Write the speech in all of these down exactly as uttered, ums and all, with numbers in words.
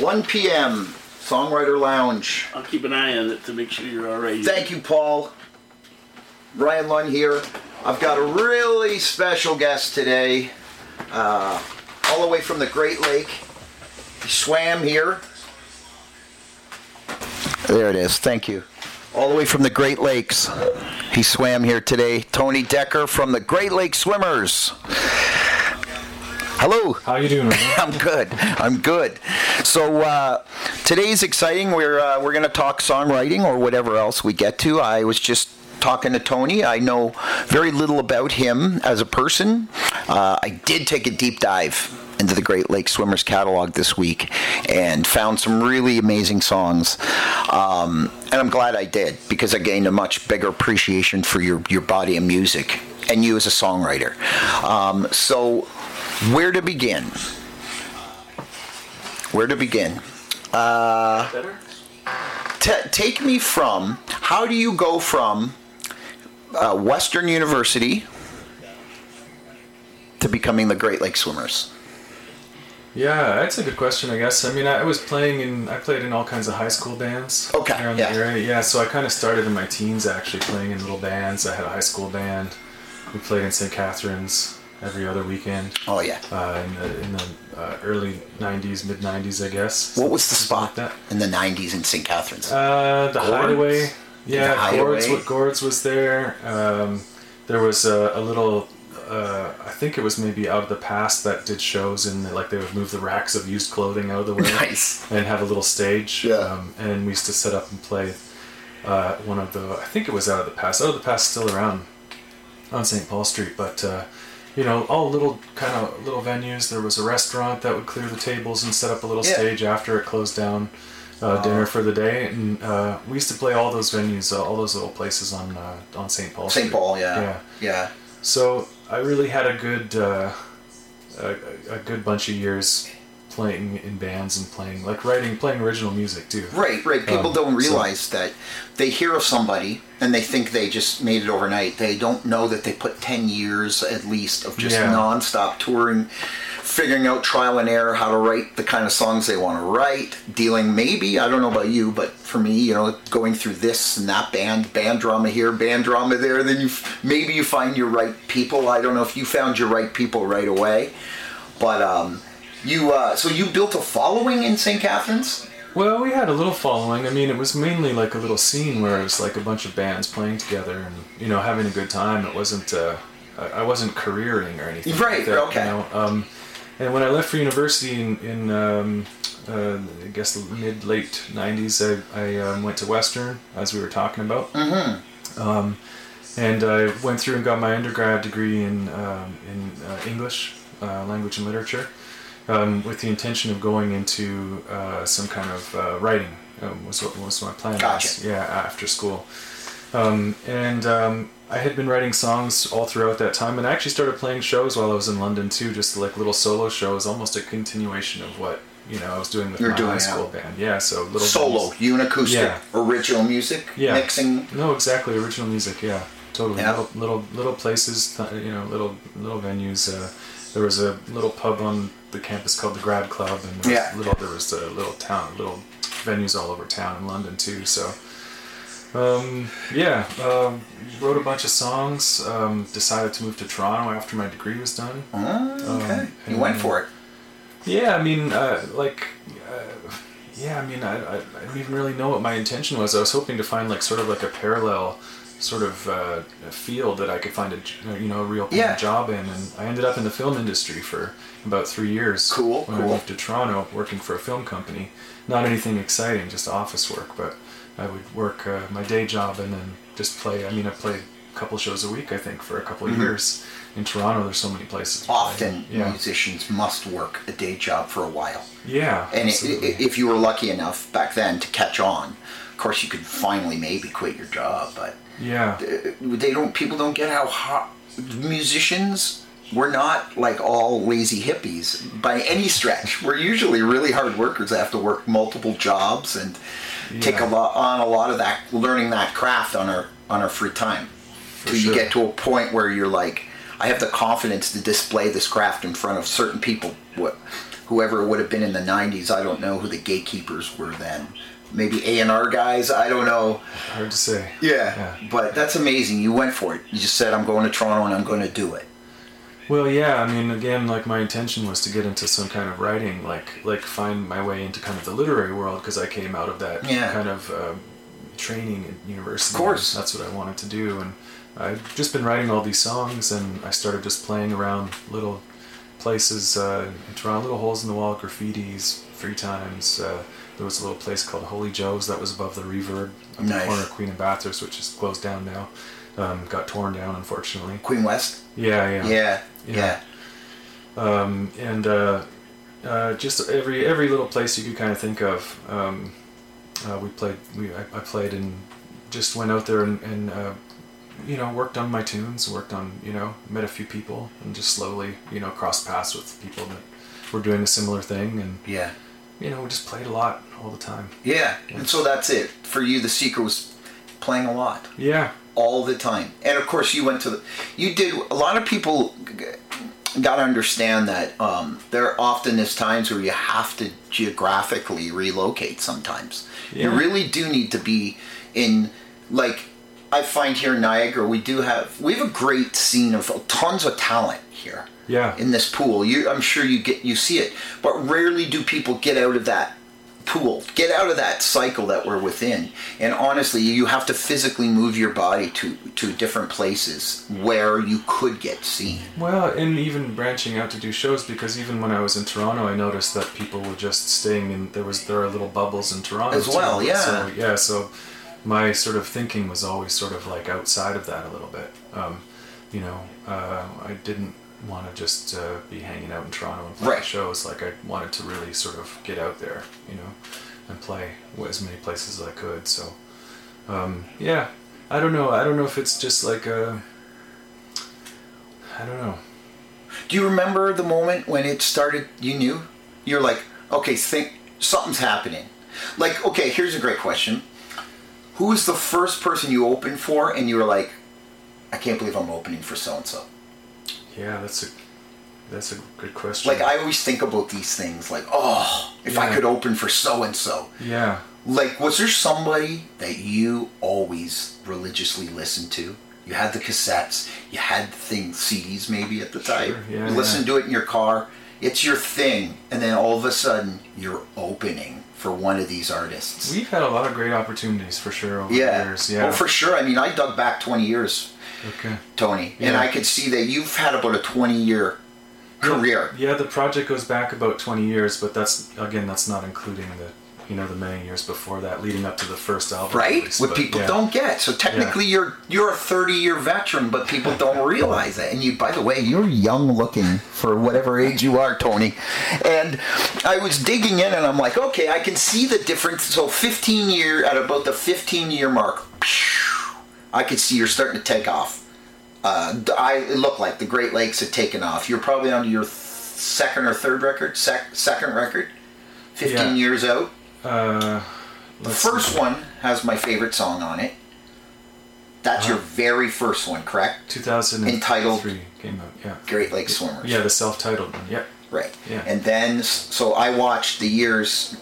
one p m Songwriter Lounge. I'll keep an eye on it to make sure you're all right. Thank you, Paul. Ryan Lund here. I've got a really special guest today, uh, all the way from the Great Lake. He swam here. There it is. Thank you. All the way from the Great Lakes. He swam here today. Tony Decker from the Great Lakes Swimmers. Hello. How are you doing, Ryan? I'm good. I'm good. So uh, today's exciting. We're uh, we're going to talk songwriting or whatever else we get to. I was just talking to Tony. I know very little about him as a person. Uh, I did take a deep dive into the Great Lakes Swimmers catalog this week and found some really amazing songs. Um, and I'm glad I did, because I gained a much bigger appreciation for your, your body of music and you as a songwriter. Um, so where to begin? Where to begin? Uh, t- take me from, how do you go from uh, Western University to becoming the Great Lakes Swimmers? Yeah, that's a good question, I guess. I mean, I was playing in, I played in all kinds of high school bands. Okay, around yeah. the area. Yeah, so I kind of started in my teens, actually, playing in little bands. I had a high school band. We played in Saint Catharines every other weekend. Oh, yeah. Uh, in the, in the uh, early nineties, mid-nineties, I guess. What was the spot like in the nineties in Saint Catharines? Uh, the Gords. Hideaway. Yeah, the Hideaway. Gords, Gords was there. Um, there was a, a little... Uh, I think it was maybe Out of the Past that did shows, and like they would move the racks of used clothing out of the way. Nice. And have a little stage. Yeah. Um, and we used to set up and play uh, one of the, I think it was Out of the Past. Out of the Past is still around on Saint Paul Street, but uh, you know, all little kind of little venues. There was a restaurant that would clear the tables and set up a little yeah. stage after it closed down uh, wow. dinner for the day, and uh, we used to play all those venues, uh, all those little places on uh, on Saint Paul Street. Saint Paul, yeah. yeah, yeah. So I really had a good uh, a, a good bunch of years playing in bands and playing, like writing, playing original music too. Right, right. People um, don't realize so. that they hear of somebody and they think they just made it overnight. They don't know that they put ten years at least of just yeah. nonstop touring, figuring out trial and error, how to write the kind of songs they want to write, dealing maybe, I don't know about you, but for me, you know, going through this and that band, band drama here, band drama there, then you maybe you find your right people. I don't know if you found your right people right away, but um, you, uh, so you built a following in Saint Catharines? Well, we had a little following. I mean, it was mainly like a little scene where it was like a bunch of bands playing together and, you know, having a good time. It wasn't, uh, I wasn't careering or anything. Right, like that, okay. You know? um, And when I left for university in, in um, uh, I guess, the mid-late nineties, I, I um, went to Western, as we were talking about. Mm-hmm. Um, and I went through and got my undergrad degree in um, in uh, English, uh, language and literature, um, with the intention of going into uh, some kind of uh, writing, um, was what was my plan. Gotcha. Was, yeah, after school. Um, and... Um, I had been writing songs all throughout that time, and I actually started playing shows while I was in London too, just like little solo shows, almost a continuation of what, you know, I was doing with You're my doing high school out. band. Yeah, so little solo, unacoustic, yeah. original music, yeah. mixing. No, exactly, original music. Yeah, totally. Yeah. Little, little little places, you know, little little venues. Uh, there was a little pub on the campus called the Grad Club, and there was yeah. little there was a little town, little venues all over town in London too. So. Um, yeah, um, wrote a bunch of songs, um, decided to move to Toronto after my degree was done. Oh, okay. Um, you went for it. Yeah, I mean, uh, like, uh, yeah, I mean, I, I, I don't even really know what my intention was. I was hoping to find, like, sort of like a parallel sort of uh, field that I could find a, you know, a real yeah. job in, and I ended up in the film industry for about three years. Cool, when cool. I moved to Toronto, working for a film company. Not anything exciting, just office work, but... I would work uh, my day job and then just play. I mean, I played a couple shows a week, I think, for a couple of mm-hmm. years. In Toronto, there's so many places. Often, yeah. musicians must work a day job for a while. Yeah, And it, it, if you were lucky enough back then to catch on, of course, you could finally maybe quit your job. But yeah, they don't. People don't get how hot musicians... We're not like all lazy hippies by any stretch. We're usually really hard workers that have to work multiple jobs and yeah. take a lot on a lot of that, learning that craft on our on our free time. Till sure. you get to a point where you're like, I have the confidence to display this craft in front of certain people. What whoever would have been in the nineties, I don't know who the gatekeepers were then. Maybe A and R guys, I don't know. Hard to say. Yeah, yeah. But that's amazing. You went for it. You just said, I'm going to Toronto and I'm going to do it. Well, yeah, I mean, again, like, my intention was to get into some kind of writing, like, like find my way into kind of the literary world, because I came out of that yeah. kind of uh, training at university. Of course. That's what I wanted to do, and I've just been writing all these songs, and I started just playing around little places uh, in Toronto, little holes in the wall, graffitis, free times. Uh, there was a little place called Holy Joe's that was above the Reverb, on nice. the corner of Queen and Bathurst, which is closed down now. Um, got torn down, unfortunately. Queen West? Yeah, yeah. Yeah, yeah. yeah. Um, and uh, uh, just every every little place you could kind of think of. Um, uh, we played. We I, I played and just went out there and, and uh, you know, worked on my tunes. Worked on, you know, met a few people and just slowly, you know, crossed paths with people that were doing a similar thing. And yeah, you know, we just played a lot all the time. Yeah, and, and so that's it for you. The secret was playing a lot. Yeah. All the time. And of course you went to the, you did, a lot of people got to understand that um, there often is times where you have to geographically relocate sometimes. Yeah. You really do need to be in, like, I find here in Niagara, we do have, we have a great scene of tons of talent here. Yeah. In this pool. You, I'm sure you get, you see it, but rarely do people get out of that pool, get out of that cycle that we're within, and honestly you have to physically move your body to to different places where you could get seen. Well, and even branching out to do shows, because even when I was in Toronto, I noticed that people were just staying in, there was there are little bubbles in Toronto as well too. yeah so, yeah so my sort of thinking was always sort of like outside of that a little bit. um you know uh I didn't want to just uh, be hanging out in Toronto and playing right. shows. Like, I wanted to really sort of get out there, you know, and play as many places as I could. So, um, yeah, I don't know. I don't know if it's just like a, I don't know. Do you remember the moment when it started, you knew? You're like, okay, think something's happening. Like, okay, here's a great question. Who was the first person you opened for and you were like, I can't believe I'm opening for so-and-so? Yeah, that's a that's a good question. Like, I always think about these things, like, oh, if yeah. I could open for so-and-so. Yeah. Like, was there somebody that you always religiously listened to? You had the cassettes, you had the thing, C Ds maybe at the time. Sure, yeah, you listened yeah. to it in your car, it's your thing, and then all of a sudden, you're opening for one of these artists. We've had a lot of great opportunities, for sure, over yeah. the years. Yeah, well, for sure. I mean, I dug back twenty years. Okay. Tony, yeah. and I could see that you've had about a twenty-year career. Yeah, the project goes back about twenty years, but that's, again, that's not including the, you know, the many years before that, leading up to the first album. Right, what but, people yeah. don't get. So technically, yeah. you're you're a thirty-year veteran, but people don't realize that. And you, by the way, you're young looking for whatever age you are, Tony. And I was digging in, and I'm like, okay, I can see the difference. So fifteen year, at about the fifteen-year mark. I could see you're starting to take off. Uh, I, it looked like the Great Lakes had taken off. You're probably on your th- second or third record, sec- second record, fifteen yeah. years out. Uh, the first see. one has my favorite song on it. That's uh-huh. your very first one, correct? two thousand three Entitled came out, yeah. Great Lakes Swimmers. Yeah, the self-titled one, yeah. Right. Yeah. And then, so I watched the years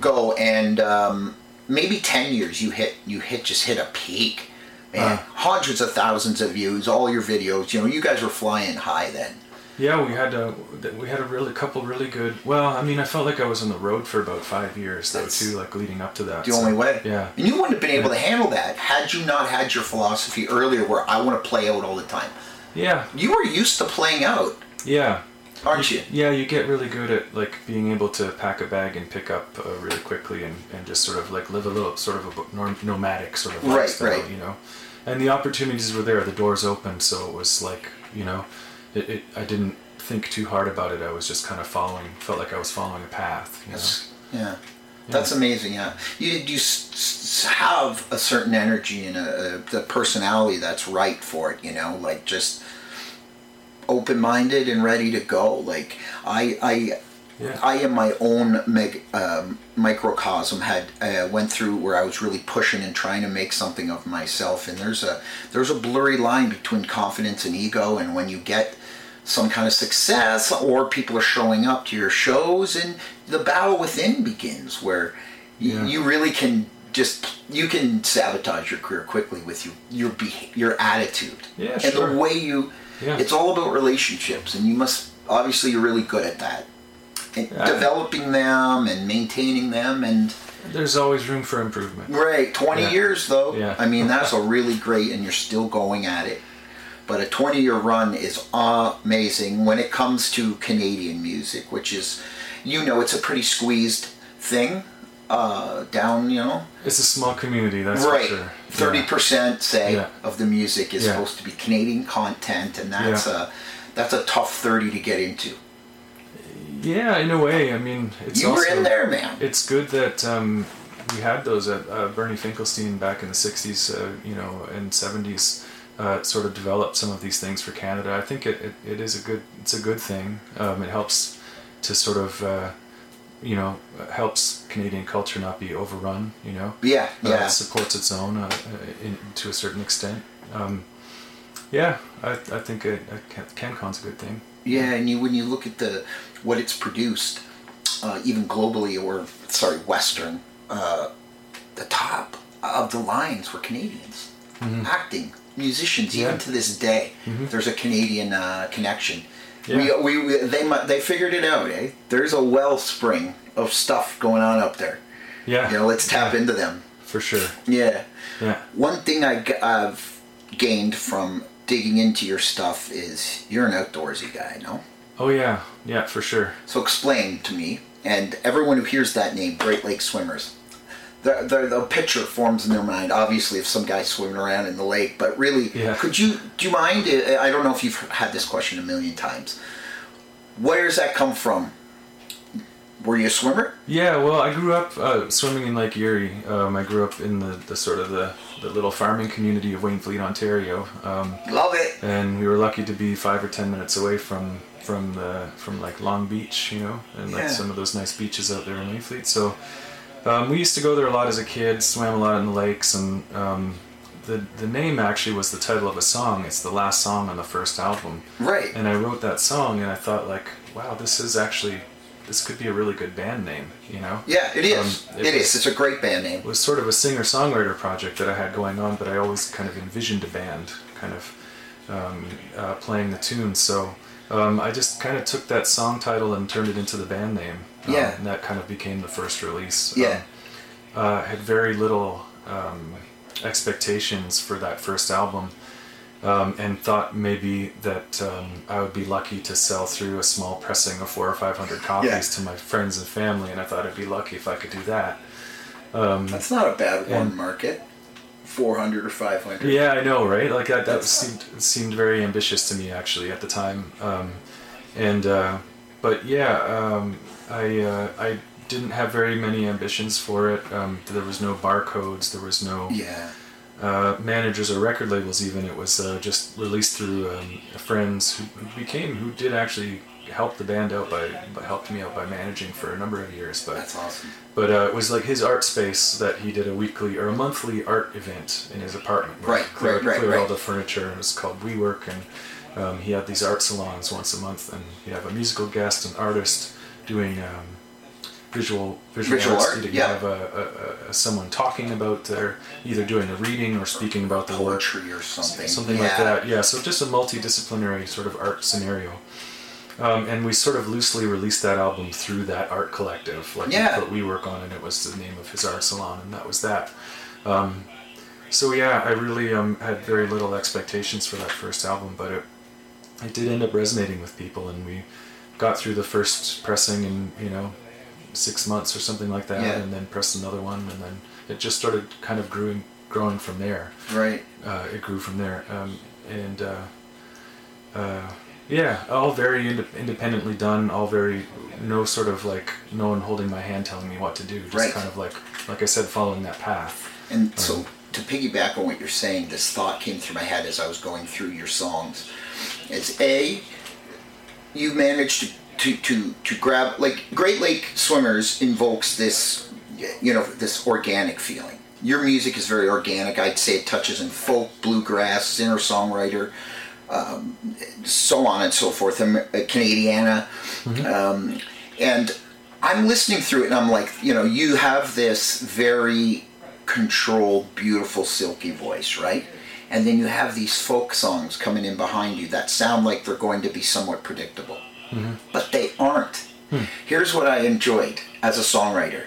go, and um, maybe ten years you hit, you hit just hit a peak. Man, uh, hundreds of thousands of views, all your videos. You know, you guys were flying high then. Yeah, we had a we had a really couple really good. Well, I mean, I felt like I was on the road for about five years though, That's too, like leading up to that. The so, only way. Yeah. And you wouldn't have been able yeah. to handle that had you not had your philosophy earlier, where I want to play out all the time. Yeah. You were used to playing out. Yeah. Aren't you? you? Yeah, you get really good at like being able to pack a bag and pick up uh, really quickly, and, and just sort of like live a little sort of a nomadic sort of lifestyle, right, right. you know. And the opportunities were there, the doors opened, so it was like, you know, it, it. I didn't think too hard about it. I was just kind of following, felt like I was following a path. You That's, know? Yeah, that's yeah. amazing. Yeah, you you have a certain energy and a, a personality that's right for it. You know, like just. Open-minded and ready to go. Like I, I, yeah. I in my own meg, um, microcosm had uh, went through where I was really pushing and trying to make something of myself. And there's a there's a blurry line between confidence and ego. And when you get some kind of success, or people are showing up to your shows, and the battle within begins, where yeah. you really can just, you can sabotage your career quickly with your your behavior, your attitude, yeah, and sure. the way you. Yeah. It's all about relationships, and you must obviously you're really good at that, and yeah. developing them and maintaining them, and there's always room for improvement. Right, twenty yeah. years though. Yeah. I mean that's a really great, and you're still going at it. But a twenty-year run is amazing when it comes to Canadian music, which is, you know, it's a pretty squeezed thing. Uh, down, you know. It's a small community, that's right. for sure. Thirty yeah. percent, say, yeah. of the music is yeah. supposed to be Canadian content, and that's yeah. a that's a tough thirty to get into. Yeah, in a way. I mean, it's you also, were in there, man. It's good that. Um, we had those at uh, Bernie Finkelstein back in the sixties, uh, you know, and seventies. Uh, sort of developed some of these things for Canada. I think it, it, it is a good it's a good thing. Um, it helps to sort of uh, you know helps Canadian culture not be overrun. You know. Yeah. Uh, yeah. It supports its own uh, in, to a certain extent. Um, yeah, I I think it, it can, CanCon's a good thing. Yeah, and you when you look at the what it's produced, uh, even globally or sorry Western, uh, the top of the lines were Canadians mm-hmm. acting. Musicians, even yeah. to this day, mm-hmm. there's a Canadian uh, connection. Yeah. We, we, we, they, they figured it out, eh? There's a wellspring of stuff going on up there. Yeah, you know, let's tap yeah. into them for sure. Yeah, yeah. One thing I, I've gained from digging into your stuff is you're an outdoorsy guy, no? Oh yeah, yeah, for sure. So explain to me and everyone who hears that name, Great Lakes Swimmers. The, the the picture forms in their mind, obviously, of some guy swimming around in the lake. But really, yeah. could you do you mind? I don't know if you've had this question a million times. Where does that come from? Were you a swimmer? Yeah, well, I grew up uh, swimming in Lake Erie. Um, I grew up in the, the sort of the, the little farming community of Wainfleet, Ontario. Um, Love it. And we were lucky to be five or ten minutes away from from the from like Long Beach, you know, and like yeah. some of those nice beaches out there in Wainfleet. So. Um, we used to go there a lot as a kid, swam a lot in the lakes, and um, the the name actually was the title of a song. It's the last song on the first album. Right. And I wrote that song, and I thought, like, wow, this is actually, this could be a really good band name, you know? Yeah, it is. Um, it it was, is. It's a great band name. It was sort of a singer-songwriter project that I had going on, but I always kind of envisioned a band kind of um, uh, playing the tune. So um, I just kind of took that song title and turned it into the band name. Um, yeah. And that kind of became the first release. Yeah. Um, uh, had very little um, expectations for that first album um, and thought maybe that um, I would be lucky to sell through a small pressing of four or five hundred copies yeah. to my friends and family, and I thought I'd be lucky if I could do that. Um, That's not a bad one and, market. four hundred or five hundred. Yeah, I know, right? Like that, that seemed, seemed very ambitious to me actually at the time. Um, and, uh, but yeah... Um, I uh, I didn't have very many ambitions for it. Um, there was no barcodes. There was no yeah. uh, managers or record labels. Even it was uh, just released through um, friends who became who did actually help the band out by, by helped me out by managing for a number of years. But that's awesome. But uh, it was like his art space that he did a weekly or a monthly art event in his apartment. Right, cleared, right, right. Cleared right. all the furniture. And it was called WeWork, and um, he had these art salons once a month, and he'd have a musical guest, an artist. Doing um, visual visual, visual arts, art. You yeah. have a, a, a, someone talking about their either doing a reading or speaking about the poetry or something, something yeah. like that. Yeah, so just a multidisciplinary sort of art scenario, um, and we sort of loosely released that album through that art collective, like yeah. what we work on, and it was the name of his art salon, and that was that. Um, so yeah, I really um, had very little expectations for that first album, but it it did end up resonating with people, and we. Got through the first pressing in, you know, six months or something like that, yeah. and then pressed another one, and then it just started kind of growing, growing from there. Right. Uh, it grew from there, um, and uh, uh, yeah, all very ind- independently done. All very no sort of like no one holding my hand telling me what to do. Just right. kind of like, like I said, following that path. And um, so to piggyback on what you're saying, this thought came through my head as I was going through your songs. It's a You managed to, to, to, to grab, like, Great Lake Swimmers invokes this, you know, this organic feeling. Your music is very organic. I'd say it touches in folk, bluegrass, singer-songwriter, um, so on and so forth, and Canadiana. Mm-hmm. Um, and I'm listening through it and I'm like, you know, you have this very controlled, beautiful, silky voice, right? And then you have these folk songs coming in behind you that sound like they're going to be somewhat predictable. Mm-hmm. But they aren't. Hmm. Here's what I enjoyed as a songwriter.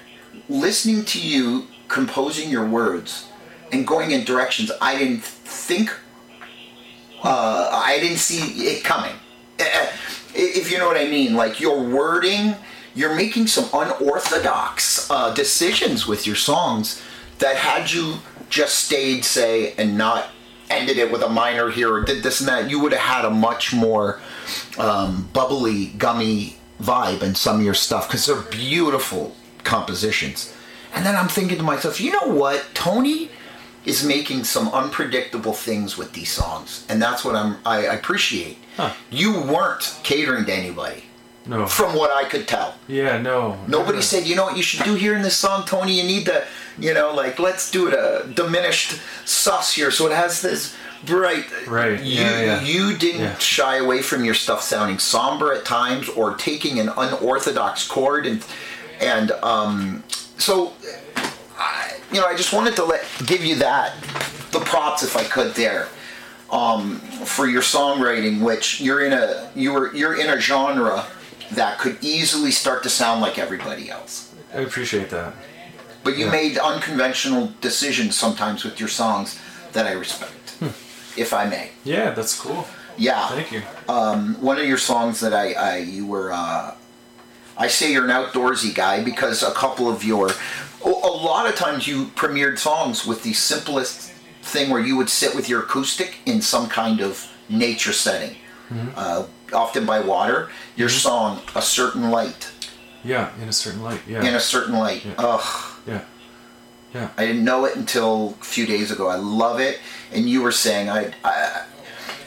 Listening to you composing your words and going in directions I didn't think, uh, I didn't see it coming. If you know what I mean, like your wording, you're making some unorthodox uh, decisions with your songs that had you just stayed, say, and not ended it with a minor here or did this and that, you would have had a much more um, bubbly, gummy vibe in some of your stuff because they're beautiful compositions. And then I'm thinking to myself, you know what? Tony is making some unpredictable things with these songs, and that's what I'm, I appreciate. Huh. You weren't catering to anybody. No. From what I could tell. Yeah, no. Nobody no. said, you know what you should do here in this song, Tony? You need to, you know, like, let's do it a diminished sus here so it has this bright... Right, You, yeah, yeah. you didn't yeah. shy away from your stuff sounding somber at times or taking an unorthodox chord. And, and um, so, I, you know, I just wanted to let give you that, the props if I could there. Um, for your songwriting, which you're in a, you're, you're in a genre... that could easily start to sound like everybody else. I appreciate that. But you yeah. made unconventional decisions sometimes with your songs that I respect, hmm. if I may. Yeah, that's cool. Yeah. Thank you. Um, one of your songs that I, I you were, uh, I say you're an outdoorsy guy because a couple of your, a lot of times you premiered songs with the simplest thing where you would sit with your acoustic in some kind of nature setting. Mm-hmm. Uh, often by water, your mm-hmm. song, A Certain Light. Yeah, In a Certain Light, yeah. In a Certain Light, yeah. Ugh. Yeah, yeah. I didn't know it until a few days ago. I love it. And you were saying, I, I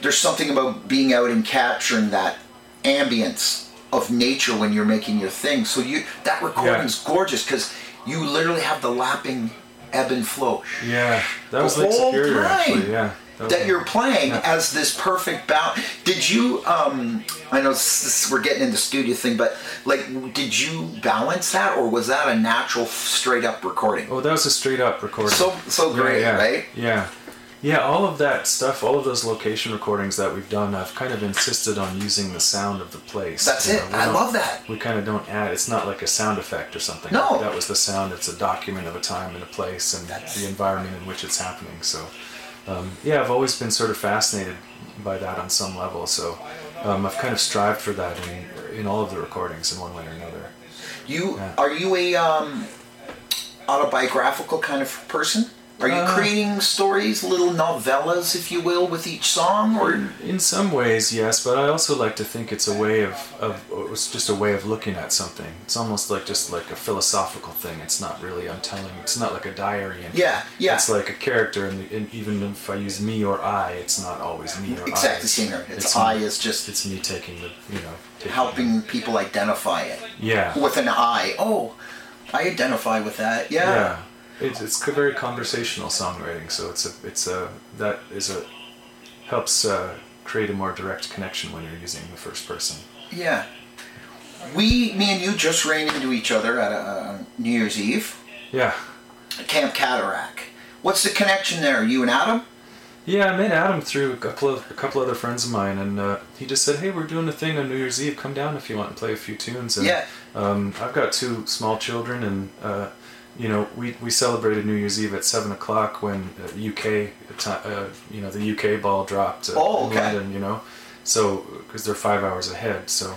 there's something about being out and capturing that ambience of nature when you're making your thing. So you that recording's yeah. gorgeous because you literally have the lapping ebb and flow. Yeah, that was like Superior, actually, yeah. That you're playing yeah. as this perfect balance. Did you, um, I know this, we're getting into studio thing, but like, did you balance that or was that a natural straight up recording? Oh, that was a straight up recording. So so great, yeah, yeah. right? Yeah. Yeah, all of that stuff, all of those location recordings that we've done, I've kind of insisted on using the sound of the place. That's you it. Know, I love that. We kind of don't add, it's not like a sound effect or something. No. Like that was the sound. It's a document of a time and a place and that's... the environment in which it's happening, so... Um, yeah, I've always been sort of fascinated by that on some level, so um, I've kind of strived for that in, in all of the recordings in one way or another. You yeah. Are you a um, autobiographical kind of person? Are you uh, creating stories, little novellas, if you will, with each song? Or in some ways, yes, but I also like to think it's a way of, of it's just a way of looking at something. It's almost like just like a philosophical thing. It's not really, I'm telling, it's not like a diary. And yeah, yeah. It's like a character, and, and even if I use me or I, it's not always me or exactly, I. Exactly, it's, it's I is just... It's me taking the, you know... Taking helping it. People identify it. Yeah. With an I. Oh, I identify with that, yeah. Yeah. It's it's very conversational songwriting, so it's a it's a that is a helps uh, create a more direct connection when you're using the first person. Yeah, we me and you just ran into each other at uh, New Year's Eve. Yeah, at Camp Cataract. What's the connection there? You and Adam? Yeah, I met Adam through a couple of a couple other friends of mine, and uh, he just said, "Hey, we're doing a thing on New Year's Eve. Come down if you want and play a few tunes." And, yeah. Um, I've got two small children, and. Uh, You know, we, we celebrated New Year's Eve at seven o'clock when uh, U K, uh, you know, the U K ball dropped uh, oh, okay. in London. You know, so because they're five hours ahead. So,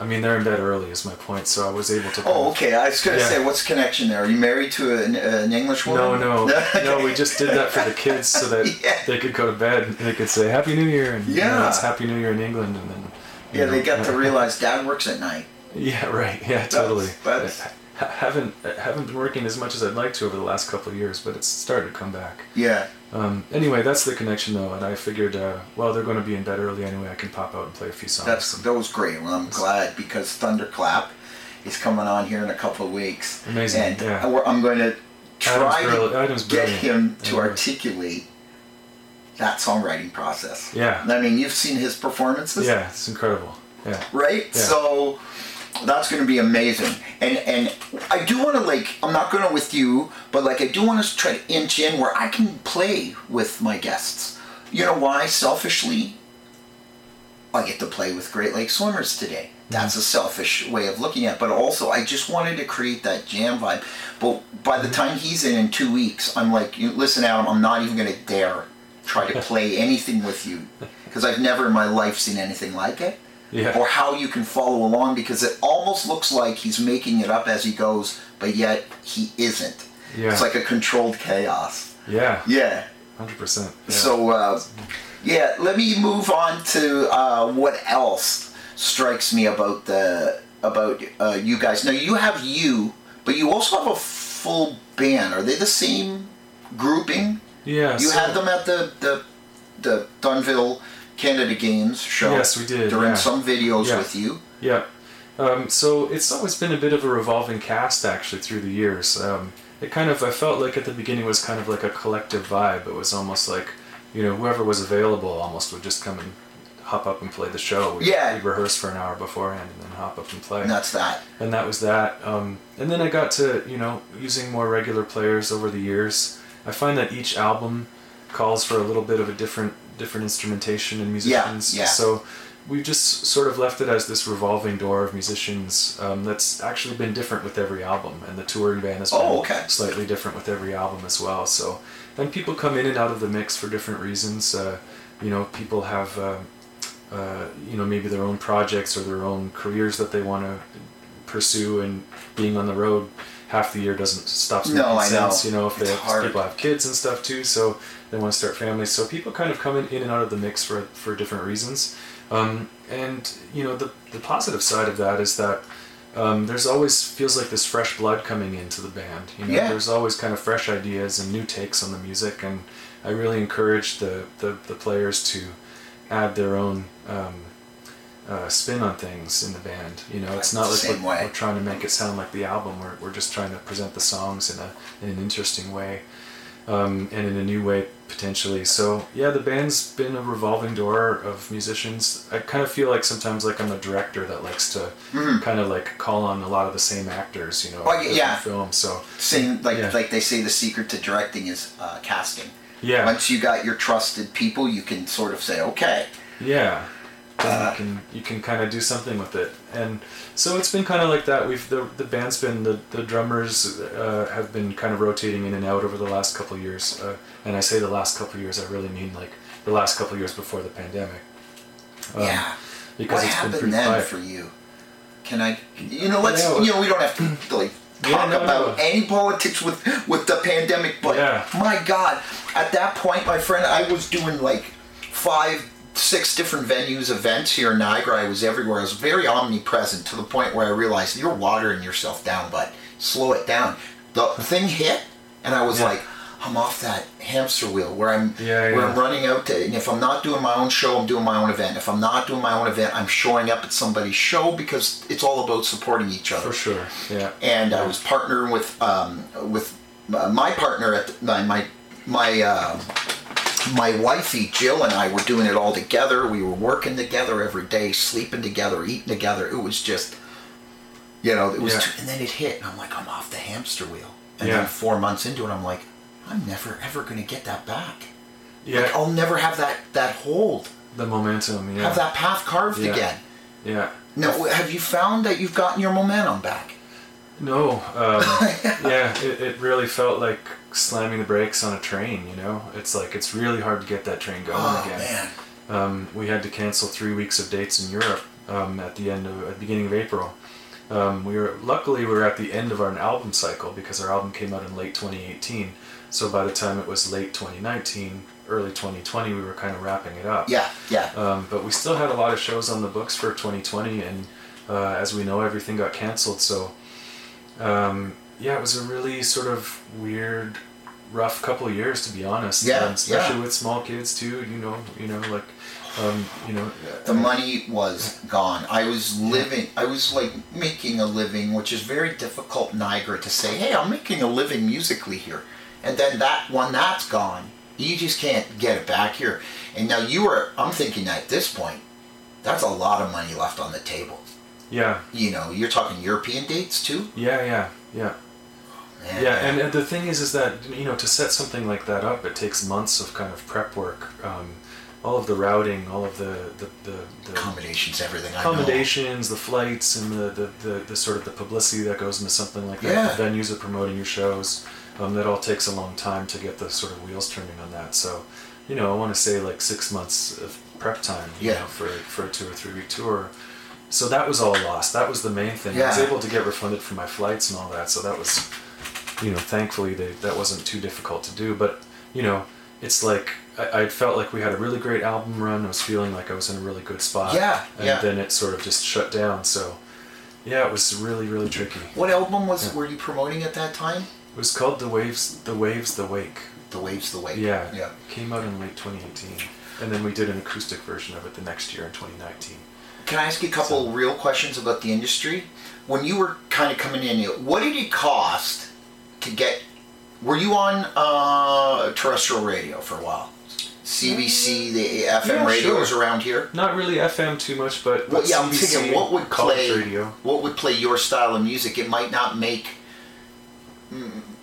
I mean, they're in bed early is my point. So I was able to. Oh, okay. I was gonna yeah. say, what's the connection there? Are you married to an, an English woman? No, no, no. We just did that for the kids so that yeah. they could go to bed and they could say Happy New Year and yeah, you know, it's Happy New Year in England and then. Yeah, know, they got to realize Dad works at night. Yeah. Right. Yeah. Totally. That's, that's... haven't haven't been working as much as I'd like to over the last couple of years, but it's started to come back. Yeah. Um, anyway, that's the connection, though, and I figured, uh, well, they're going to be in bed early anyway. I can pop out and play a few songs. That's, that was great. Well, I'm glad because Thunderclap is coming on here in a couple of weeks. Amazing. And yeah. I'm going to try Adam's to brilliant. get him to anyway. articulate that songwriting process. Yeah. I mean, you've seen his performances. Yeah, it's incredible. Yeah. Right? Yeah. So that's going to be amazing. And and I do want to, like, I'm not going to with you, but, like, I do want to try to inch in where I can play with my guests. You know why? Selfishly, I get to play with Great Lakes Swimmers today. That's a selfish way of looking at it. But also, I just wanted to create that jam vibe. But by the time he's in in two weeks, I'm like, listen, Adam, I'm not even going to dare try to play anything with you. Because I've never in my life seen anything like it. Yeah. Or how you can follow along, because it almost looks like he's making it up as he goes, but yet he isn't. Yeah. It's like a controlled chaos. Yeah. Yeah. one hundred percent. Yeah. So, uh, yeah, let me move on to uh, what else strikes me about the about uh, you guys. Now, you have you, but you also have a full band. Are they the same grouping? Yeah. You so had them at the, the, the Dunville Canada Games show. Yes, we did. During yeah. some videos yeah. with you. Yeah. Um, so it's always been a bit of a revolving cast, actually, through the years. Um, it kind of, I felt like at the beginning was kind of like a collective vibe. It was almost like, you know, whoever was available almost would just come and hop up and play the show. We'd, yeah. we'd rehearse for an hour beforehand and then hop up and play. And that's that. And that was that. Um, and then I got to, you know, using more regular players over the years. I find that each album calls for a little bit of a different different instrumentation and musicians. Yeah, yeah. So we've just sort of left it as this revolving door of musicians um, that's actually been different with every album, and the touring band has been oh, okay. slightly different with every album as well. So then people come in and out of the mix for different reasons. Uh, you know, people have uh, uh, you know, maybe their own projects or their own careers that they want to pursue, and being on the road half the year doesn't stop making no, sense, know. You know, if they have, people have kids and stuff too, so they want to start families. So people kind of come in, in and out of the mix for for different reasons. Um, and, you know, the the positive side of that is that um, there's always feels like this fresh blood coming into the band. You know, yeah. there's always kind of fresh ideas and new takes on the music, and I really encourage the, the, the players to add their own um, Uh, spin on things in the band. You know, it's not like we're, we're trying to make it sound like the album. We're we're just trying to present the songs in a in an interesting way, um, and in a new way potentially. So yeah, the band's been a revolving door of musicians. I kind of feel like sometimes like I'm a director that likes to mm. kind of like call on a lot of the same actors. You know, well, yeah, film. So same like yeah. like they say the secret to directing is uh, casting. Yeah. Once you got your trusted people, you can sort of say okay. Yeah. Uh, you can you can kind of do something with it, and so it's been kind of like that. We've the the band's been the the drummers uh, have been kind of rotating in and out over the last couple of years, uh, and I say the last couple of years, I really mean like the last couple of years before the pandemic. Um, yeah, because what it's happened been pretty then quiet. For you? Can I? You know, let's yeah, you know we don't have to like talk yeah, no, about no. any politics with with the pandemic, but yeah. my God, at that point, my friend, I was doing like five. six different venues, events here in Niagara. I was everywhere. I was very omnipresent to the point where I realized you're watering yourself down, but slow it down. The thing hit, and I was yeah. like, I'm off that hamster wheel where I'm yeah, yeah. where I'm running out to, and if I'm not doing my own show, I'm doing my own event. If I'm not doing my own event, I'm showing up at somebody's show because it's all about supporting each other. For sure, yeah. And yeah. I was partnering with um, with my partner at the, my my my. Uh, My wifey, Jill, and I were doing it all together. We were working together every day, sleeping together, eating together. It was just, you know, it was. Yeah. Too, and then it hit, and I'm like, I'm off the hamster wheel. And yeah. then four months into it, I'm like, I'm never, ever going to get that back. Yeah. Like, I'll never have that, that hold. The momentum, yeah. Have that path carved yeah. again. Yeah. Now, have you found that you've gotten your momentum back? No. Um, yeah, it, it really felt like slamming the brakes on a train, you know? It's like, it's really hard to get that train going oh, again. Man. Um, we had to cancel three weeks of dates in Europe um, at the end of, at the beginning of April. Um, we were, luckily we were at the end of our album cycle because our album came out in late twenty eighteen. So by the time it was late twenty nineteen, early twenty twenty, we were kind of wrapping it up. Yeah, yeah. Um, but we still had a lot of shows on the books for twenty twenty, and uh, as we know, everything got canceled, so Um, yeah, it was a really sort of weird, rough couple of years, to be honest. Yeah, um, especially yeah. with small kids too. You know, you know, like, um, you know, the money was gone. I was living. I was like making a living, which is very difficult, Niagara, to say, hey, I'm making a living musically here, and then that one that's gone. You just can't get it back here. And now you were, I'm thinking at this point, that's a lot of money left on the table. Yeah. You know, you're talking European dates too? Yeah, yeah, yeah. Man, yeah, man. And, and the thing is, is that, you know, to set something like that up, it takes months of kind of prep work. Um, all of the routing, all of the... the, the, the accommodations, everything I know. Accommodations, the flights, and the, the, the, the sort of the publicity that goes into something like that. Yeah. The venues are promoting your shows. Um, that all takes a long time to get the sort of wheels turning on that. So, you know, I want to say like six months of prep time, you yeah. know, for, for a two or three week tour. So that was all lost. That was the main thing. Yeah. I was able to get refunded for my flights and all that. So that was, you know, thankfully they, that wasn't too difficult to do. But, you know, it's like I, I felt like we had a really great album run. I was feeling like I was in a really good spot. Yeah, and yeah. then it sort of just shut down. So, yeah, it was really, really tricky. What album was yeah. were you promoting at that time? It was called The Waves, The Waves, The Wake. The Waves, The Wake. Yeah. yeah. Came out in late twenty eighteen. And then we did an acoustic version of it the next year in twenty nineteen. Can I ask you a couple so. real questions about the industry? When you were kind of coming in, what did it cost to get... Were you on uh, terrestrial radio for a while? C B C, the F M yeah, radios sure. around here? Not really F M too much, but... Well, yeah, I'm C B C, thinking what would play, radio. What would play your style of music? It might not make...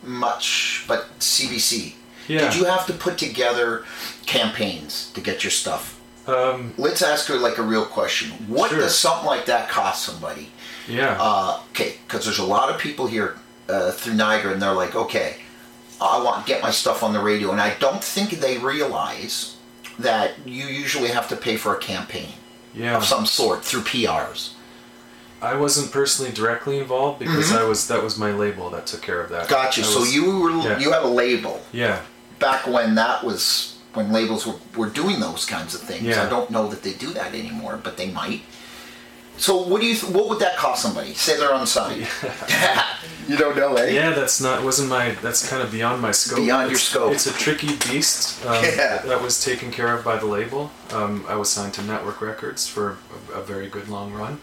much, but C B C. Yeah. Did you have to put together campaigns to get your stuff? Um, Let's ask her like a real question. What sure. does something like that cost somebody? Yeah. Uh, okay, because there's a lot of people here uh, through Niagara, and they're like, okay, I want to get my stuff on the radio, and I don't think they realize that you usually have to pay for a campaign yeah. of some sort through P Rs. I wasn't personally directly involved because mm-hmm. I was that was my label that took care of that. Gotcha. Was, so you were yeah. you had a label. Yeah. Back when that was when labels were, were doing those kinds of things. Yeah. I don't know that they do that anymore, but they might. So what do you th- what would that cost somebody? Say they're on the side. Yeah. You don't know, eh? Yeah, that's not wasn't my that's kind of beyond my scope. Beyond it's, your scope. It's a tricky beast. Um, yeah. That was taken care of by the label. Um, I was signed to Network Records for a, a very good long run,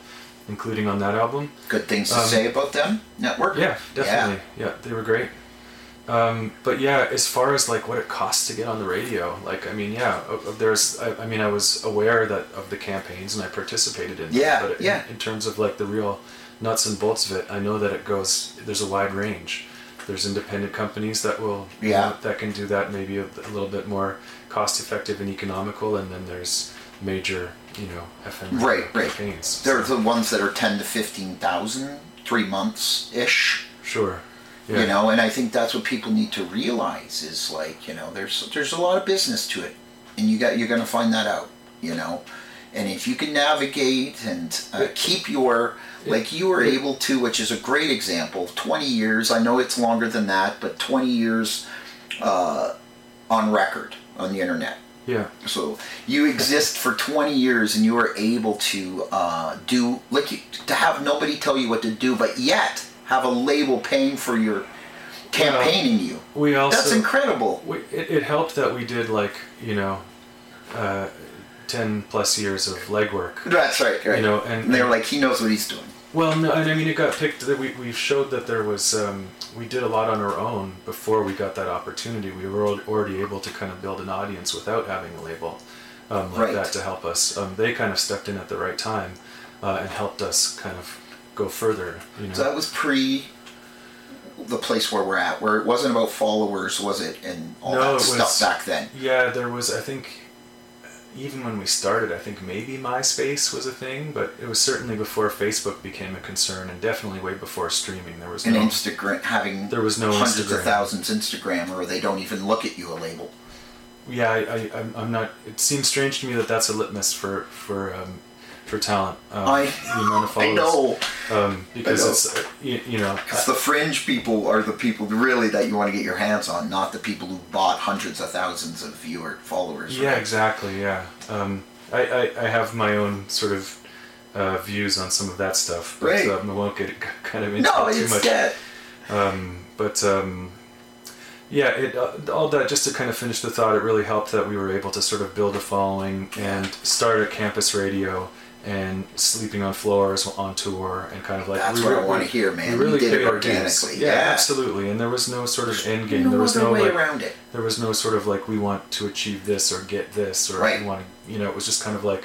including on that album. Good things to um, say about them, Network? Yeah, definitely. Yeah, yeah they were great. Um, but yeah, as far as like what it costs to get on the radio, like, I mean, yeah, there's, I, I mean, I was aware that of the campaigns and I participated in yeah, them, but it, yeah. in, in terms of like the real nuts and bolts of it, I know that it goes, there's a wide range. There's independent companies that will, yeah. you know, that can do that maybe a, a little bit more cost effective and economical. And then there's major, you know, F M right, right. campaigns. They're the ones that are ten to fifteen thousand, three months ish. Sure. Yeah. You know, and I think that's what people need to realize is like, you know, there's there's a lot of business to it, and you got you're going to find that out, you know, and if you can navigate and uh, keep your like you were able to, which is a great example, twenty years. I know it's longer than that, but twenty years uh, on record on the internet. Yeah. So you exist for twenty years, and you are able to uh, do like you, to have nobody tell you what to do, but yet have a label paying for your campaigning. Well, you. We also that's incredible. We, it, it helped that we did like you know, uh, ten plus years of legwork. That's right. Right. You know, and, and they were like, he knows what he's doing. Well, no, and I mean, it got picked. That we we showed that there was. Um, we did a lot on our own before we got that opportunity. We were already able to kind of build an audience without having a label um, like right. that to help us. Um, they kind of stepped in at the right time uh, and helped us kind of go further. You know? So that was pre the place where we're at, where it wasn't about followers, was it? And all no, that stuff was, back then. Yeah, there was. I think even when we started, I think maybe MySpace was a thing, but it was certainly before Facebook became a concern, and definitely way before streaming. There was and no Instagram having there was no hundreds Instagram. Of thousands Instagram, or they don't even look at you a label. Yeah, I, I, I'm, I'm not. It seems strange to me that that's a litmus for for um, for talent. Um, I, the amount of followers. I know um, because I know. It's uh, you, you know because the fringe people are the people really that you want to get your hands on, not the people who bought hundreds of thousands of viewer followers. Yeah, right? Exactly. Yeah, um, I, I I have my own sort of uh, views on some of that stuff, but right. um, I won't get kind of into no, it too much. Dead. Um, but um, yeah, it uh, all that just to kind of finish the thought. It really helped that we were able to sort of build a following and start a campus radio. and sleeping on floors on tour and kind of like... That's we what really, I want to hear, man. We really did it organically. Yeah, yeah, absolutely. And there was no sort of end game. No there was other no way like, around it. There was no sort of like, we want to achieve this or get this or right. we want to... You know, it was just kind of like,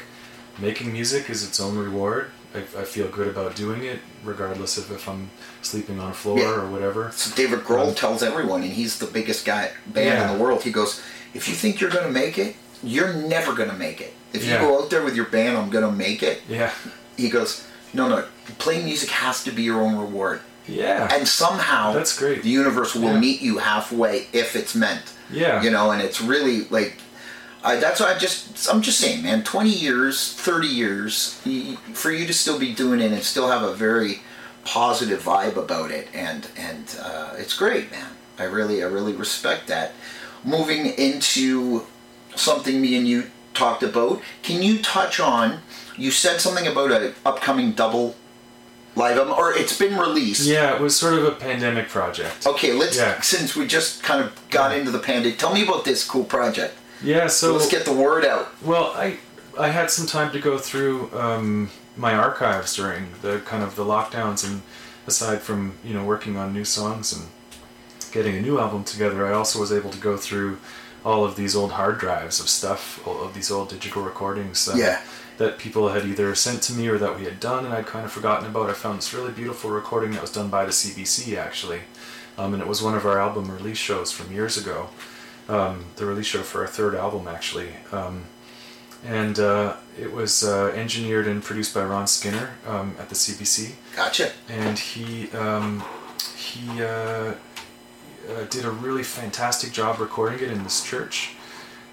making music is its own reward. I, I feel good about doing it, regardless of if I'm sleeping on a floor yeah. or whatever. So David Grohl um, tells everyone, and he's the biggest guy band yeah. in the world, he goes, if you think you're going to make it, you're never going to make it. If you yeah. go out there with your band, I'm going to make it. Yeah. He goes, no, no, playing music has to be your own reward. Yeah. And somehow that's great. The universe will yeah. meet you halfway if it's meant. Yeah. You know, and it's really like, I, that's why I just, I'm just saying, man, twenty years, thirty years, for you to still be doing it and still have a very positive vibe about it. And, and uh, it's great, man. I really, I really respect that. Moving into something me and you talked about, can you touch on, you said something about an upcoming double live album, or it's been released. Yeah, it was sort of a pandemic project. Okay, let's, yeah. since we just kind of got yeah. into the pandemic, tell me about this cool project. Yeah, so... Let's get the word out. Well, I I had some time to go through um, my archives during the kind of the lockdowns, and aside from, you know, working on new songs and getting a new album together, I also was able to go through all of these old hard drives of stuff, all of these old digital recordings uh, yeah. that people had either sent to me or that we had done and I'd kind of forgotten about. I found this really beautiful recording that was done by the C B C, actually, um, and it was one of our album release shows from years ago, um, the release show for our third album, actually. Um, and uh, it was uh, engineered and produced by Ron Skinner um, at the C B C. Gotcha. And he... Um, he uh, Uh, did a really fantastic job recording it in this church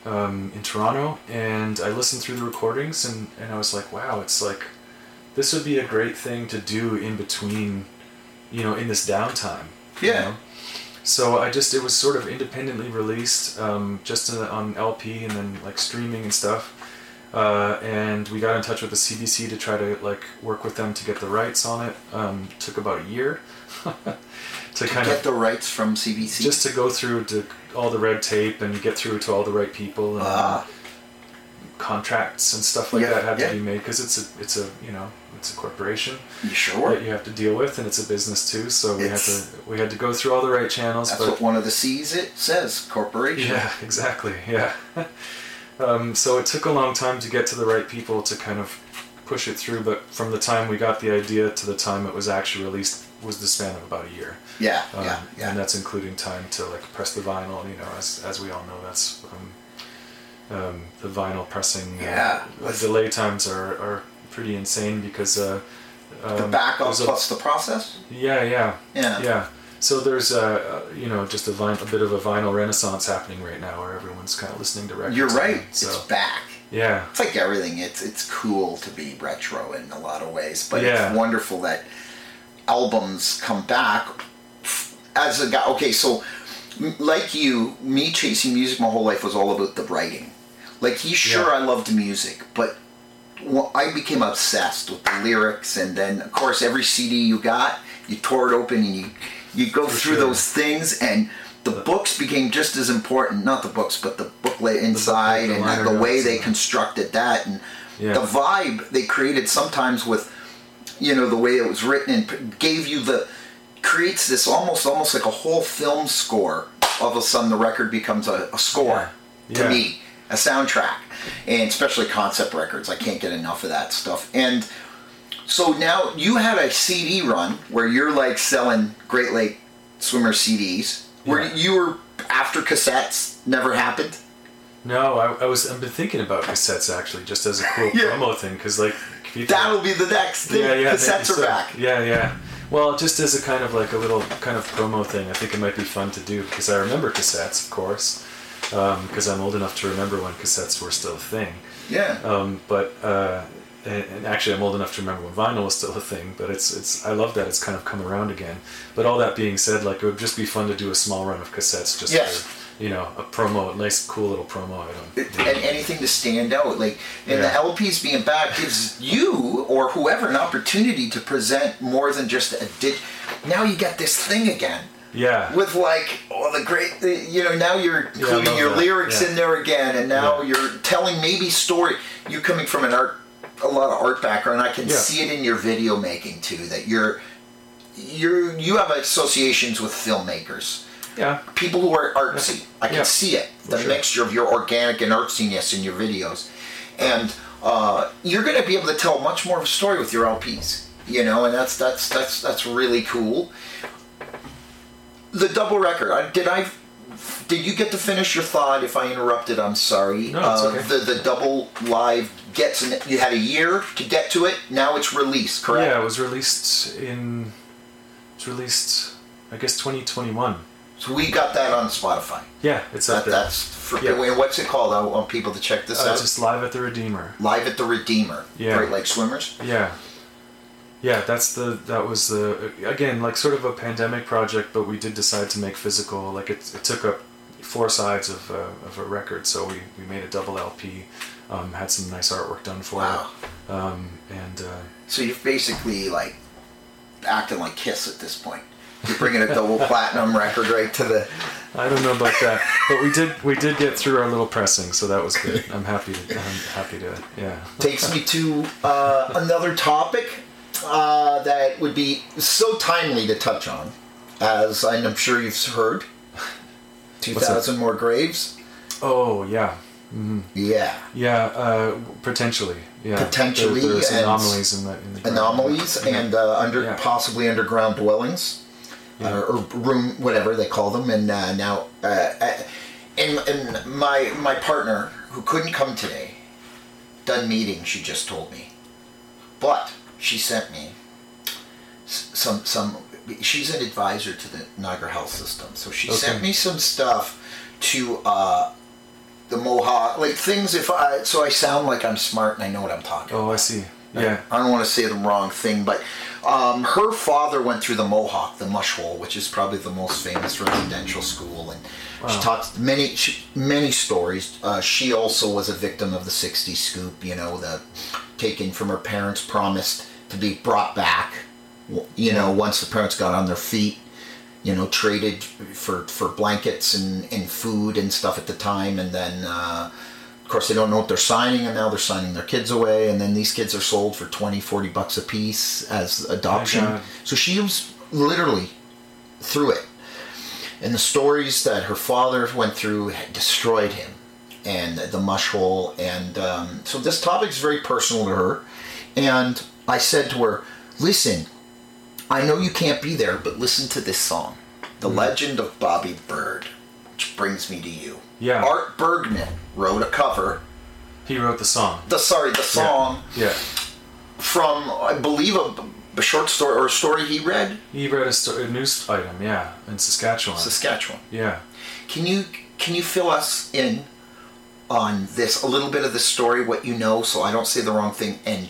um, in Toronto, and I listened through the recordings and, and I was like, wow, it's like, this would be a great thing to do in between, you know, in this downtime. Yeah. You know? So I just, it was sort of independently released um, just in, on L P and then like streaming and stuff. Uh, and we got in touch with the C B C to try to like work with them to get the rights on it. Um, took about a year. To, to kind get of, the rights from C B C? Just to go through to all the red tape and get through to all the right people and uh, contracts and stuff like yeah, that had yeah. to be made because it's a, it's a, you know, it's a corporation sure. that you have to deal with, and it's a business too, so we had to we had to go through all the right channels. That's but, what one of the C's it says, corporation. Yeah, exactly, yeah. um, so it took a long time to get to the right people to kind of push it through, but from the time we got the idea to the time it was actually released was the span of about a year. Yeah, um, yeah, yeah. And that's including time to like press the vinyl, you know, as as we all know, that's um, um, the vinyl pressing. Yeah. Uh, the delay times are, are pretty insane because... Uh, um, the backup plus a, the process? Yeah, yeah, yeah. Yeah. So there's, uh, you know, just a, vin- a bit of a vinyl renaissance happening right now where everyone's kind of listening to records. You're right. And, so. It's back. Yeah. It's like everything. It's, it's cool to be retro in a lot of ways, but yeah. it's wonderful that albums come back as a guy. Okay, so like you, me chasing music my whole life was all about the writing. Like, he's sure yeah. I loved music, but well, I became obsessed with the lyrics, and then of course every C D you got, you tore it open and you you go For through sure. those things, and the books became just as important. Not the books, but the booklet inside the book, the and, and the way they constructed that, and yeah. the vibe they created sometimes with. You know, the way it was written and gave you the, creates this almost almost like a whole film score. All of a sudden the record becomes a, a score yeah. to yeah. me, a soundtrack, and especially concept records. I can't get enough of that stuff. And so now you had a C D run where you're like selling Great Lakes Swimmers C Ds, where yeah. you were after cassettes, never happened? No, I, I was, I've been thinking about cassettes actually, just as a cool yeah. promo thing, because like, people. That'll be the next thing. Yeah, yeah, cassettes are so, back. Yeah, yeah. Well, just as a kind of like a little kind of promo thing, I think it might be fun to do because I remember cassettes, of course, because um, I'm old enough to remember when cassettes were still a thing. Yeah. Um, but uh, and, and actually, I'm old enough to remember when vinyl was still a thing. But it's it's I love that it's kind of come around again. But all that being said, like it would just be fun to do a small run of cassettes, just yes. for, you know, a promo, a nice, cool little promo item. It, and anything to stand out. Like, and yeah. the L Ps being back gives you or whoever an opportunity to present more than just a dig. Now you got this thing again. Yeah. With like, oh, the great, you know, now you're including yeah, your that. lyrics yeah. in there again, and now yeah. you're telling maybe story. You coming from an art a lot of art background. I can yeah. see it in your video making too, that you're you're you have associations with filmmakers. Yeah. People who are artsy. Yeah. I can yeah. see it. The sure. mixture of your organic and artsiness in your videos. And uh, you're going to be able to tell much more of a story with your L Ps, you know, and that's that's that's that's really cool. The double record. I, did I did you get to finish your thought? If I interrupted, I'm sorry. No, it's uh, okay. The the double live gets an, you had a year to get to it. Now it's released, correct? Yeah, it was released in it's released I guess twenty twenty-one. So we got that on Spotify. Yeah, it's up that, there. That's for, yeah. What's it called? I want people to check this uh, out. It's just Live at the Redeemer. Live at the Redeemer. Yeah. Great Lakes Swimmers. Yeah. Yeah, that's the that was the again like sort of a pandemic project, but we did decide to make physical. Like it, it took up four sides of a, of a record, so we, we made a double L P. Um, had some nice artwork done for wow. it. Um, and uh, so you're basically like acting like Kiss at this point. You're bringing a double platinum record right to the. I don't know about that, but we did we did get through our little pressing, so that was good. I'm happy. To, I'm happy to. Yeah. Takes me to uh, another topic uh, that would be so timely to touch on, as I'm sure you've heard. Two thousand more graves. Oh yeah. Mm-hmm. Yeah. Yeah. Uh, potentially. Yeah. Potentially. There, there's anomalies in the, in the anomalies ground. And uh, under yeah. possibly underground dwellings. Yeah. Or, or room, whatever they call them, and uh, now, uh, and and my my partner who couldn't come today, done meeting. She just told me, but she sent me some some. She's an advisor to the Niagara Health System, so she okay. sent me some stuff to uh, the Mohawk, like things. If I so I sound like I'm smart and I know what I'm talking. Oh, about. I see. Yeah, I don't want to say the wrong thing, but um, her father went through the Mohawk, the Mush Hole, which is probably the most famous residential school, and wow. she taught many she, many stories. Uh, she also was a victim of the sixties scoop, you know, the taken from her parents, promised to be brought back, you know, once the parents got on their feet, you know, traded for for blankets and, and food and stuff at the time, and then. Uh, Of course, they don't know what they're signing, and now they're signing their kids away, and then these kids are sold for twenty, forty bucks a piece as adoption. Oh, so she was literally through it. And the stories that her father went through had destroyed him, and the mush hole. And um, so this topic is very personal to her. And I said to her, listen, I know you can't be there, but listen to this song, The mm. Legend of Bobby Bird, which brings me to you. Yeah. Art Bergmann wrote a cover. He wrote the song. The sorry, the song. Yeah. yeah. From I believe a, a short story or a story he read. He read a, sto- a news item, yeah, in Saskatchewan. Saskatchewan. Yeah. Can you can you fill us in on this a little bit of the story, what you know, so I don't say the wrong thing, and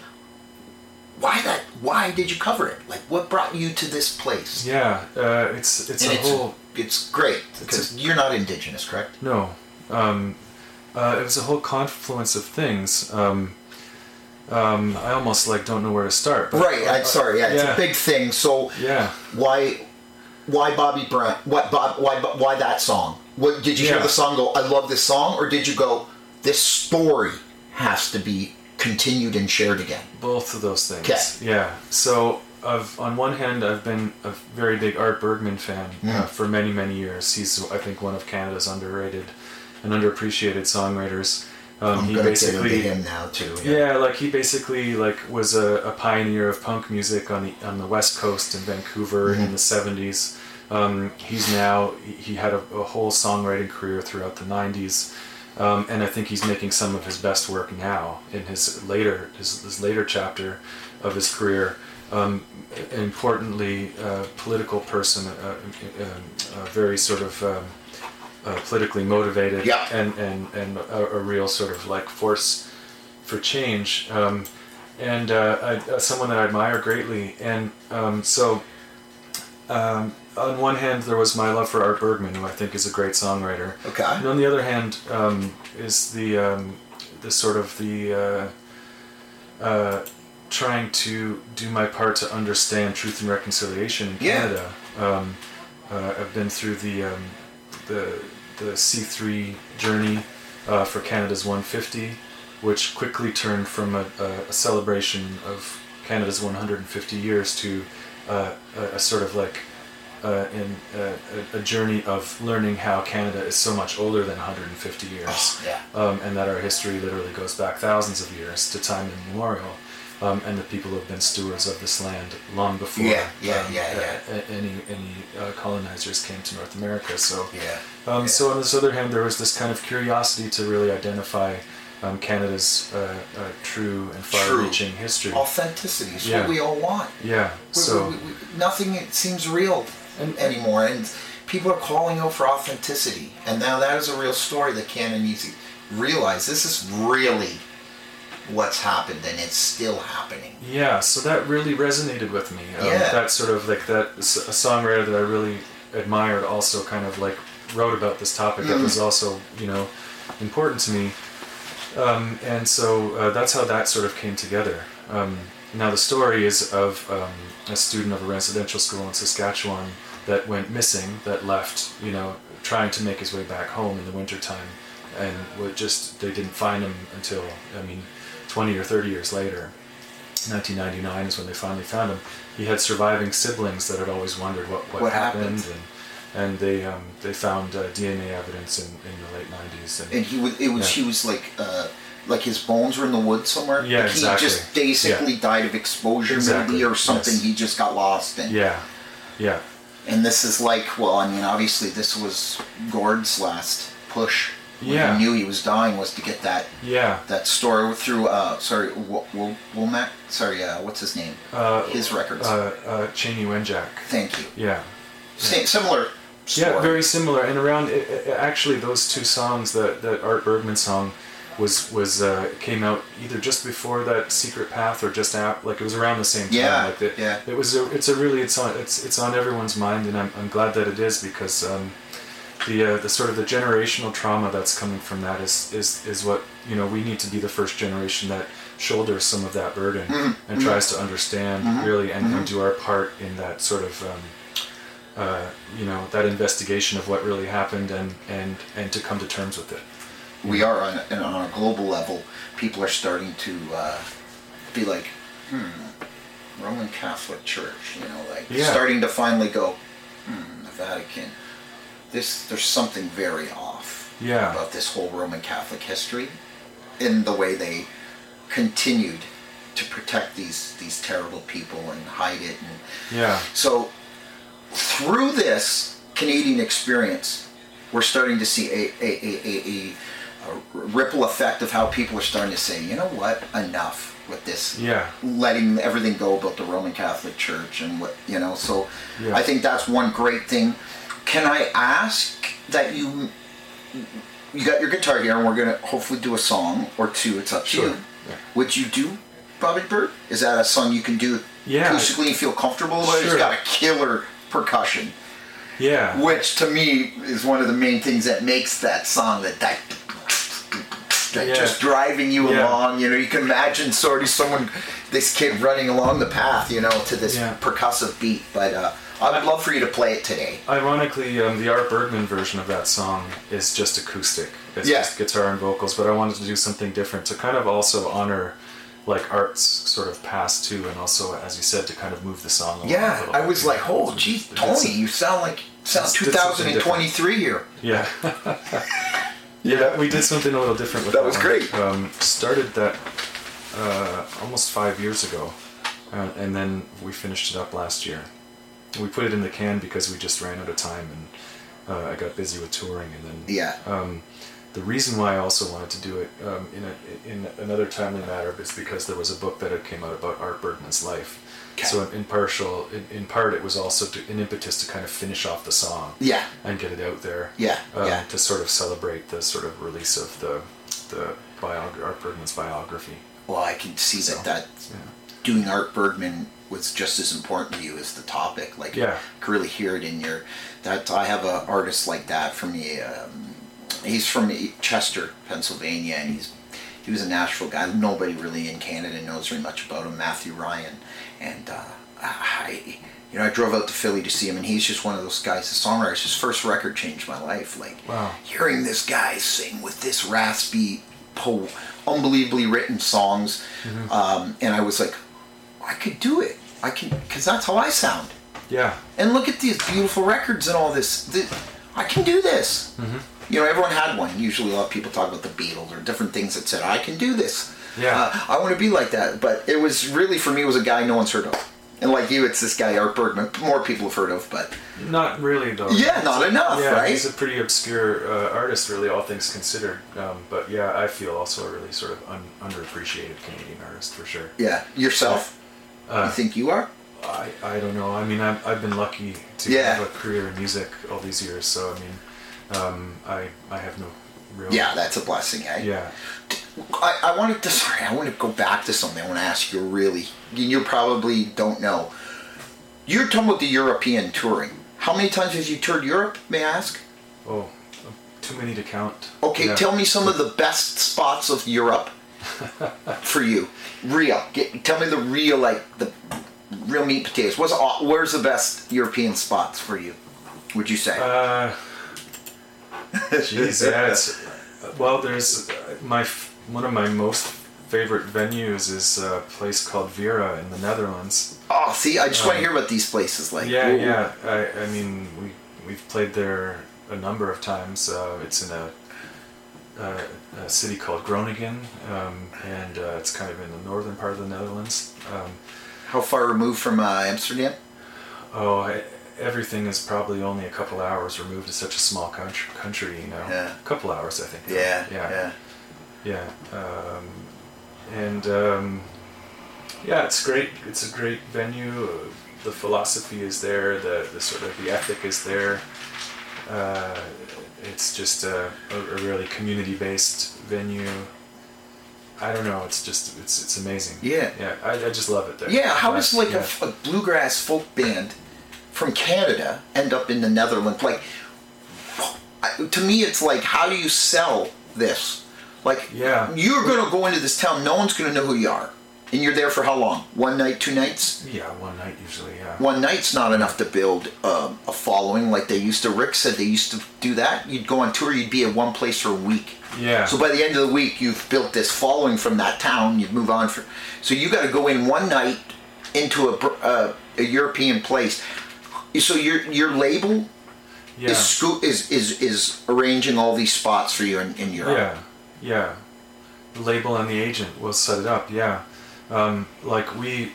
why that? Why did you cover it? Like, what brought you to this place? Yeah, uh, it's it's and a it's, whole. It's great. It's a, you're not Indigenous, correct? No. Um, uh, it was a whole confluence of things. Um, um, I almost like don't know where to start. But, right. I'm uh, sorry. Yeah, yeah, it's a big thing. So yeah. Why, why Bobby Brown? What Bob? Why? Why that song? What did you yeah. hear the song? Go, I love this song, or did you go? This story has to be continued and shared again. Both of those things. Okay. Yeah. So. I've, on one hand, I've been a very big Art Bergmann fan yeah. uh, for many, many years. He's, I think, one of Canada's underrated and underappreciated songwriters. Um, I'm he gonna basically get him now too. Yeah. yeah, like he basically like was a, a pioneer of punk music on the on the West Coast in Vancouver mm-hmm. in the seventies. Um, he's now he had a, a whole songwriting career throughout the nineties, um, and I think he's making some of his best work now in his later his, his later chapter of his career. Um, importantly, uh, political person, uh, uh, uh, very sort of um, uh, politically motivated, yeah. and and and a, a real sort of like force for change, um, and uh, I, uh, someone that I admire greatly. And um, so, um, on one hand, there was my love for Art Bergmann, who I think is a great songwriter. Okay. And on the other hand, um, is the um, the sort of the uh, uh, trying to do my part to understand truth and reconciliation in Canada. Yeah. Um, uh, I've been through the um, the the C three journey uh, for Canada's one fifty, which quickly turned from a, a celebration of Canada's one hundred fifty years to uh, a, a sort of like uh, in a, a journey of learning how Canada is so much older than one hundred fifty years, oh, yeah. um, and that our history literally goes back thousands of years to time immemorial, um, and the people have been stewards of this land long before yeah, yeah, um, yeah, yeah. Uh, any any uh, colonizers came to North America. So, yeah, um, yeah. so on this other hand, there was this kind of curiosity to really identify Um, Canada's uh, uh, true and far-reaching true. history. Authenticity is yeah. what we all want. Yeah. We, so we, we, we, nothing seems real and, anymore, and people are calling out for authenticity. And now that is a real story that Canada needs to realize. This is really what's happened, and it's still happening. Yeah. So that really resonated with me. Um, yeah. That sort of like that a songwriter that I really admired also kind of like wrote about this topic mm. that was also, you know, important to me. Um, and so uh, that's how that sort of came together. Um, now the story is of um, a student of a residential school in Saskatchewan that went missing, that left, you know, trying to make his way back home in the wintertime, and just they didn't find him until, I mean, twenty or thirty years later. nineteen ninety-nine is when they finally found him. He had surviving siblings that had always wondered what, what, what happened. happened? And, And they um, they found uh, D N A evidence in, in the late nineties. And, and he was it was yeah. he was like uh, like his bones were in the woods somewhere. Yeah, like he exactly. just basically yeah. died of exposure exactly. maybe or something. Yes. He just got lost. And yeah, yeah. And this is like well, I mean, obviously this was Gord's last push. When yeah. he knew he was dying was to get that. Yeah. That story through uh sorry Will Will Womack sorry uh, what's his name uh, his records uh, uh, Cheney Wenjack. Thank you. Yeah. Same, similar. Story. Yeah, very similar, and around it, it, actually those two songs, that that Art Bergmann song, was was uh, came out either just before that Secret Path or just after, like it was around the same time. Yeah, like it, yeah. It was a, it's a really it's on it's it's on everyone's mind, and I'm I'm glad that it is because um, the uh, the sort of the generational trauma that's coming from that is is is what you know we need to be the first generation that shoulders some of that burden mm-hmm. and mm-hmm. tries to understand mm-hmm. really and, mm-hmm. and do our part in that sort of. Um, Uh, you know, that investigation of what really happened and, and, and to come to terms with it. We are, on a, and on a global level, people are starting to uh, be like, hmm, Roman Catholic Church, you know, like yeah. starting to finally go, hmm, the Vatican. This, there's something very off yeah. about this whole Roman Catholic history in the way they continued to protect these, these terrible people and hide it. And yeah. So... through this Canadian experience, we're starting to see a, a, a, a, a ripple effect of how people are starting to say, you know what, enough with this. Yeah. Letting everything go about the Roman Catholic Church and what, you know, so yeah. I think that's one great thing. Can I ask that you, you got your guitar here and we're going to hopefully do a song or two, it's up sure. to you. Yeah. Would you do Bobby Bird? Is that a song you can do yeah, acoustically and feel comfortable with? Sure. It's got a killer... percussion, yeah, which to me is one of the main things that makes that song that that, that yeah. just driving you yeah. along. You know, you can imagine sort of someone, this kid running along the path, you know, to this yeah. percussive beat. But uh, I would love for you to play it today. Ironically, um, the Art Bergmann version of that song is just acoustic. It's yeah. just guitar and vocals. But I wanted to do something different to kind of also honor. Like Art's sort of past too, and also as you said, to kind of move the song along. Yeah, a little I was bit. like, "Oh, geez, Tony, you sound like sound two thousand twenty-three here." Yeah, yeah, we did something a little different. With that, that was one. great. Um, started that uh, almost five years ago, uh, and then we finished it up last year. We put it in the can because we just ran out of time, and uh, I got busy with touring, and then yeah. Um, The reason why I also wanted to do it um, in a, in another timely matter is because there was a book that had came out about Art Bergmann's life. Okay. So in partial, in, in part, it was also to, an impetus to kind of finish off the song. Yeah. And get it out there. Yeah. Um, yeah. To sort of celebrate the sort of release of the the biog- Art Bergmann's biography. Well, I can see so, that that yeah. doing Art Bergmann was just as important to you as the topic. Like, yeah. I could really hear it in your. That I have an artist like that for me. Um, He's from Chester, Pennsylvania, and he's he was a Nashville guy. Nobody really in Canada knows very much about him, Matthew Ryan. And uh, I, you know, I drove out to Philly to see him, and he's just one of those guys, the songwriters. His first record changed my life. Like wow. hearing this guy sing with this raspy po- unbelievably written songs. Mm-hmm. Um, and I was like, I could do it. I can, because that's how I sound. Yeah. And look at these beautiful records and all this. The, I can do this. Mm-hmm. You know, everyone had one. Usually a lot of people talk about the Beatles or different things that said, I can do this. Yeah. Uh, I want to be like that. But it was really, for me, it was a guy no one's heard of. And like you, it's this guy, Art Bergmann. More people have heard of, but... Not really, though. Yeah, not so, enough, yeah, right? He's a pretty obscure uh, artist, really, all things considered. Um, but yeah, I feel also a really sort of un- underappreciated Canadian artist, for sure. Yeah, yourself. Uh, you think you are? I, I don't know. I mean, I've, I've been lucky to yeah. have a career in music all these years, so I mean, um, I, I have no real... Yeah, that's a blessing, eh? Yeah. I, I wanted to, sorry, I want to go back to something. I want to ask you really, you probably don't know. You're talking about the European touring. How many times have you toured Europe, may I ask? Oh, too many to count. Okay, yeah. Tell me some of the best spots of Europe for you. Real. Get, tell me the real, like, the real meat potatoes. What's, where's the best European spots for you, would you say? Uh, geez, yeah, it's, well, there's my... One of my most favorite venues is a place called Vera in the Netherlands. Oh, see, I just um, want to hear about these places. Like, yeah, ooh. yeah. I, I mean, we we've played there a number of times. Uh, it's in a, a, a city called Groningen, um, and uh, it's kind of in the northern part of the Netherlands. Um, How far removed from uh, Amsterdam? Oh, I, everything is probably only a couple hours removed. It's such a small country, country, you know. Yeah. A couple hours, I think. Yeah, yeah. yeah. Yeah, um, and um, yeah, it's great. It's a great venue. The philosophy is there. The, the sort of the ethic is there. Uh, it's just a, a, a really community-based venue. I don't know. It's just it's it's amazing. Yeah, yeah. I, I just love it there. Yeah. How does like yeah. a, a bluegrass folk band from Canada end up in the Netherlands? Like, to me, it's like, how do you sell this? Like, yeah. you're going to go into this town, no one's going to know who you are. And you're there for how long? One night, two nights? Yeah, one night usually, yeah. One night's not enough to build um, a following like they used to. Rick said they used to do that. You'd go on tour, you'd be at one place for a week. Yeah. So by the end of the week, you've built this following from that town, you'd move on. For, so you got to go in one night into a, uh, a European place. So your your label yeah. is, sco- is, is, is arranging all these spots for you in, in Europe. Yeah. Yeah, the label and the agent will set it up, yeah. Um, like, we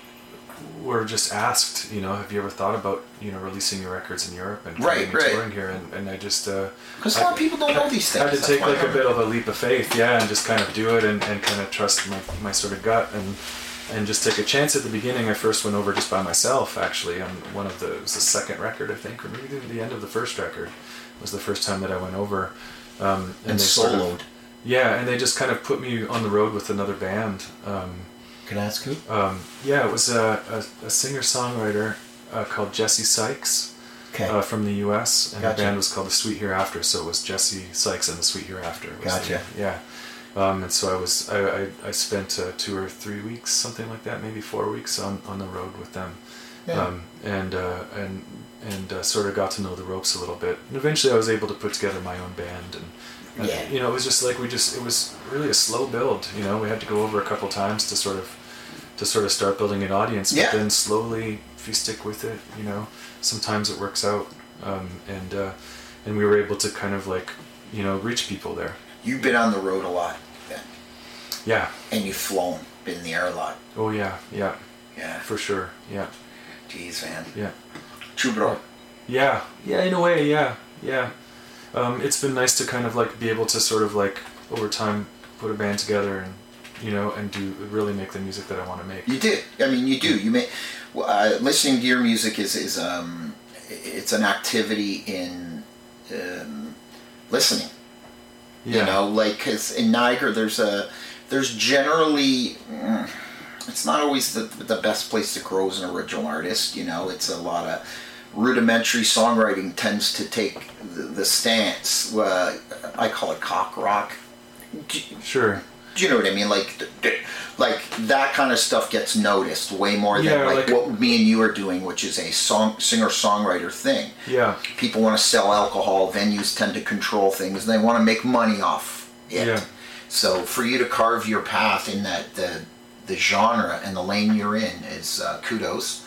were just asked, you know, have you ever thought about, you know, releasing your records in Europe and right, right. touring here? And, and I just... Because uh, a lot of people don't know these things. I had to take, like, a bit of a leap of faith, yeah, and just kind of do it and, and kind of trust my, my sort of gut and and just take a chance at the beginning. I first went over just by myself, actually, on one of the... It was the second record, I think, or maybe the end of the first record was the first time that I went over. Um, and and soloed. Sort of, Yeah, and they just kind of put me on the road with another band. Um, Can I ask who? Um, yeah, it was a, a, a singer-songwriter uh, called Jesse Sykes okay. uh, from the U S, and gotcha. the band was called The Sweet Hereafter, so it was Jesse Sykes and The Sweet Hereafter. Gotcha. The, yeah, um, and so I was I I, I spent uh, two or three weeks, something like that, maybe four weeks on, on the road with them, yeah. um, and uh, and and uh, sort of got to know the ropes a little bit. And eventually, I was able to put together my own band and. Yeah. You know, it was just like we just it was really a slow build. You know, we had to go over a couple times to sort of to sort of start building an audience, but yeah. then slowly, if you stick with it, you know, sometimes it works out. Um, and uh, and we were able to kind of like, you know, reach people there. You've been on the road a lot, then. Yeah. And you've flown, been in the air a lot. Oh yeah, yeah, yeah, for sure, yeah. Jeez, man. Yeah. Chubro. Yeah, yeah, in a way, yeah, yeah. Um, it's been nice to kind of like be able to sort of like over time put a band together and you know and do really make the music that I want to make. You did. I mean, you do. You make uh, listening to your music is is um it's an activity in um, listening. Yeah. You know, like because in Niagara there's a there's generally mm, it's not always the the best place to grow as an original artist. You know, it's a lot of rudimentary songwriting tends to take the, the stance. Uh, I call it cock rock. Do, sure. Do you know what I mean? Like, like that kind of stuff gets noticed way more yeah, than like, like what me and you are doing, which is a song singer-songwriter thing. Yeah. People want to sell alcohol. Venues tend to control things, and they want to make money off it. Yeah. So for you to carve your path in that the the genre and the lane you're in is uh, kudos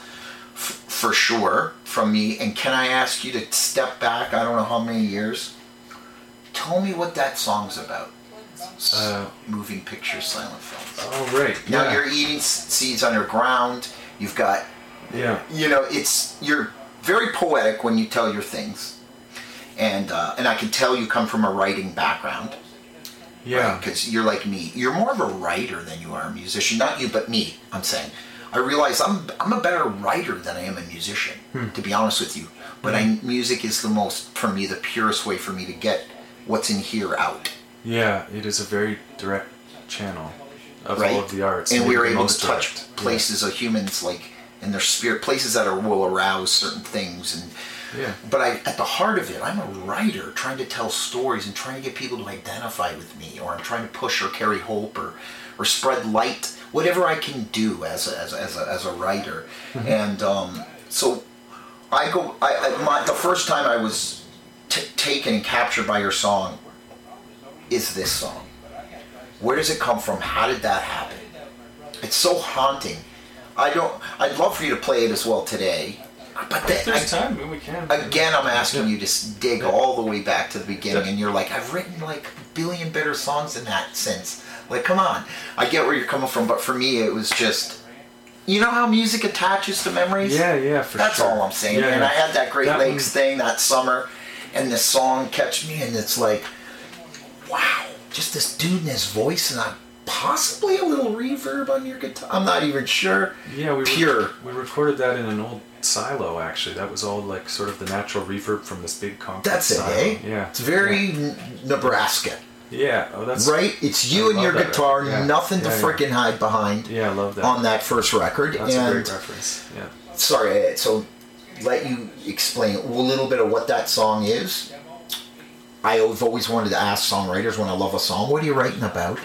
f- for sure from me. And can I ask you to step back? I don't know how many years. Tell me what that song's about. Uh, Moving Picture Silent Films. Oh, right. Now yeah. You're eating seeds underground. You've got, yeah. You know, it's you're very poetic when you tell your things, and uh, and I can tell you come from a writing background. Yeah. Because right? You're like me. You're more of a writer than you are a musician. Not you, but me. I'm saying. I realize I'm I'm a better writer than I am a musician. Hmm. To be honest with you, but mm-hmm. I music is the most for me the purest way for me to get what's in here out. Yeah, it is a very direct channel of right? all of the arts. And we are able to touch direct. places yeah. of humans, like, and their spirit, places that are, will arouse certain things. And yeah. But I, at the heart of it, I'm a writer trying to tell stories and trying to get people to identify with me, or I'm trying to push or carry hope or, or spread light, whatever I can do as a, as a, as a, as a writer. Mm-hmm. And um, so I go, I, I my, the first time I was t- taken and captured by your song, is this song? Where does it come from? How did that happen? It's so haunting. I don't. I'd love for you to play it as well today. But then, there's time when we can. Again, I'm asking you to dig all the way back to the beginning, and you're like, I've written like a billion better songs in that sense. Like, come on. I get where you're coming from, but for me, it was just. You know how music attaches to memories? Yeah, yeah, for sure. That's all I'm saying. Yeah, and yeah. I had that Great that Lakes was... thing that summer, and this song catch me, and it's like. Wow, just this dude and his voice, and I, possibly a little reverb on your guitar. I'm not even sure. Yeah, we pure. Re- we recorded that in an old silo. Actually, that was all like sort of the natural reverb from this big concrete. That's it, silo. eh? Yeah, it's very yeah. N- Nebraska. Yeah, oh, that's right. It's you I and your guitar. Yeah. Nothing yeah, to yeah. freaking hide behind. Yeah, I love that on that first record. That's and a great reference. Yeah. Sorry, so let you explain a little bit of what that song is. I've always wanted to ask songwriters when I love a song, what are you writing about?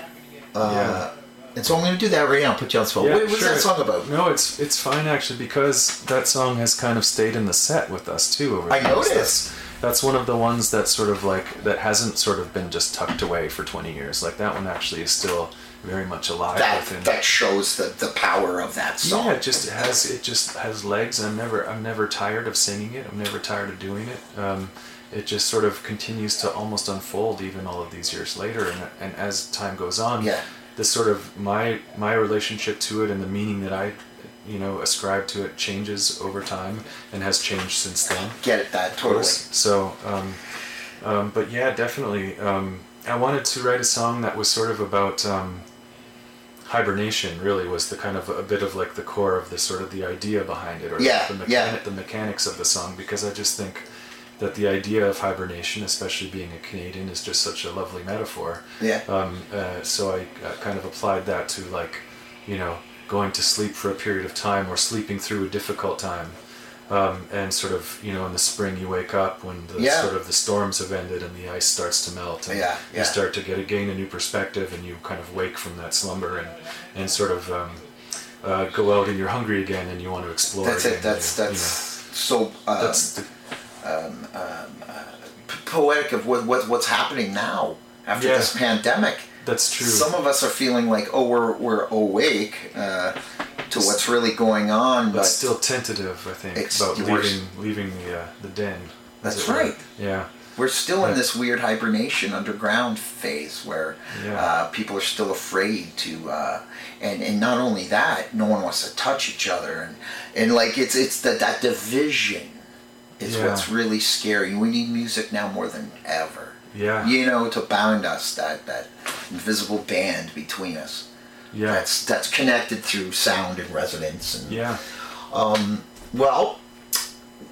Uh, yeah. And so I'm going to do that right now, put you on the spot. Yeah, What's sure. that song about? No, it's it's fine, actually, because that song has kind of stayed in the set with us, too. Over the I noticed. That's, that's one of the ones that sort of like, that hasn't sort of been just tucked away for twenty years. Like, that one actually is still very much alive. That, within. that shows the, the power of that song. Yeah, it just has, it just has legs. I'm never, I'm never tired of singing it. I'm never tired of doing it. Um... It just sort of continues to almost unfold even all of these years later, and, and as time goes on, yeah. this sort of my my relationship to it and the meaning that I, you know, ascribe to it changes over time and has changed since then. Get it? That totally. So, um, um, but yeah, definitely. Um, I wanted to write a song that was sort of about um, hibernation. Really, was the kind of a bit of like the core of the sort of the idea behind it, or yeah, the, the, mechan- yeah. the mechanics of the song, because I just think. That the idea of hibernation, especially being a Canadian, is just such a lovely metaphor. Yeah. Um, uh, so I uh, kind of applied that to like, you know, going to sleep for a period of time or sleeping through a difficult time. Um, and sort of, you know, in the spring you wake up when the yeah. sort of the storms have ended and the ice starts to melt and yeah, yeah. you start to get gain a new perspective and you kind of wake from that slumber and, and sort of um, uh, go out and you're hungry again and you want to explore. That's again, it. That's, and, that's, you know, so... Uh, that's the, Um, um, uh, poetic of what, what what's happening now after yeah, this pandemic. That's true. Some of us are feeling like, oh, we're we're awake uh, to what's really going on, but, but still tentative. I think about leaving leaving the uh, the den. That's right. Like, yeah, we're still in this weird hibernation underground phase where yeah. uh, people are still afraid to, uh, and and not only that, no one wants to touch each other, and and like it's it's the, that division. Is yeah. what's really scary. We need music now more than ever. Yeah. You know, to bound us, that, that invisible band between us. Yeah. That's that's connected through sound and resonance. And, yeah. Um, well,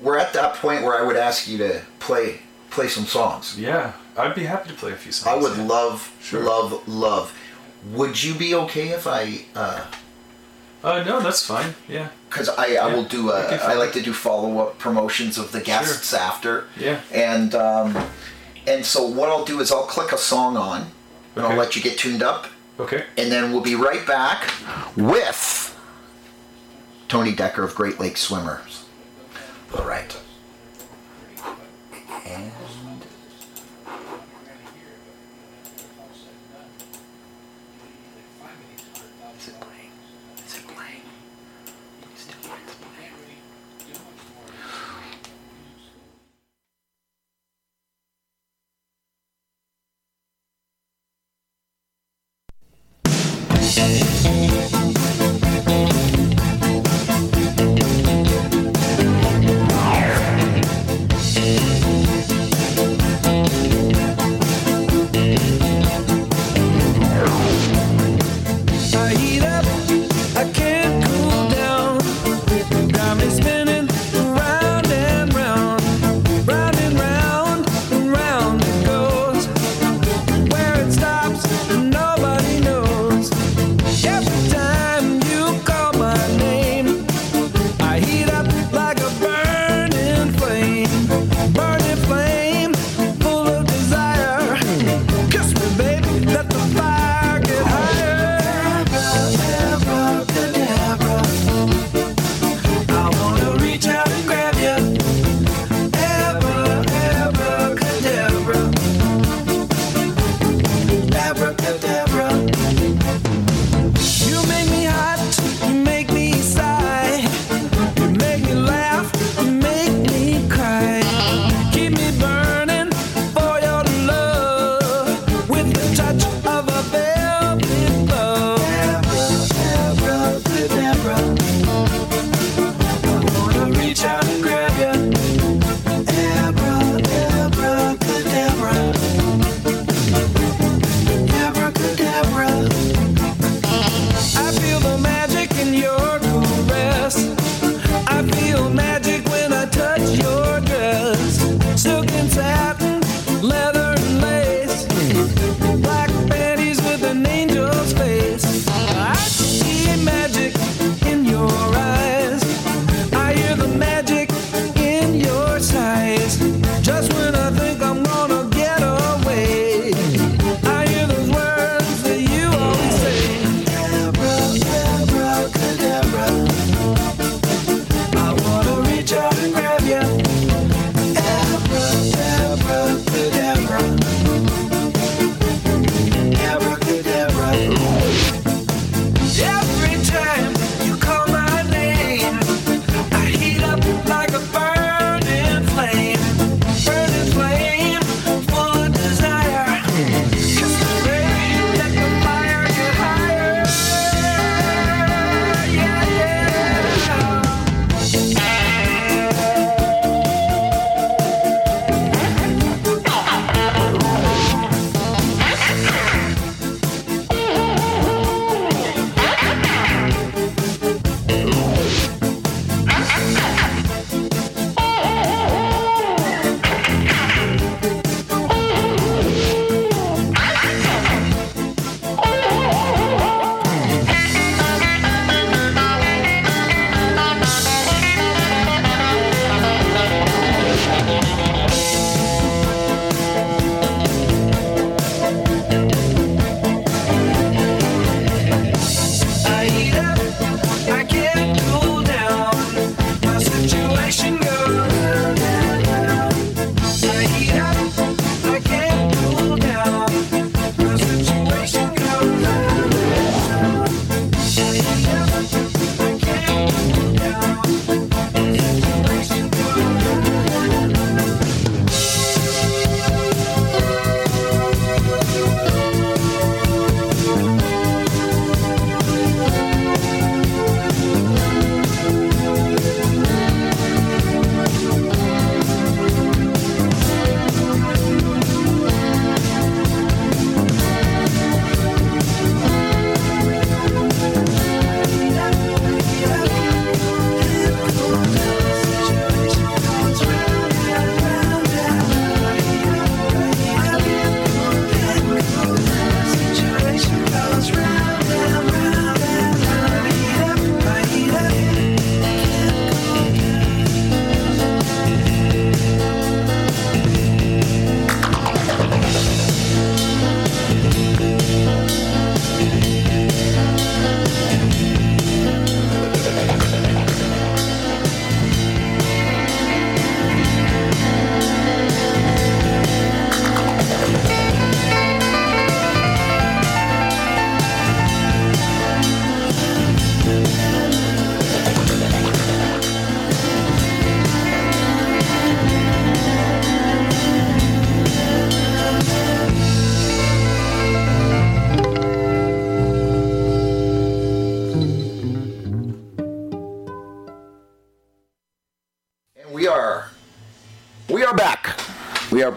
we're at that point where I would ask you to play play some songs. Yeah. I'd be happy to play a few songs. I would yeah. love, sure. love, love. Would you be okay if I... Uh, Uh, no, that's fine, yeah. Because I, I yeah. will do, a, I like to do follow-up promotions of the guests sure. after. Yeah. And um, and so what I'll do is I'll click a song on, and okay. I'll let you get tuned up. Okay. And then we'll be right back with Tony Decker of Great Lakes Swimmers. All right. And Yep.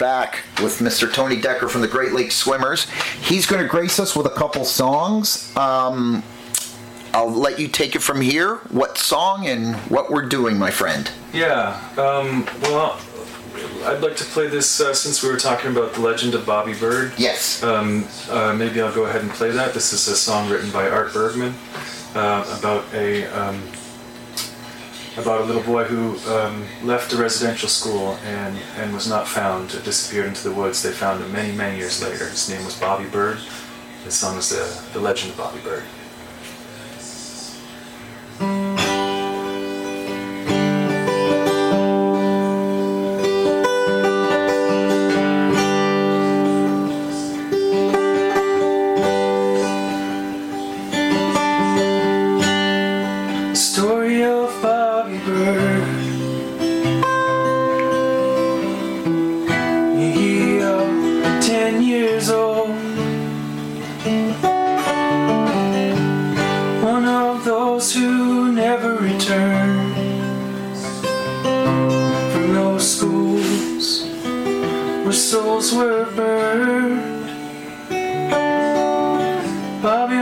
back with Mister Tony Decker from the Great Lakes Swimmers. He's going to grace us with a couple songs. Um, I'll let you take it from here. What song and what we're doing, my friend? Yeah, um, well, I'd like to play this uh, since we were talking about the legend of Bobby Bird. Yes. Um, uh, maybe I'll go ahead and play that. This is a song written by Art Bergmann uh, about a... Um, about a little boy who um, left a residential school and, and was not found, disappeared into the woods. They found him many, many years later. His name was Bobby Bird. His song was the, the Legend of Bobby Bird. Bobby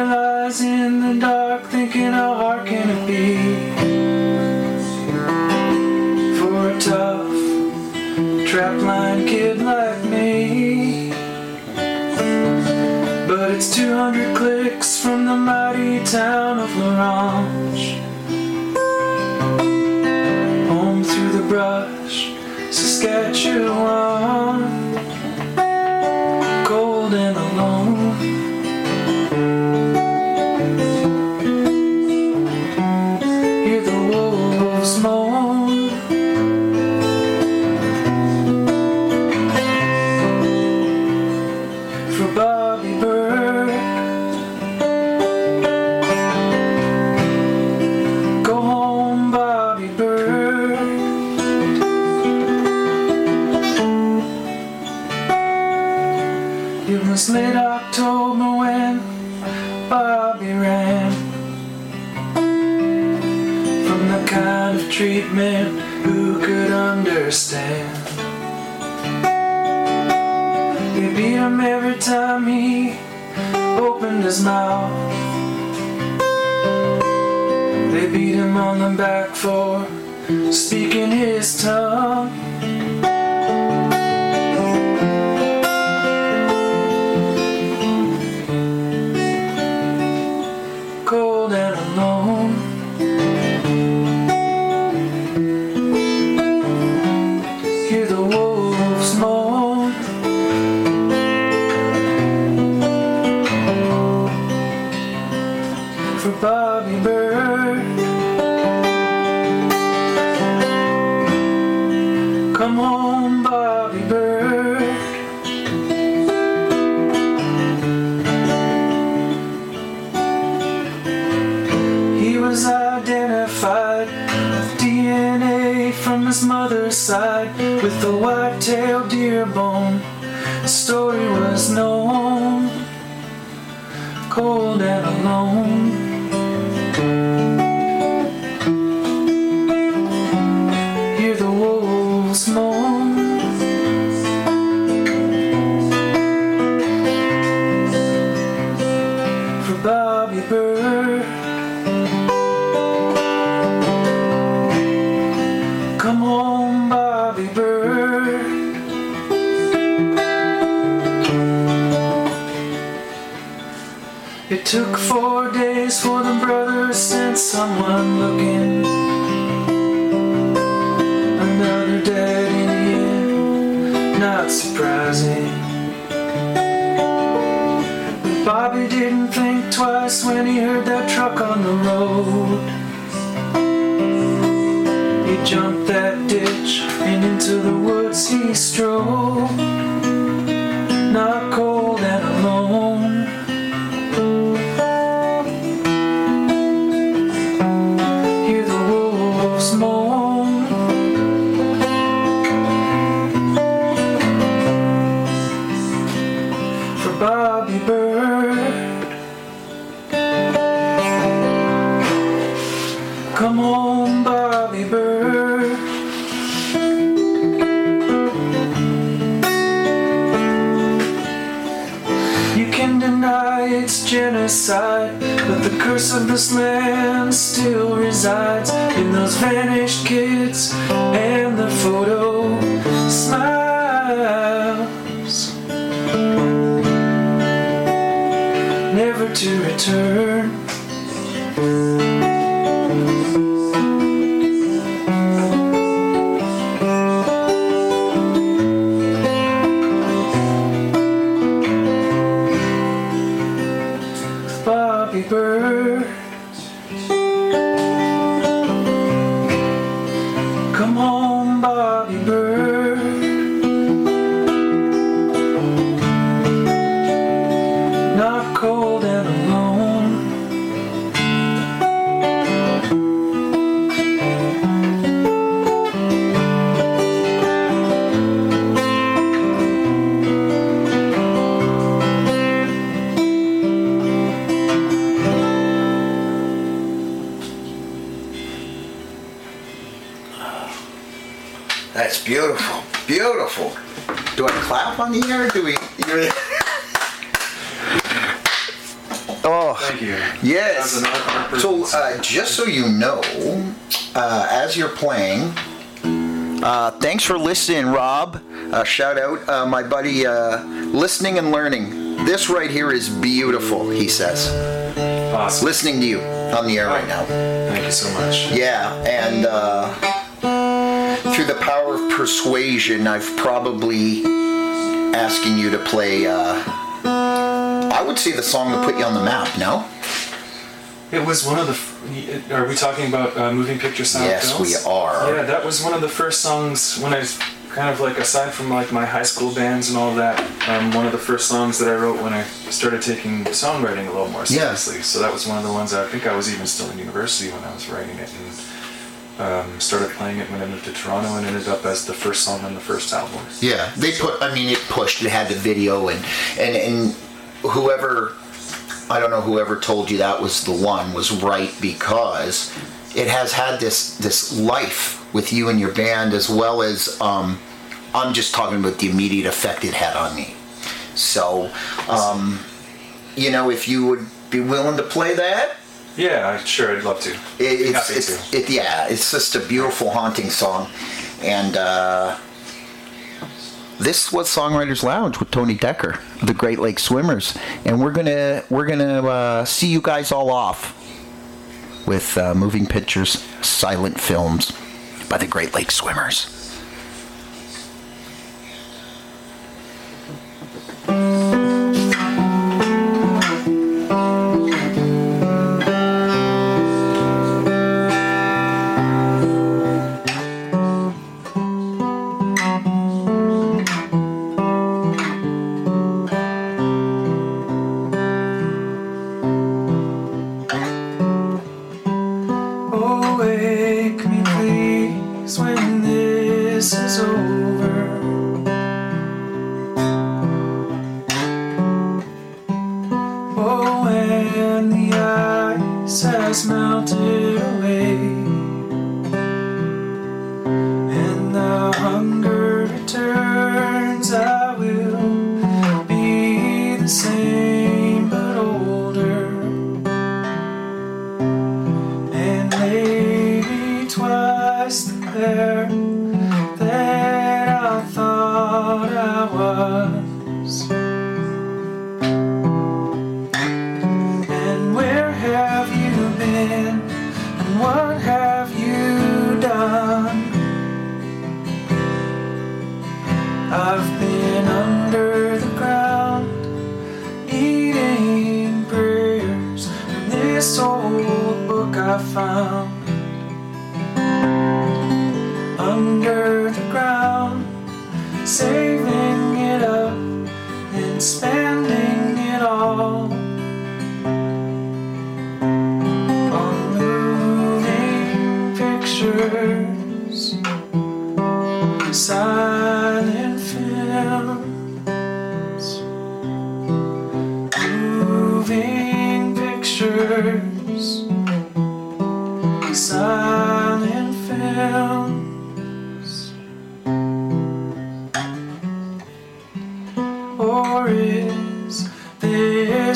Bird, this genocide, but the curse of this land still resides in those vanished kids and the photo smiles, never to return. Bird, come home, Bobby Bird. Not cold and that's beautiful, beautiful. Do I clap on the air or do we? Oh, thank you. Yes. So, uh, just so you know, uh, as you're playing, uh, thanks for listening, Rob. Uh, shout out uh, my buddy, uh, listening and learning. This right here is beautiful, he says. Awesome. Listening to you on the air oh, right now. Thank you so much. Yeah, and. Uh, Through the power of persuasion, I've probably asking you to play, uh, I would say the song that put you on the map, no? It was one of the, are we talking about uh, Moving Picture Sound Yes, films? We are. Yeah, that was one of the first songs when I was kind of like, aside from like my high school bands and all that, um, one of the first songs that I wrote when I started taking songwriting a little more seriously. Yeah. So that was one of the ones, I think I was even still in university when I was writing it. And, Um, started playing it when I moved to Toronto and ended up as the first song on the first album. Yeah, they put, I mean, it pushed, it had the video and, and, and whoever, I don't know, whoever told you that was the one was right, because it has had this, this life with you and your band, as well as, um, I'm just talking about the immediate effect it had on me. So, um, you know, if you would be willing to play that. Yeah, sure, I'd love to. It, it's, it's, to. It, yeah, it's just a beautiful, haunting song. And uh, this was Songwriters Lounge with Tony Decker, the Great Lakes Swimmers. And we're gonna we're gonna uh, see you guys all off with uh, Moving Pictures, Silent Films by the Great Lakes Swimmers.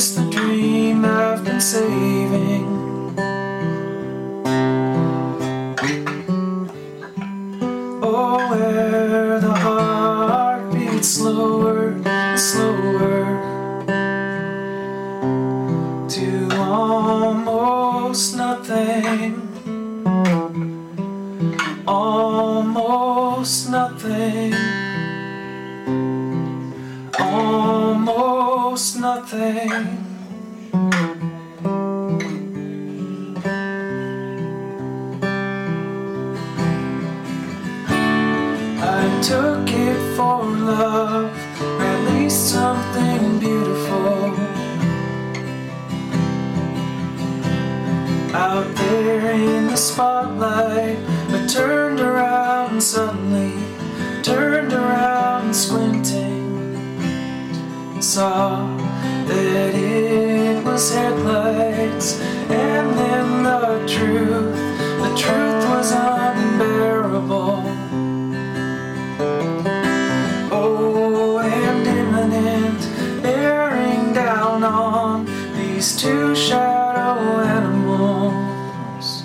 just the dream I've been saving. Slower, slower, to almost nothing, almost nothing, almost nothing. I took it for love, at least something beautiful. Out there in the spotlight, I turned around suddenly, turned around squinting, saw that it was headlights, and then the truth, the truth was unbearable. These two shadow animals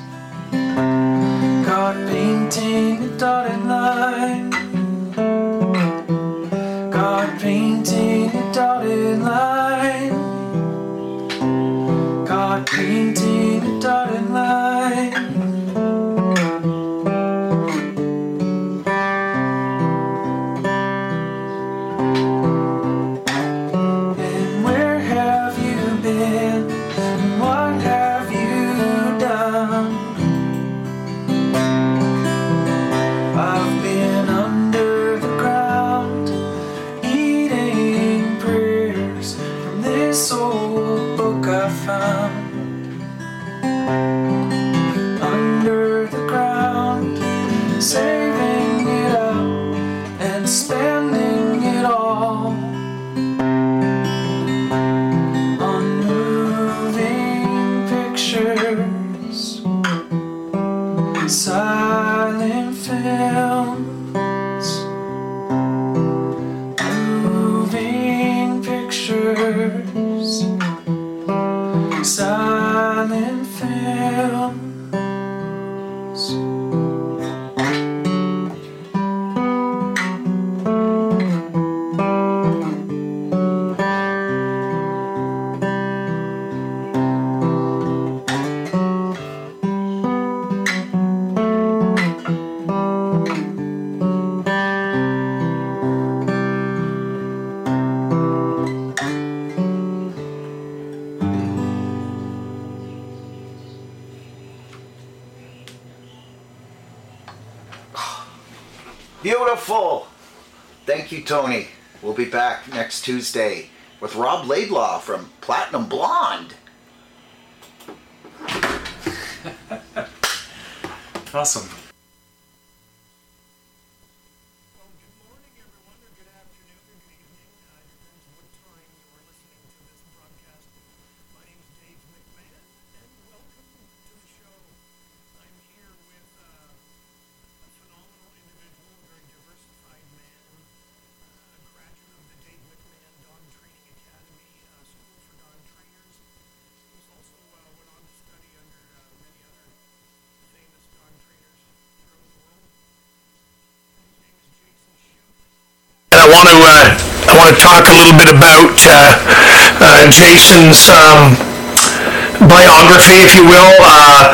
caught painting a dotted line, caught painting a dotted line, caught painting a dotted line. Beautiful. Thank you, Tony. We'll be back next Tuesday with Rob Laidlaw from Platinum Blonde. Awesome. I want to talk a little bit about uh, uh, Jason's um, biography, if you will. Uh,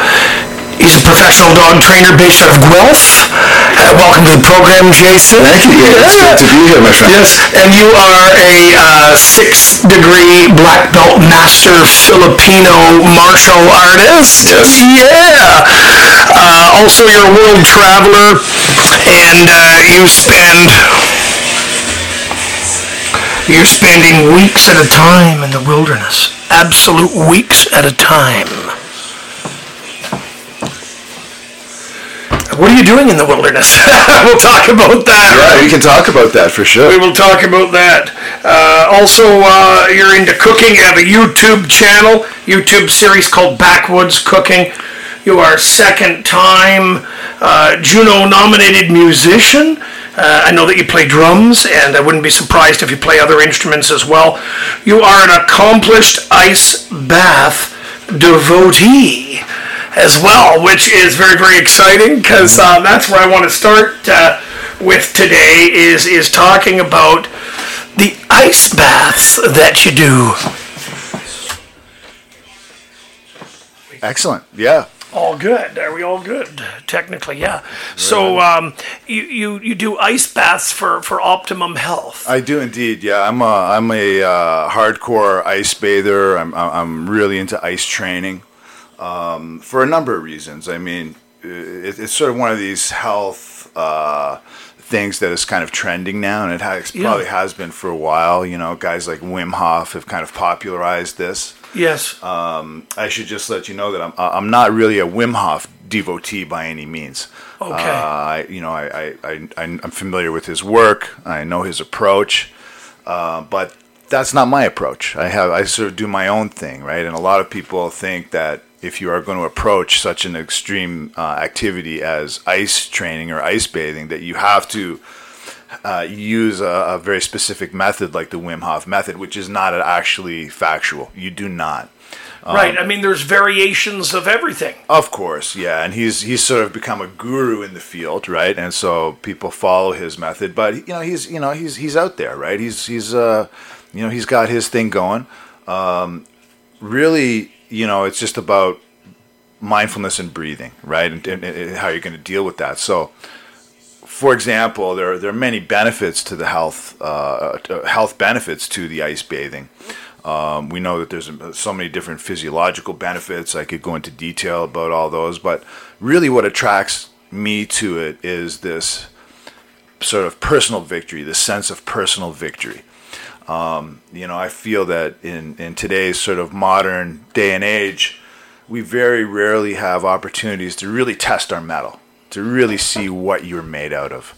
he's a professional dog trainer based out of Guelph. Uh, welcome to the program, Jason. Thank you. Yeah, it's good to be here, my friend. Yes, and you are a uh, sixth-degree black belt master Filipino martial artist. Yes. Yeah. Uh, also, you're a world traveler, and uh, you spend. You're spending weeks at a time in the wilderness. Absolute weeks at a time. What are you doing in the wilderness? We'll talk about that. Yeah, we can talk about that for sure. We will talk about that. Uh, also, uh, you're into cooking. You have a YouTube channel, YouTube series called Backwoods Cooking. your second time uh, Juno-nominated musician. Uh, I know that you play drums, and I wouldn't be surprised if you play other instruments as well. You are an accomplished ice bath devotee as well, which is very, very exciting, because uh, that's where I want to start uh, with today, is, is talking about the ice baths that you do. Excellent, yeah. All good. Are we all good? Technically, yeah. So um, you, you you do ice baths for, for optimum health. I do indeed. Yeah, I'm a I'm a uh, hardcore ice bather. I'm I'm really into ice training um, for a number of reasons. I mean, it, it's sort of one of these health uh, things that is kind of trending now, and it has, yeah. probably has been for a while. You know, guys like Wim Hof have kind of popularized this. Yes. Um, I should just let you know that I'm I'm not really a Wim Hof devotee by any means. Okay. Uh, I, you know, I, I, I, I'm familiar with his work. I know his approach, uh, but that's not my approach. I have I sort of do my own thing, right? And a lot of people think that if you are going to approach such an extreme uh, activity as ice training or ice bathing, that you have to uh, use a, a very specific method like the Wim Hof method, which is not actually factual. You do not. Um, right. I mean, there's variations of everything. Of course, yeah. And he's he's sort of become a guru in the field, right? And so people follow his method. But you know, he's you know he's he's out there, right? He's he's uh you know he's got his thing going. Um, really, you know, it's just about mindfulness and breathing, right? And, and, and how you're going to deal with that. So, for example, there are, there are many benefits to the health uh, health benefits to the ice bathing. Um, we know that there's so many different physiological benefits. I could go into detail about all those, but really, what attracts me to it is this sort of personal victory, this sense of personal victory. Um, you know, I feel that in in today's sort of modern day and age, we very rarely have opportunities to really test our mettle, to really see what you're made out of,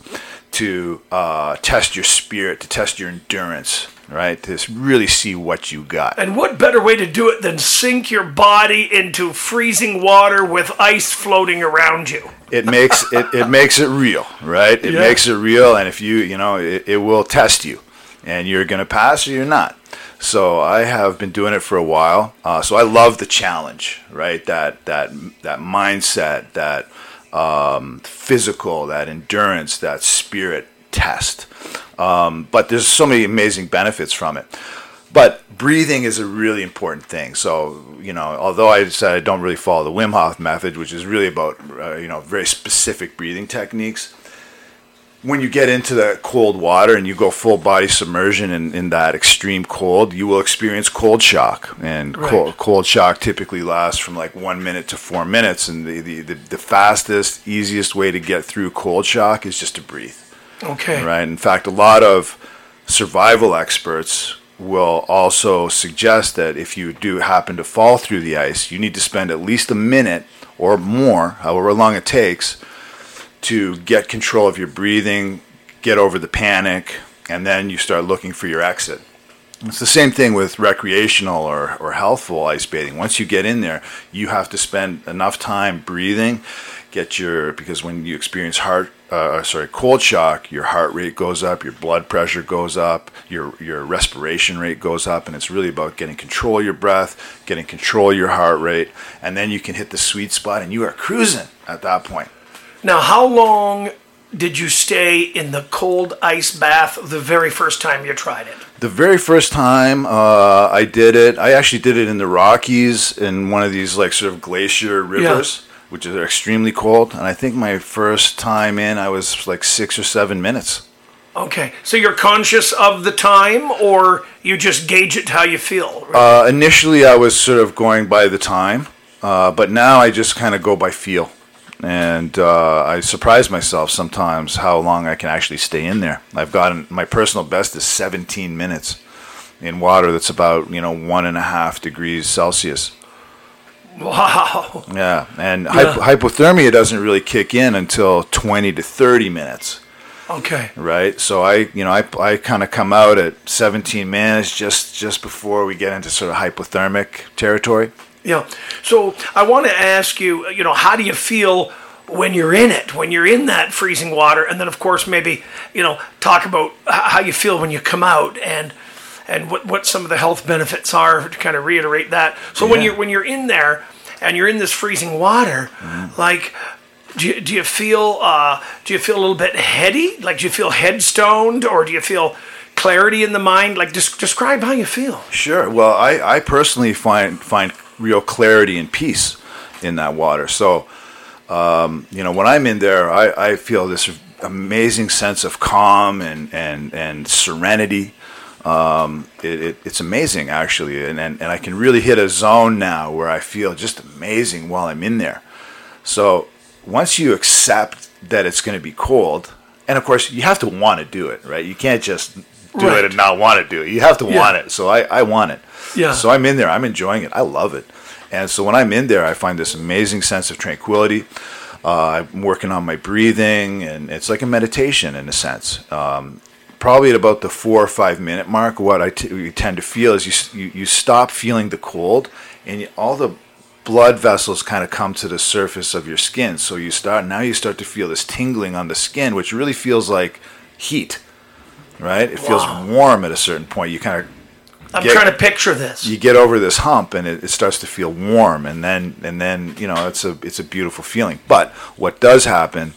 to uh, test your spirit, to test your endurance, right? To really see what you got. And what better way to do it than sink your body into freezing water with ice floating around you? It makes it, it makes it real, right? It yeah. makes it real, and if you, you know, it, it will test you, and you're going to pass or you're not. So I have been doing it for a while. Uh, so I love the challenge, right? That that that mindset, that Um, physical, that endurance, that spirit test. Um, but there's so many amazing benefits from it. But breathing is a really important thing. So, you know, although I said I don't really follow the Wim Hof method, which is really about, uh, you know, very specific breathing techniques, when you get into the cold water and you go full body submersion in, in that extreme cold, you will experience cold shock. And right. cold, cold shock typically lasts from like one minute to four minutes. And the, the, the, the fastest, easiest way to get through cold shock is just to breathe. Okay. Right. In fact, a lot of survival experts will also suggest that if you do happen to fall through the ice, you need to spend at least a minute or more, however long it takes, to get control of your breathing, get over the panic, and then you start looking for your exit. It's the same thing with recreational or, or healthful ice bathing. Once you get in there, you have to spend enough time breathing, get your, because when you experience heart, uh, sorry, cold shock, your heart rate goes up, your blood pressure goes up, your your respiration rate goes up, and it's really about getting control of your breath, getting control of your heart rate, and then you can hit the sweet spot and you are cruising at that point. Now, how long did you stay in the cold ice bath the very first time you tried it? The very first time uh, I did it, I actually did it in the Rockies in one of these like sort of glacier rivers, yeah. which are extremely cold. And I think my first time in, I was like six or seven minutes. Okay, so you're conscious of the time, or you just gauge it how you feel? Right? Uh, initially, I was sort of going by the time, uh, but now I just kind of go by feel. And uh, I surprise myself sometimes how long I can actually stay in there. I've gotten, my personal best is seventeen minutes in water that's about, you know, one and a half degrees Celsius. Wow. Yeah, and yeah. Hy- hypothermia doesn't really kick in until twenty to thirty minutes. Okay. Right? So I, you know, I, I kind of come out at seventeen minutes just, just before we get into sort of hypothermic territory. Yeah. So I want to ask you, you know, how do you feel when you're in it, when you're in that freezing water? And then, of course, maybe, you know, talk about how you feel when you come out and and what, what some of the health benefits are, to kind of reiterate that. So yeah. when you're, when you're in there and you're in this freezing water, mm-hmm. like... Do you, do you feel uh, do you feel a little bit heady? Like, do you feel headstoned, or do you feel clarity in the mind? Like, des- describe how you feel. Sure. Well, I, I personally find find real clarity and peace in that water. So, um, you know, when I'm in there, I, I feel this amazing sense of calm and and and serenity. Um, it, it, it's amazing, actually, and, and and I can really hit a zone now where I feel just amazing while I'm in there. So. Once you accept that it's going to be cold, and of course you have to want to do it, right? You can't just do right. it and not want to do it. You have to yeah. want it. So I, I want it. Yeah. So I'm in there. I'm enjoying it. I love it. And so when I'm in there, I find this amazing sense of tranquility. Uh, I'm working on my breathing, and it's like a meditation in a sense. Um, probably at about the four or five minute mark, what I t- you tend to feel is you, you you stop feeling the cold, and you, all the blood vessels kind of come to the surface of your skin, so you start now you start to feel this tingling on the skin, which really feels like heat, right? It wow. feels warm at a certain point. You kind of I'm get, trying to picture this. You get over this hump, and it, it starts to feel warm, and then and then you know it's a it's a beautiful feeling. But what does happen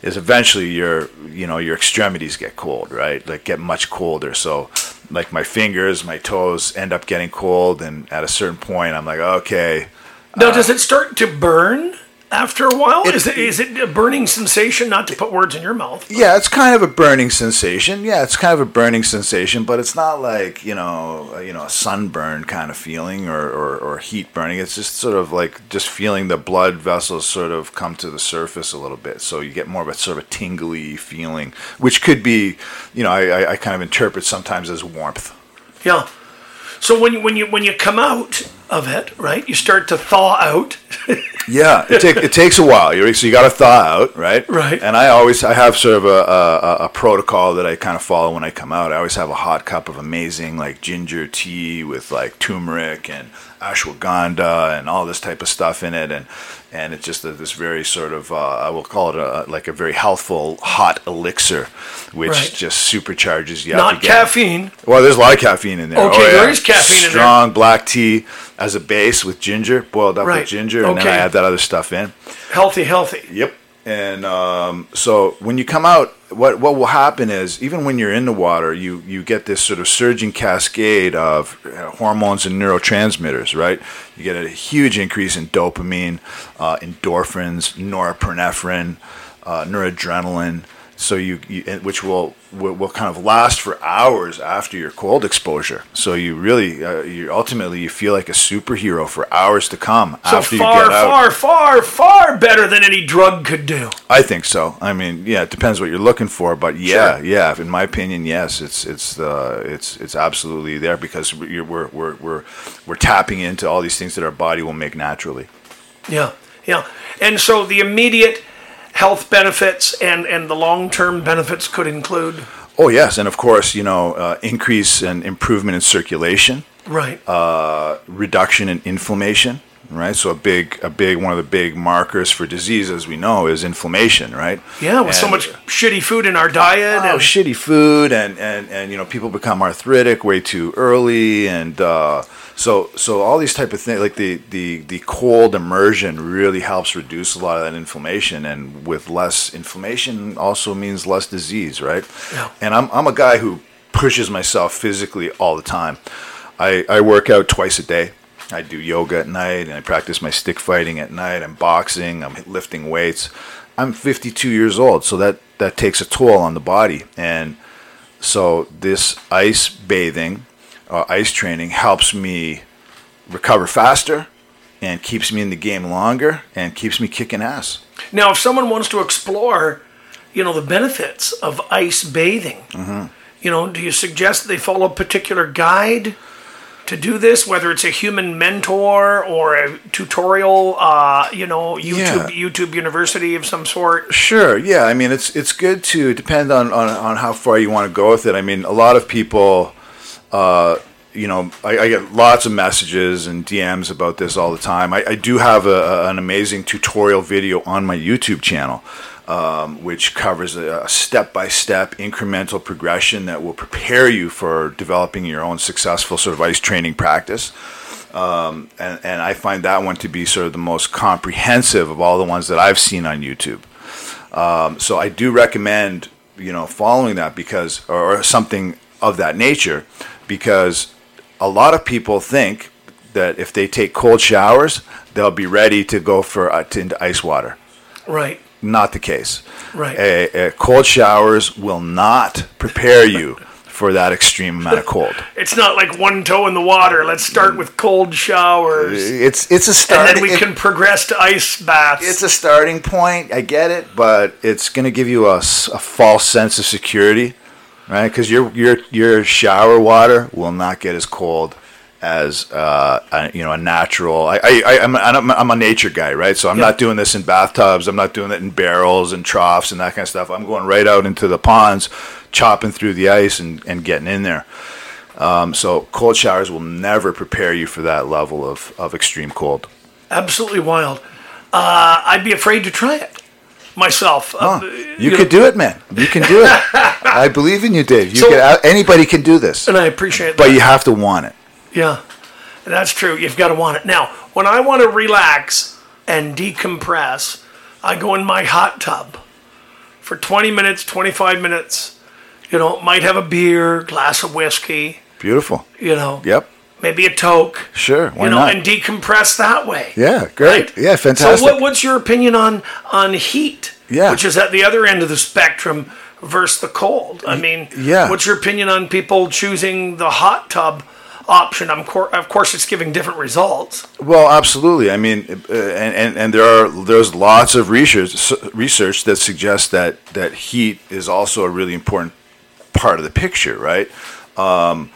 is eventually your you know your extremities get cold, right? Like get much colder. So like my fingers, my toes end up getting cold, and at a certain point, I'm like, okay. Now, does it start to burn after a while? It, is it is it a burning sensation? Not to put words in your mouth. But. Yeah, it's kind of a burning sensation. Yeah, it's kind of a burning sensation, but it's not like you know, you know, a sunburn kind of feeling or, or, or heat burning. It's just sort of like just feeling the blood vessels sort of come to the surface a little bit. So you get more of a sort of tingly feeling, which could be, you know, I, I kind of interpret sometimes as warmth. Yeah. So when you, when you when you come out of it, right? You start to thaw out. yeah, it take it takes a while. You're, so you got to thaw out, right? Right. And I always I have sort of a, a a protocol that I kind of follow when I come out. I always have a hot cup of amazing like ginger tea with like turmeric and ashwagandha and all this type of stuff in it, and and it's just a, this very sort of uh, I will call it a like a very healthful hot elixir, which right. just supercharges you. Not up again. Caffeine. Well, there's a lot of caffeine in there. Okay, oh, yeah. There is caffeine Strong in there. Strong black tea as a base with ginger, boiled up right. with ginger, and okay. then I add that other stuff in. Healthy, healthy. Yep. And um, so when you come out, what what will happen is, even when you're in the water, you, you get this sort of surging cascade of hormones and neurotransmitters, right? You get a huge increase in dopamine, uh, endorphins, norepinephrine, uh, noradrenaline, so you, you which will, will will kind of last for hours after your cold exposure. So you really, uh, you ultimately, you feel like a superhero for hours to come so after far, you get out. So far, far, far, far better than any drug could do. I think so. I mean, yeah, it depends what you're looking for, but yeah, sure. yeah. In my opinion, yes, it's it's uh, it's it's absolutely there because we're we're we're we're, we're tapping into all these things that our body will make naturally. Yeah, yeah, and so the immediate. Health benefits and, and the long-term benefits could include? Oh, yes. And, of course, you know, uh, increase and improvement in circulation. Right. Uh, reduction in inflammation, right? So a big, a big, one of the big markers for disease, as we know, is inflammation, right? Yeah, with and, so much shitty food in our diet. Oh, and- shitty food. And, and, and, you know, people become arthritic way too early. And uh, so so all these type of things, like the, the, the cold immersion really helps reduce a lot of that inflammation. And with less inflammation also means less disease, right? Yeah. And I'm I'm a guy who pushes myself physically all the time. I, I work out twice a day. I do yoga at night, and I practice my stick fighting at night. I'm boxing. I'm lifting weights. I'm fifty-two years old, so that, that takes a toll on the body. And so this ice bathing, uh, ice training helps me recover faster and keeps me in the game longer and keeps me kicking ass. Now, if someone wants to explore, you know, the benefits of ice bathing, mm-hmm. you know, do you suggest they follow a particular guide to do this, whether it's a human mentor or a tutorial, uh, you know, YouTube, yeah. YouTube University of some sort? Sure, yeah. I mean, it's it's good to depend on, on, on how far you want to go with it. I mean, a lot of people, uh, you know, I, I get lots of messages and D Ms about this all the time. I, I do have a, an amazing tutorial video on my YouTube channel, um, which covers a step-by-step incremental progression that will prepare you for developing your own successful sort of ice training practice. Um, and, and I find that one to be sort of the most comprehensive of all the ones that I've seen on YouTube. Um, so I do recommend, you know, following that because, or, or something of that nature, because a lot of people think that if they take cold showers, they'll be ready to go for uh, to, into ice water. Right. Not the case. Right. A, a cold showers will not prepare you for that extreme amount of cold. It's not like one toe in the water. Let's start with cold showers. It's it's a start. And then we it, can progress to ice baths. It's a starting point. I get it, but it's going to give you a, a false sense of security, right? Because your your your shower water will not get as cold as uh, a, you know a natural. I I I'm I'm, I'm a nature guy, right? So I'm yeah. not doing this in bathtubs. I'm not doing it in barrels and troughs and that kind of stuff. I'm going right out into the ponds, chopping through the ice and, and getting in there. Um, so cold showers will never prepare you for that level of, of extreme cold. Absolutely wild. Uh, I'd be afraid to try it myself. Oh, uh, you, you could know. do it, man. You can do it. I believe in you, Dave. You so, can, anybody can do this. And I appreciate but that. But you have to want it. Yeah, that's true. You've got to want it. Now, when I want to relax and decompress, I go in my hot tub for twenty minutes, twenty-five minutes. You know, might have a beer, glass of whiskey. Beautiful. You know. Yep. Maybe a toke. Sure. Why you know, not? And decompress that way. Yeah, great. Right? Yeah, fantastic. So, what, what's your opinion on on heat? Yeah. Which is at the other end of the spectrum versus the cold. I mean, yeah. What's your opinion on people choosing the hot tub option? I'm cor- of course, it's giving different results. Well, absolutely. I mean, uh, and, and and there are there's lots of research research that suggests that that heat is also a really important part of the picture, right? Um,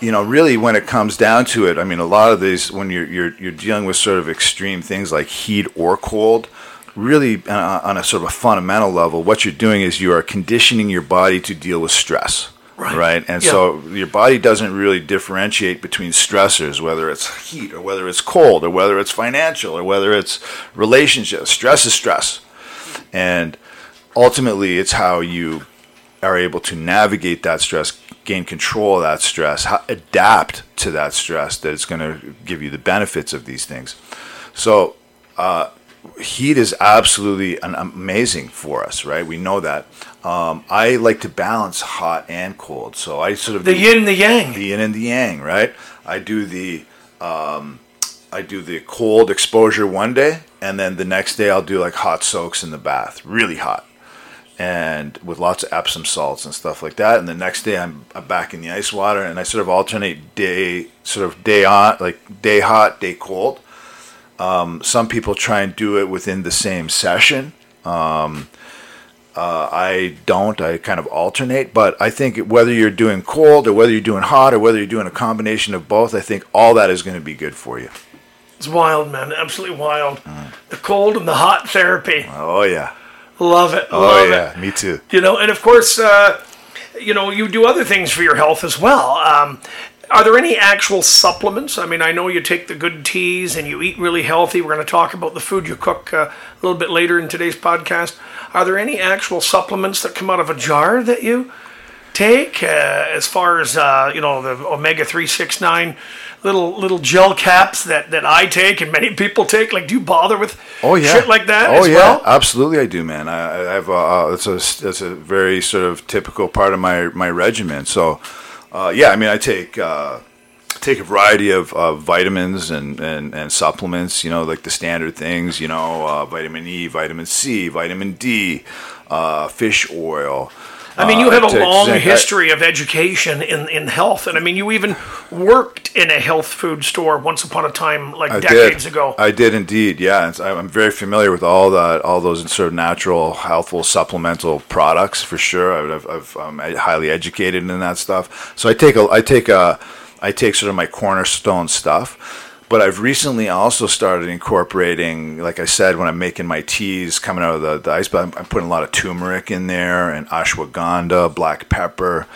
you know, really, when it comes down to it, I mean, a lot of these, when you're you're, you're dealing with sort of extreme things like heat or cold, really uh, on a sort of a fundamental level, what you're doing is you are conditioning your body to deal with stress, right? right? And yeah. so your body doesn't really differentiate between stressors, whether it's heat or whether it's cold or whether it's financial or whether it's relationships. Stress is stress. And ultimately, it's how you are able to navigate that stress, gain control of that stress, how, adapt to that stress that is going to give you the benefits of these things. So uh, heat is absolutely an amazing for us, right? We know that. Um, I like to balance hot and cold. So I sort of... The yin and the yang. The yin and the yang, right? I do the... Um, I do the cold exposure one day, and then the next day I'll do like hot soaks in the bath, really hot, and with lots of Epsom salts and stuff like that. And the next day I'm, I'm back in the ice water, and I sort of alternate day, sort of day on, like day hot, day cold. Um, some people try and do it within the same session. Um, uh, I don't, I kind of alternate, but I think whether you're doing cold or whether you're doing hot or whether you're doing a combination of both, I think all that is going to be good for you. It's wild, man. Absolutely wild. Mm. The cold and the hot therapy. Oh yeah. Love it. Oh, love yeah. It. Me too. You know, and of course, uh, you know, you do other things for your health as well. Um, are there any actual supplements? I mean, I know you take the good teas and you eat really healthy. We're going to talk about the food you cook uh, a little bit later in today's podcast. Are there any actual supplements that come out of a jar that you take uh, as far as, uh, you know, the omega three sixty-nine little little gel caps that, that I take and many people take? Like, do you bother with oh, yeah. shit like that oh, as yeah. well? Oh, yeah. Absolutely I do, man. I, I have uh, it's a, that's a very sort of typical part of my, my regimen. So, uh, yeah, I mean, I take uh, take a variety of uh, vitamins and, and, and supplements, you know, like the standard things, you know, uh, vitamin E, vitamin C, vitamin D, uh, fish oil. I mean, you have a long history of education in, in health. And, I mean, you even worked in a health food store once upon a time, like decades ago. I did indeed, yeah. I'm very familiar with all that, all those sort of natural, healthful, supplemental products, for sure. I've, I've, I'm highly educated in that stuff. So I take a, I take a, I take sort of my cornerstone stuff. But I've recently also started incorporating, like I said, when I'm making my teas coming out of the, the ice bath, I'm, I'm putting a lot of turmeric in there and ashwagandha, black pepper,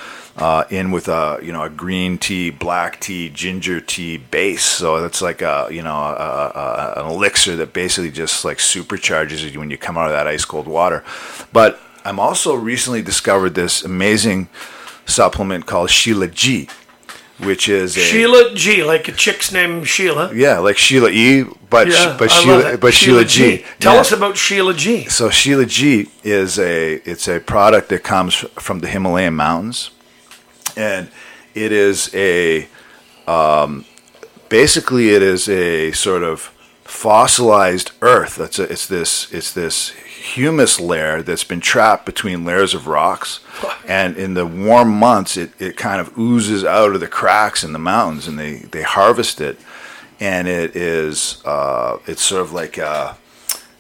uh, in with a, you know, a green tea, black tea, ginger tea base. So that's like a, you know, a, a, an elixir that basically just like supercharges you when you come out of that ice cold water. But I'm also recently discovered this amazing supplement called Shilajit, which is a, Shilajit, like a chick's name Sheila. Yeah, like Sheila E, but yeah, sh- but Sheila, but Shilajit. Tell yeah. us about Shilajit. So Shilajit is a it's a product that comes from the Himalayan mountains, and it is a um, basically it is a sort of fossilized earth. That's a, it's this it's this humus layer that's been trapped between layers of rocks, and in the warm months it, it kind of oozes out of the cracks in the mountains, and they, they harvest it, and it is uh, it's sort of like a,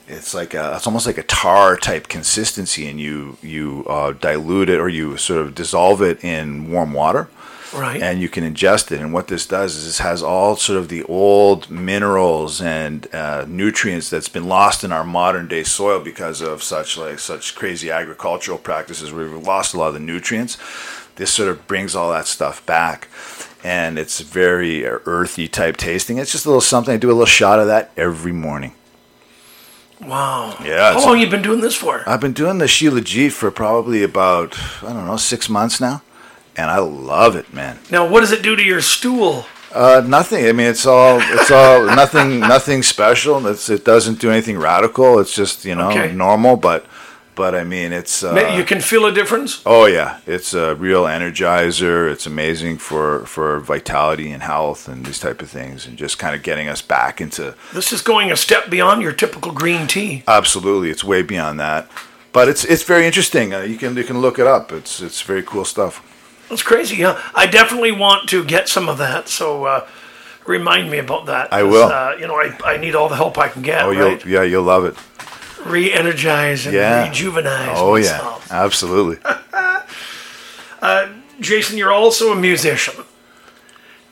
it's like a, it's almost like a tar type consistency, and you you uh, dilute it or you sort of dissolve it in warm water. Right. And you can ingest it. And what this does is it has all sort of the old minerals and uh, nutrients that's been lost in our modern day soil because of such like such crazy agricultural practices. We've lost a lot of the nutrients. This sort of brings all that stuff back. And it's very earthy type tasting. It's just a little something. I do a little shot of that every morning. Wow. Yeah. How long have you been doing this for? I've been doing the Shilajit for probably about, I don't know, six months now. And I love it, man. Now, what does it do to your stool? Uh, nothing. I mean, it's all, it's all, nothing, nothing special. It's, it doesn't do anything radical. It's just, you know, okay. normal. But, but I mean, it's. Uh, you can feel a difference? Oh yeah, it's a real energizer. It's amazing for, for vitality and health and these type of things, and just kind of getting us back into. This is going a step beyond your typical green tea. Absolutely, it's way beyond that. But it's it's very interesting. Uh, you can you can look it up. It's it's very cool stuff. That's crazy, huh? I definitely want to get some of that, so uh, remind me about that. I will. Uh, you know, I, I need all the help I can get, oh, right? You'll, yeah, you'll love it. Re-energize and yeah. rejuvenize oh, myself. Oh, yeah, absolutely. uh, Jason, you're also a musician,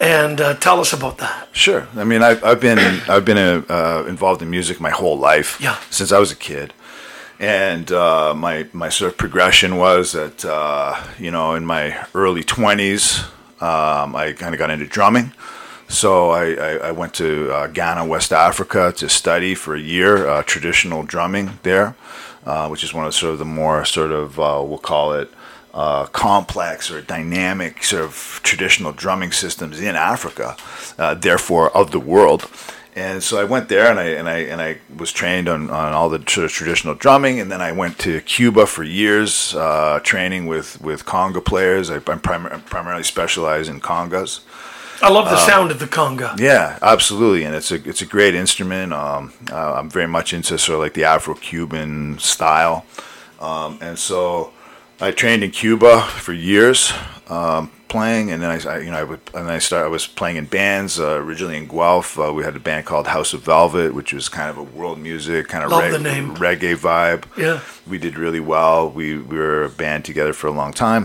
and uh, tell us about that. Sure. I mean, I've, I've been I've been a, uh, involved in music my whole life, yeah. since I was a kid. And uh, my my sort of progression was that, uh, you know, in my early twenties, um, I kind of got into drumming. So I, I, I went to uh, Ghana, West Africa to study for a year, uh, traditional drumming there, uh, which is one of sort of the more sort of, uh, we'll call it, Uh, complex or dynamic sort of traditional drumming systems in Africa, uh, therefore of the world. And so I went there, and I and I and I was trained on, on all the sort of traditional drumming, and then I went to Cuba for years, uh, training with, with conga players. I, I'm prim- primarily specialize in congas. I love the um, sound of the conga. Yeah, absolutely, and it's a it's a great instrument. Um, uh, I'm very much into sort of like the Afro-Cuban style, um, and so I trained in Cuba for years, um, playing, and then I, I, you know, I would, and then I started. I was playing in bands uh, originally in Guelph. Uh, we had a band called House of Velvet, which was kind of a world music kind of reg- reggae vibe. Yeah, we did really well. We we were a band together for a long time.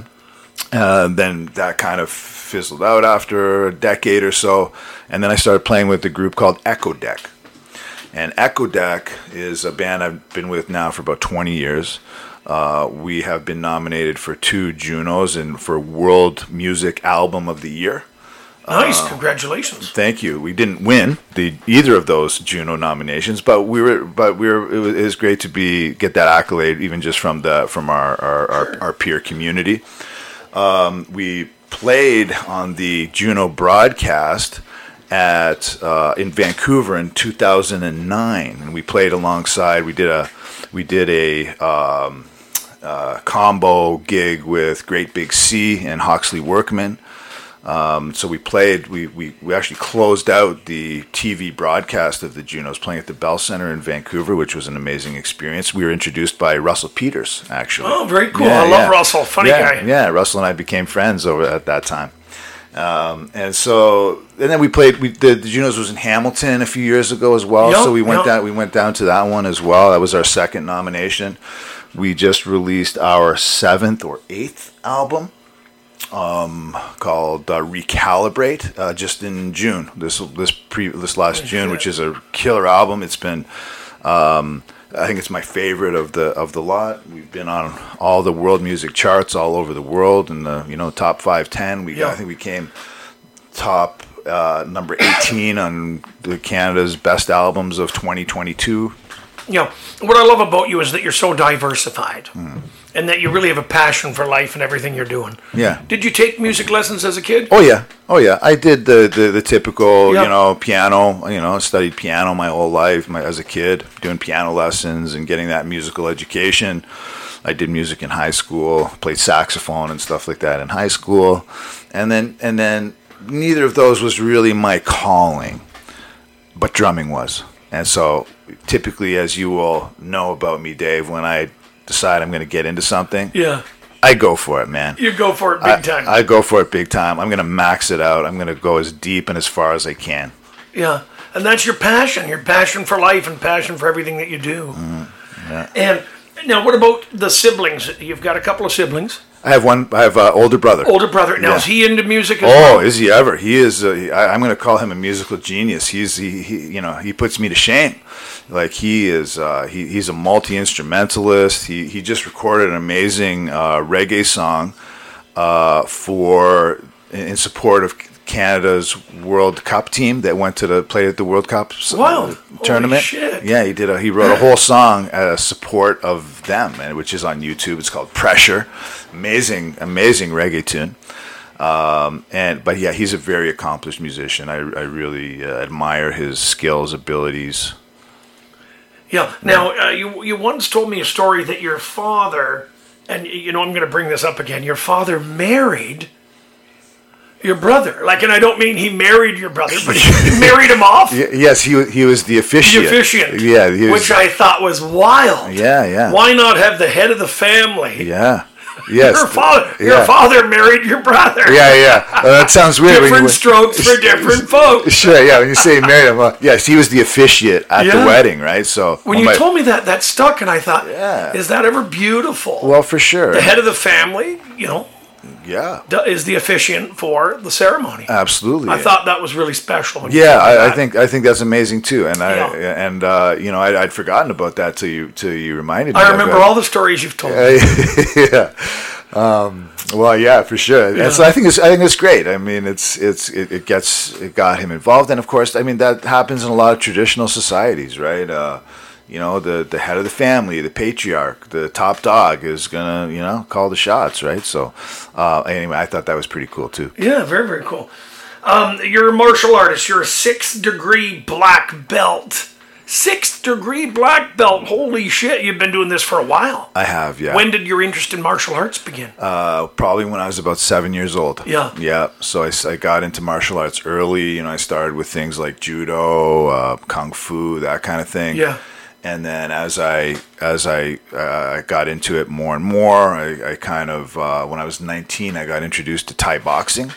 Uh, then that kind of fizzled out after a decade or so, and then I started playing with a group called Echo Deck. And Echo Deck is a band I've been with now for about twenty years. Uh, we have been nominated for two Junos and for World Music Album of the Year. Nice, uh, congratulations! Thank you. We didn't win the either of those Juno nominations, but we were. But we were. It was, it was great to be get that accolade, even just from the from our our, sure. our, our peer community. Um, we played on the Juno broadcast at uh, in Vancouver in two thousand nine, and we played alongside. We did a we did a. Um, Uh, combo gig with Great Big C and Hoxley Workman. Um, so we played, we, we, we actually closed out the T V broadcast of the Junos, playing at the Bell Center in Vancouver, which was an amazing experience. We were introduced by Russell Peters, actually. Oh, very cool. Yeah, I yeah. love Russell. Funny yeah, guy. Yeah, Russell and I became friends over at that time. Um, and so, and then we played, we the, the Junos was in Hamilton a few years ago as well. Yep, so we went yep. down, we went down to that one as well. That was our second nomination. We just released our seventh or eighth album um, called uh, Recalibrate uh, just in June, this this pre, this last June, which is a killer album. It's been um, I think it's my favorite of the of the lot. We've been on all the world music charts all over the world, and the you know top five ten. We yeah. got, I think we came top uh, number eighteen on the Canada's best albums of twenty twenty-two. Yeah, what I love about you is that you're so diversified, mm. and that you really have a passion for life and everything you're doing. Yeah. Did you take music lessons as a kid? Oh yeah, oh yeah. I did the the, the typical, yeah. you know, piano. You know, studied piano my whole life my, as a kid, doing piano lessons and getting that musical education. I did music in high school, played saxophone and stuff like that in high school, and then and then neither of those was really my calling, but drumming was. And so, typically, as you all know about me, Dave, when I decide I'm going to get into something, yeah, I go for it, man. You go for it big I, time. I go for it big time. I'm going to max it out. I'm going to go as deep and as far as I can. Yeah, and that's your passion, your passion for life and passion for everything that you do. Mm-hmm. Yeah. And now, what about the siblings? You've got a couple of siblings. I have one. I have an older brother. Older brother. Now, yeah. Is he into music as well? Oh, is he ever? He is. Uh, I, I'm going to call him a musical genius. He's. He, he. You know. He puts me to shame. Like he is. Uh, he. He's a multi-instrumentalist. He. He just recorded an amazing uh, reggae song, uh, for in support of Canada's World Cup team that went to the play at the World Cup wow. tournament. Holy shit. Yeah, he did. A, he wrote a whole song uh, support of them, and which is on YouTube. It's called "Pressure." Amazing, amazing reggae tune. Um, and but yeah, he's a very accomplished musician. I, I really uh, admire his skills, abilities. Yeah. Now uh, you you once told me a story that your father, and you know I'm going to bring this up again. Your father married. Your brother, like, and I don't mean he married your brother, but he married him off. Yes, he he was the officiant. The officiant, yeah, he was, which I thought was wild. Yeah, yeah. Why not have the head of the family? Yeah, yes. Your father, yeah. your father married your brother. Yeah, yeah. Uh, that sounds weird. Different strokes for different folks. Sure, yeah. When you say married him, uh, yes, he was the officiant at yeah. the wedding, right? So when well, you my, told me that, that stuck, and I thought, yeah. is that ever beautiful? Well, for sure. The head of the family, you know. Yeah, is the officiant for the ceremony. Absolutely, I thought that was really special. Yeah, I, I think I think that's amazing too. And I yeah. and uh, you know I, I'd forgotten about that till you till you reminded me. I remember all the stories you've told. me. yeah. Um, well, yeah, for sure. Yeah. And so I think it's I think it's great. I mean, it's it's it, it gets it got him involved, and of course, I mean that happens in a lot of traditional societies, right? Uh, You know, the, the head of the family, the patriarch, the top dog is going to, you know, call the shots, right? So, uh, anyway, I thought that was pretty cool, too. Yeah, very, very cool. Um, you're a martial artist. You're a sixth-degree black belt. Sixth-degree black belt. Holy shit, you've been doing this for a while. I have, yeah. When did your interest in martial arts begin? Uh, probably when I was about seven years old. Yeah. Yeah, so I, I got into martial arts early. You know, I started with things like judo, uh, kung fu, that kind of thing. Yeah. And then as I as I uh, got into it more and more, I, I kind of uh, when I was nineteen, I got introduced to Thai boxing.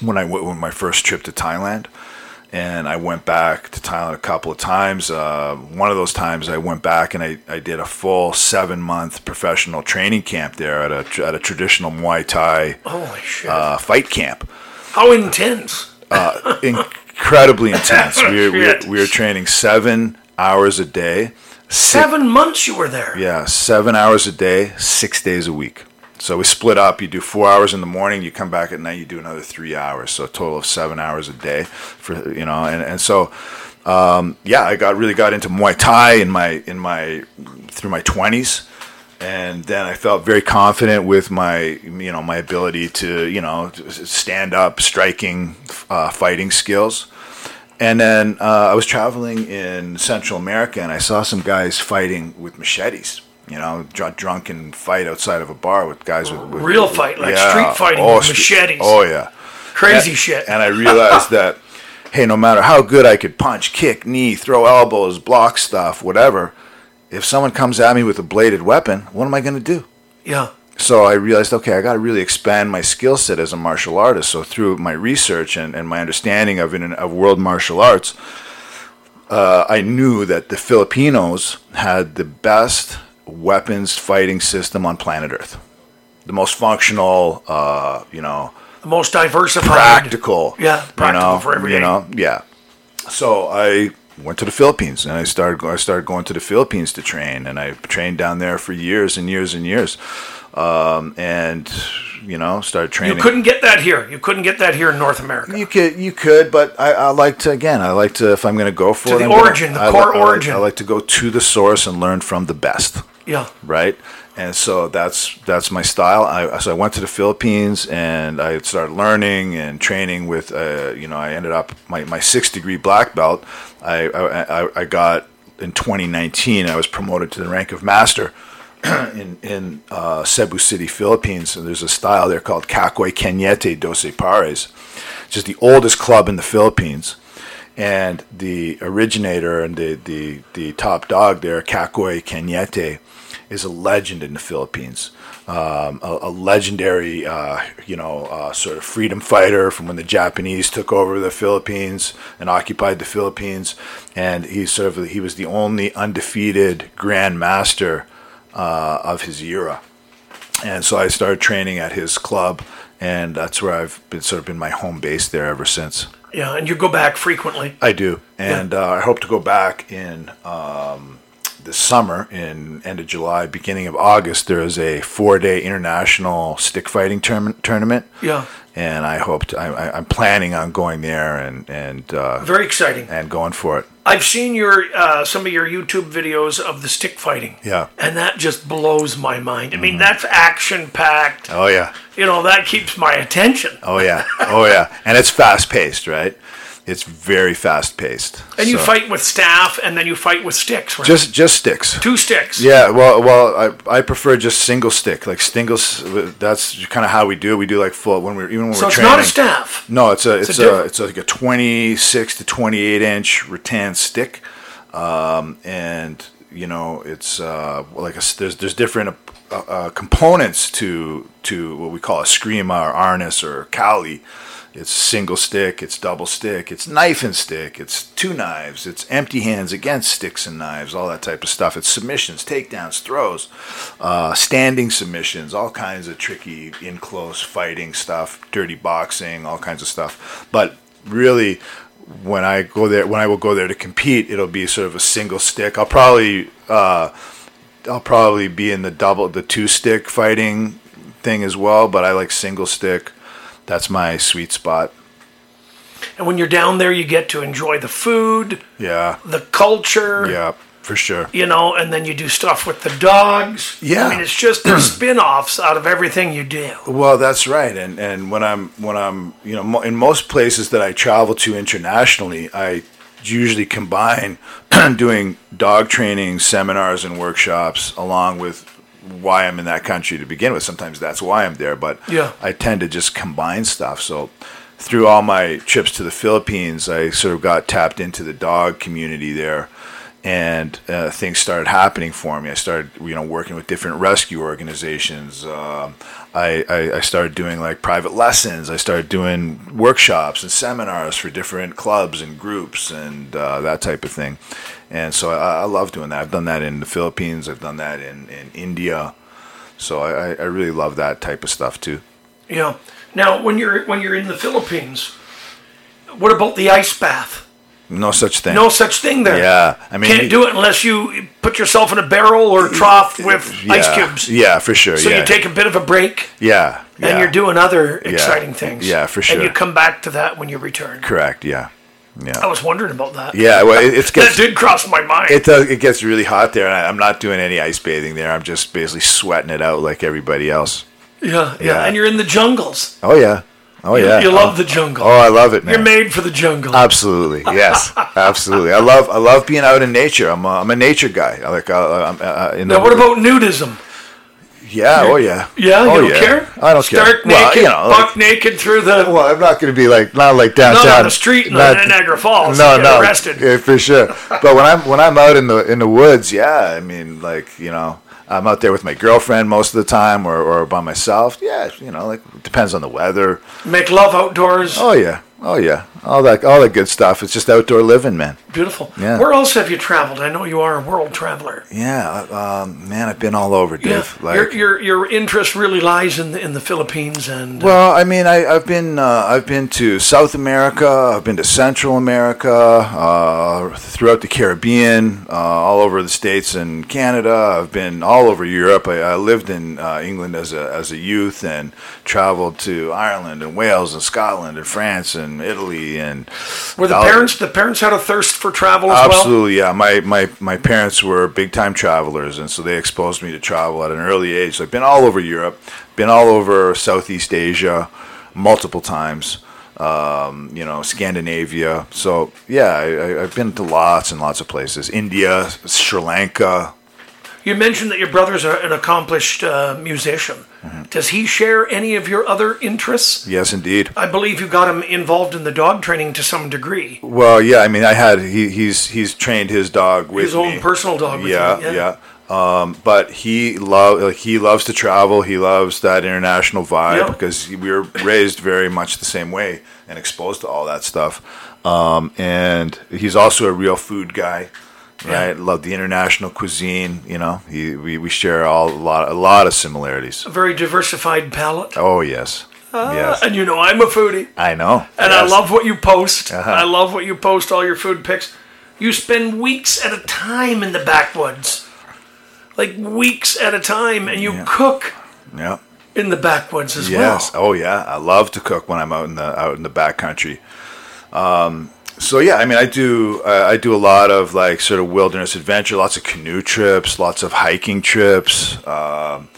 When I went when my first trip to Thailand, and I went back to Thailand a couple of times. Uh, one of those times, I went back and I, I did a full seven month professional training camp there at a at a traditional Muay Thai Holy shit. Uh, fight camp. How intense! Uh, incredibly intense. We we were, we were training seven. Hours a day. Seven six, months you were there. Yeah, seven hours a day, six days a week. So we split up. You do four hours in the morning. You come back at night. You do another three hours. So a total of seven hours a day. For you know, and and so, um, yeah, I got really got into Muay Thai in my in my through my twenties. And then I felt very confident with my, you know, my ability to, you know, stand up, striking, uh, fighting skills. And then uh, I was traveling in Central America, and I saw some guys fighting with machetes. You know, dr- drunken fight outside of a bar with guys with, with real with, fight, like yeah, street fighting oh, with machetes. Oh yeah, crazy and, shit. And I realized that, hey, no matter how good I could punch, kick, knee, throw elbows, block stuff, whatever, if someone comes at me with a bladed weapon, what am I going to do? Yeah. So I realized, okay, I got to really expand my skill set as a martial artist. So through my research and, and my understanding of of world martial arts, uh, I knew that the Filipinos had the best weapons fighting system on planet Earth, the most functional, uh, you know, the most diversified, practical, yeah, practical you know, for everything. You know, yeah. So I went to the Philippines, and I started I started going to the Philippines to train, and I trained down there for years and years and years, um, and you know, started training. You couldn't get that here. You couldn't get that here in North America. You could, you could, but I, I like to again. I like to if I'm going to go for to it, the I'm origin, gonna, the I core like, origin. I like, I like to go to the source and learn from the best. Yeah. Right. And so that's that's my style. I, so I went to the Philippines and I started learning and training with, uh, you know, I ended up my, my six degree black belt. I, I I got in twenty nineteen. I was promoted to the rank of master in in uh, Cebu City, Philippines. And there's a style there called Kakoy Kenyete Doce Pares, which is the oldest club in the Philippines. And the originator and the the, the top dog there, Kakoy Kenyete, is a legend in the Philippines, um, a, a legendary, uh, you know, uh, sort of freedom fighter from when the Japanese took over the Philippines and occupied the Philippines, and he sort of he was the only undefeated Grand Master uh, of his era, and so I started training at his club, and that's where I've been sort of been my home base there ever since. Yeah, and you go back frequently. I do, and yeah. uh, I hope to go back in. Um, This summer, in end of July, beginning of August, there is a four-day international stick fighting term- tournament. Yeah, and I hope to, I, I, I'm planning on going there and and uh, very exciting and going for it. I've seen your uh, some of your YouTube videos of the stick fighting. Yeah, and that just blows my mind. I mean, mm-hmm. that's action-packed. Oh yeah, you know that keeps my attention. Oh yeah, oh yeah, and it's fast-paced, right? It's very fast paced. And so. You fight with staff, and then you fight with sticks, right? Just just sticks. Two sticks. Yeah, well, well, I I prefer just single stick, like single. That's kind of how we do it. We do like full when we're even when so we're training. So it's not a staff. No, it's a it's, it's a, a it's like a twenty-six to twenty-eight inch rattan stick, um, and you know it's uh, like a, there's there's different uh, uh, components to to what we call a skrima or arnis or kali. It's single stick, it's double stick, it's knife and stick, it's two knives, it's empty hands against sticks and knives, all that type of stuff. It's submissions, takedowns, throws, uh, standing submissions, all kinds of tricky in-close fighting stuff, dirty boxing, all kinds of stuff. But really, when I go there, when I will go there to compete, it'll be sort of a single stick. I'll probably, uh, I'll probably be in the double, the two stick fighting thing as well, but I like single stick. That's my sweet spot. And when you're down there, you get to enjoy the food. Yeah. The culture. Yeah, for sure. You know, and then you do stuff with the dogs. Yeah. I mean, it's just the spin-offs out of everything you do. Well, that's right. And and when I'm when I'm, you know, mo- in most places that I travel to internationally, I usually combine doing dog training, seminars and workshops along with why I'm in that country to begin with. Sometimes that's why I'm there, but yeah. I tend to just combine stuff. So through all my trips to the Philippines, I sort of got tapped into the dog community there, and uh, things started happening for me. I started, you know, working with different rescue organizations. Um, I, I, I started doing like private lessons. I started doing workshops and seminars for different clubs and groups and uh, that type of thing. And so I, I love doing that. I've done that in the Philippines. I've done that in, in India. So I, I really love that type of stuff too. Yeah. Now, when you're when you're in the Philippines, what about the ice bath? No such thing. No such thing there. Yeah. I mean, can't do it unless you put yourself in a barrel or a trough with yeah, ice cubes. Yeah, for sure. So yeah. You take a bit of a break. Yeah. And yeah. You're doing other exciting yeah. things. Yeah, for sure. And you come back to that when you return. Correct, yeah. Yeah. I was wondering about that. Yeah, well, it, it gets, that did cross my mind. It does, it gets really hot there, and I, I'm not doing any ice bathing there. I'm just basically sweating it out like everybody else. Yeah, yeah. yeah. And you're in the jungles. Oh, yeah. Oh, yeah. You, you love oh, the jungle. Oh, I love it, man. You're made for the jungle. Absolutely. Yes. Absolutely. I love I love being out in nature. I'm a, I'm a nature guy. I like I, I'm uh, in Now, the, what about nudism? Yeah, You're, oh yeah. Yeah, oh, you don't yeah. care? I don't Start care. Start naked, well, you know, like, buck naked through the... Well, I'm not going to be like, not like downtown. Not on the street in Niagara Falls. No, no. Arrested. Yeah, for sure. But when I'm when I'm out in the in the woods, yeah, I mean, like, you know... I'm out there with my girlfriend most of the time, or, or by myself. Yeah, you know, like depends on the weather. Make love outdoors. Oh yeah, oh yeah, all that all that good stuff. It's just outdoor living, man. Beautiful. Yeah. Where else have you traveled? I know you are a world traveler. Yeah, um, man, I've been all over, Dave. Yeah. Like, your, your your interest really lies in the, in the Philippines and. Uh, well, I mean, I, I've been uh, I've been to South America. I've been to Central America, uh, throughout the Caribbean, uh, all over the States and Canada. I've been all over Europe. I, I lived in uh, England as a as a youth and traveled to Ireland and Wales and Scotland and France and Italy and. Were the parents the parents had a thirst for travel as well? Absolutely, yeah. My, my my parents were big time travelers, and so they exposed me to travel at an early age. So I've been all over Europe, been all over Southeast Asia, multiple times. Um, you know, Scandinavia. So yeah, I, I've been to lots and lots of places. India, Sri Lanka. You mentioned that your brother's an accomplished uh, musician. Mm-hmm. Does he share any of your other interests? Yes, indeed. I believe you got him involved in the dog training to some degree. Well, yeah. I mean, I had he, he's he's trained his dog with his me. own personal dog. With yeah, you, yeah. yeah. Um, but he love like, he loves to travel. He loves that international vibe yep. because we were raised very much the same way and exposed to all that stuff. Um, and he's also a real food guy. Right, love the international cuisine. You know, he, we we share all a lot a lot of similarities. A very diversified palate. Oh yes, ah, yes. And you know, I'm a foodie. I know, and yes. I love what you post. Uh-huh. I love what you post. All your food pics. You spend weeks at a time in the backwoods, like weeks at a time, and you yeah. cook. Yeah. In the backwoods as yes. well. Yes. Oh yeah, I love to cook when I'm out in the out in the backcountry. Um. So yeah, I mean, I do uh, I do a lot of like sort of wilderness adventure, lots of canoe trips, lots of hiking trips, um,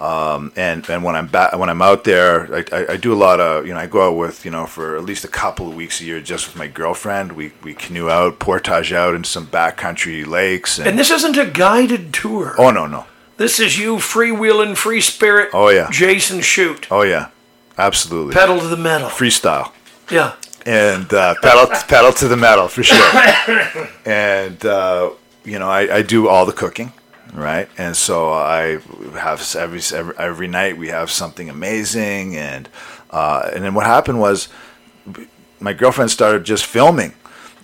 um, and and when I'm back when I'm out there, I, I, I do a lot of you know I go out with you know for at least a couple of weeks a year just with my girlfriend. We we canoe out, portage out in some backcountry lakes. And, and this isn't a guided tour. Oh no no. This is you freewheeling, free spirit. Oh yeah. Jason Shute. Oh yeah, absolutely. Pedal to the metal. Freestyle. Yeah. And uh, pedal, pedal to the metal for sure. And uh, you know, I, I do all the cooking, right? And so I have every every, every night we have something amazing. And uh, and then what happened was, my girlfriend started just filming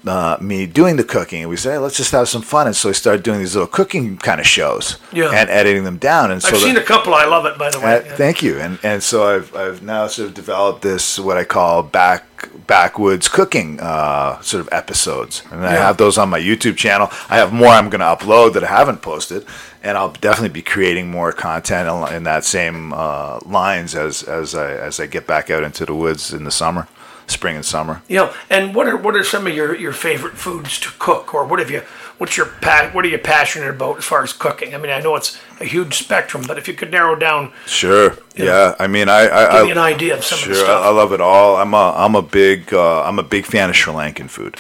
uh, me doing the cooking, and we said, hey, let's just have some fun. And so we started doing these little cooking kind of shows, yeah. and editing them down. And so I've seen the, a couple. I love it, by the way. Uh, yeah. Thank you. And and so I've I've now sort of developed this what I call back. backwoods cooking uh, sort of episodes, and yeah. I have those on my YouTube channel. I have more I'm going to upload that I haven't posted, and I'll definitely be creating more content in that same uh, lines as as I as I get back out into the woods in the summer, spring and summer. Yeah, and what are what are some of your, your favorite foods to cook, or what have you? What's your pa- What are you passionate about as far as cooking? I mean, I know it's a huge spectrum, but if you could narrow down, sure, yeah. Know, I mean, I, I give I, me an idea of some sure, of the stuff. I love it all. I'm a I'm a big uh, I'm a big fan of Sri Lankan food,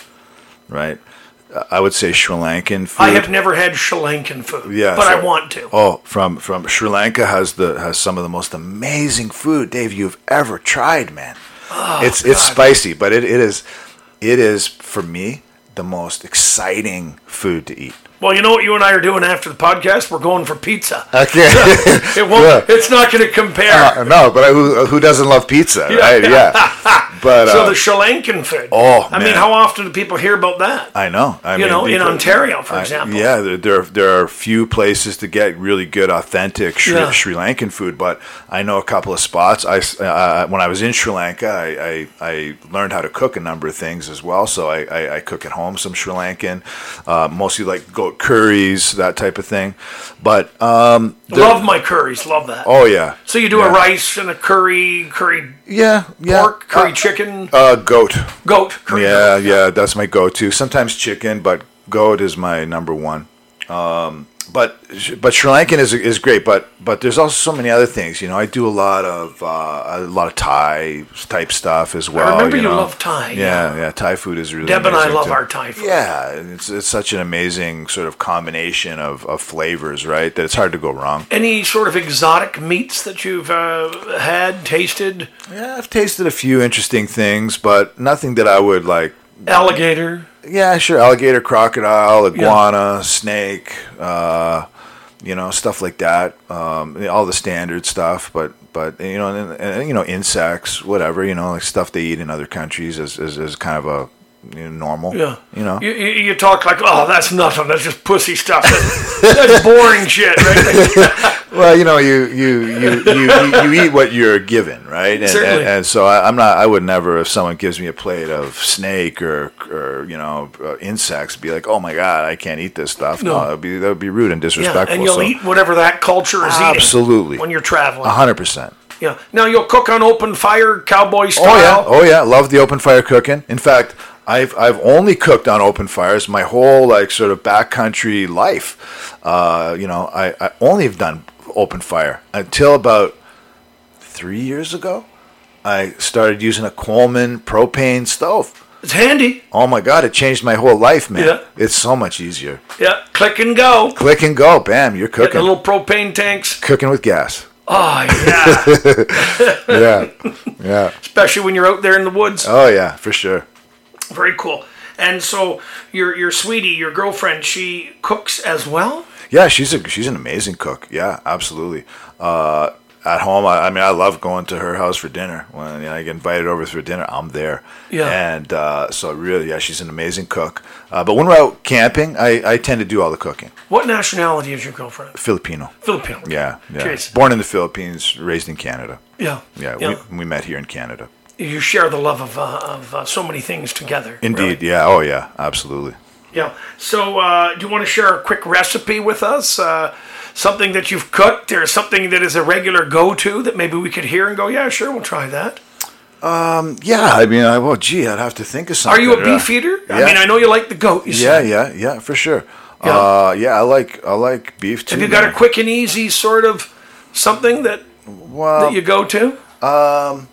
right? I would say Sri Lankan food. I have never had Sri Lankan food, yeah, but so, I want to. Oh, from from Sri Lanka has the has some of the most amazing food, Dave, you've ever tried, man. Oh, it's God. It's spicy, but it, it is it is for me. The most exciting food to eat. Well, you know what you and I are doing after the podcast? We're going for pizza. Okay. it won't. Yeah. It's not going to compare. Uh, no, but I, who, who doesn't love pizza, yeah. right? Yeah. But so uh, the Sri Lankan food. Oh, I man. mean, how often do people hear about that? I know. I you mean, know, in Ontario, for I, example. Yeah, there, there there are few places to get really good, authentic Sri, yeah. Sri Lankan food. But I know a couple of spots. I uh, when I was in Sri Lanka, I, I I learned how to cook a number of things as well. So I I, I cook at home some Sri Lankan, uh, mostly like go. curries, that type of thing. But um love my curries, love that. Oh yeah. So you do yeah. a rice and a curry, curry yeah, yeah. pork, curry uh, chicken? Uh goat. Goat curry. Yeah, curry. yeah, that's my go-to. Sometimes chicken, but goat is my number one. Um but but Sri Lankan is is great, but but there's also so many other things, you know. I do a lot of uh, a lot of Thai type stuff as well. I remember you, you know? love Thai. Yeah, yeah, Thai food is really Deb and I love too. our Thai food. Yeah, it's it's such an amazing sort of combination of, of flavors, right? That it's hard to go wrong. Any sort of exotic meats that you've uh, had, tasted? Yeah, I've tasted a few interesting things, but nothing that I would like. Alligator. Yeah, sure. Alligator, crocodile, iguana, yeah. snake, uh, you know, stuff like that. Um, all the standard stuff, but but you know, and, and, you know, insects, whatever, you know, like stuff they eat in other countries is is, is kind of a you know, normal. Yeah, you know, you, you talk like, oh, that's nothing. That's just pussy stuff. That's, that's boring shit, right? Well, you know, you you, you you you eat what you're given, right? And, Certainly. And, and so I, I'm not. I would never, if someone gives me a plate of snake or or you know uh, insects, be like, oh my God, I can't eat this stuff. No, no that would be that would be rude and disrespectful. Yeah, and you'll so, eat whatever that culture is absolutely. eating. Absolutely. When you're traveling, a hundred percent. Yeah. Now you'll cook on open fire, cowboy style. Oh yeah. Oh yeah. Love the open fire cooking. In fact, I've I've only cooked on open fires my whole like sort of backcountry life. Uh, you know, I, I only have done open fire until about three years ago. I started using a Coleman propane stove. It's handy. Oh my God, it changed my whole life, man. Yeah. It's so much easier. Yeah, click and go. Click and go, bam, you're cooking. Getting little propane tanks. Cooking with gas. Oh yeah. yeah, yeah. Especially when you're out there in the woods. Oh yeah, for sure. Very cool. And so your your sweetie, your girlfriend, she cooks as well? Yeah, she's a she's an amazing cook. Yeah, absolutely. Uh, at home, I, I mean, I love going to her house for dinner. When you know, I get invited over for dinner, I'm there. Yeah. And uh, so really, yeah, she's an amazing cook. Uh, but when we're out camping, I, I tend to do all the cooking. What nationality is your girlfriend? Filipino. Filipino. Yeah. yeah. Jeez. Born in the Philippines, raised in Canada. Yeah. Yeah, yeah. We, we met here in Canada. You share the love of uh, of uh, so many things together. Indeed, really. Yeah. Oh, yeah, absolutely. Yeah. So, uh, do you want to share a quick recipe with us? Uh, something that you've cooked, or something that is a regular go-to that maybe we could hear and go, yeah, sure, we'll try that. Um. Yeah. I mean, I, well, gee, I'd have to think of something. Are you a beef uh, eater? Yeah. I mean, I know you like the goat. You yeah. Said. Yeah. Yeah. For sure. Yeah. Uh, yeah. I like I like beef too. Have you got man. a quick and easy sort of something that well, that you go to? Um.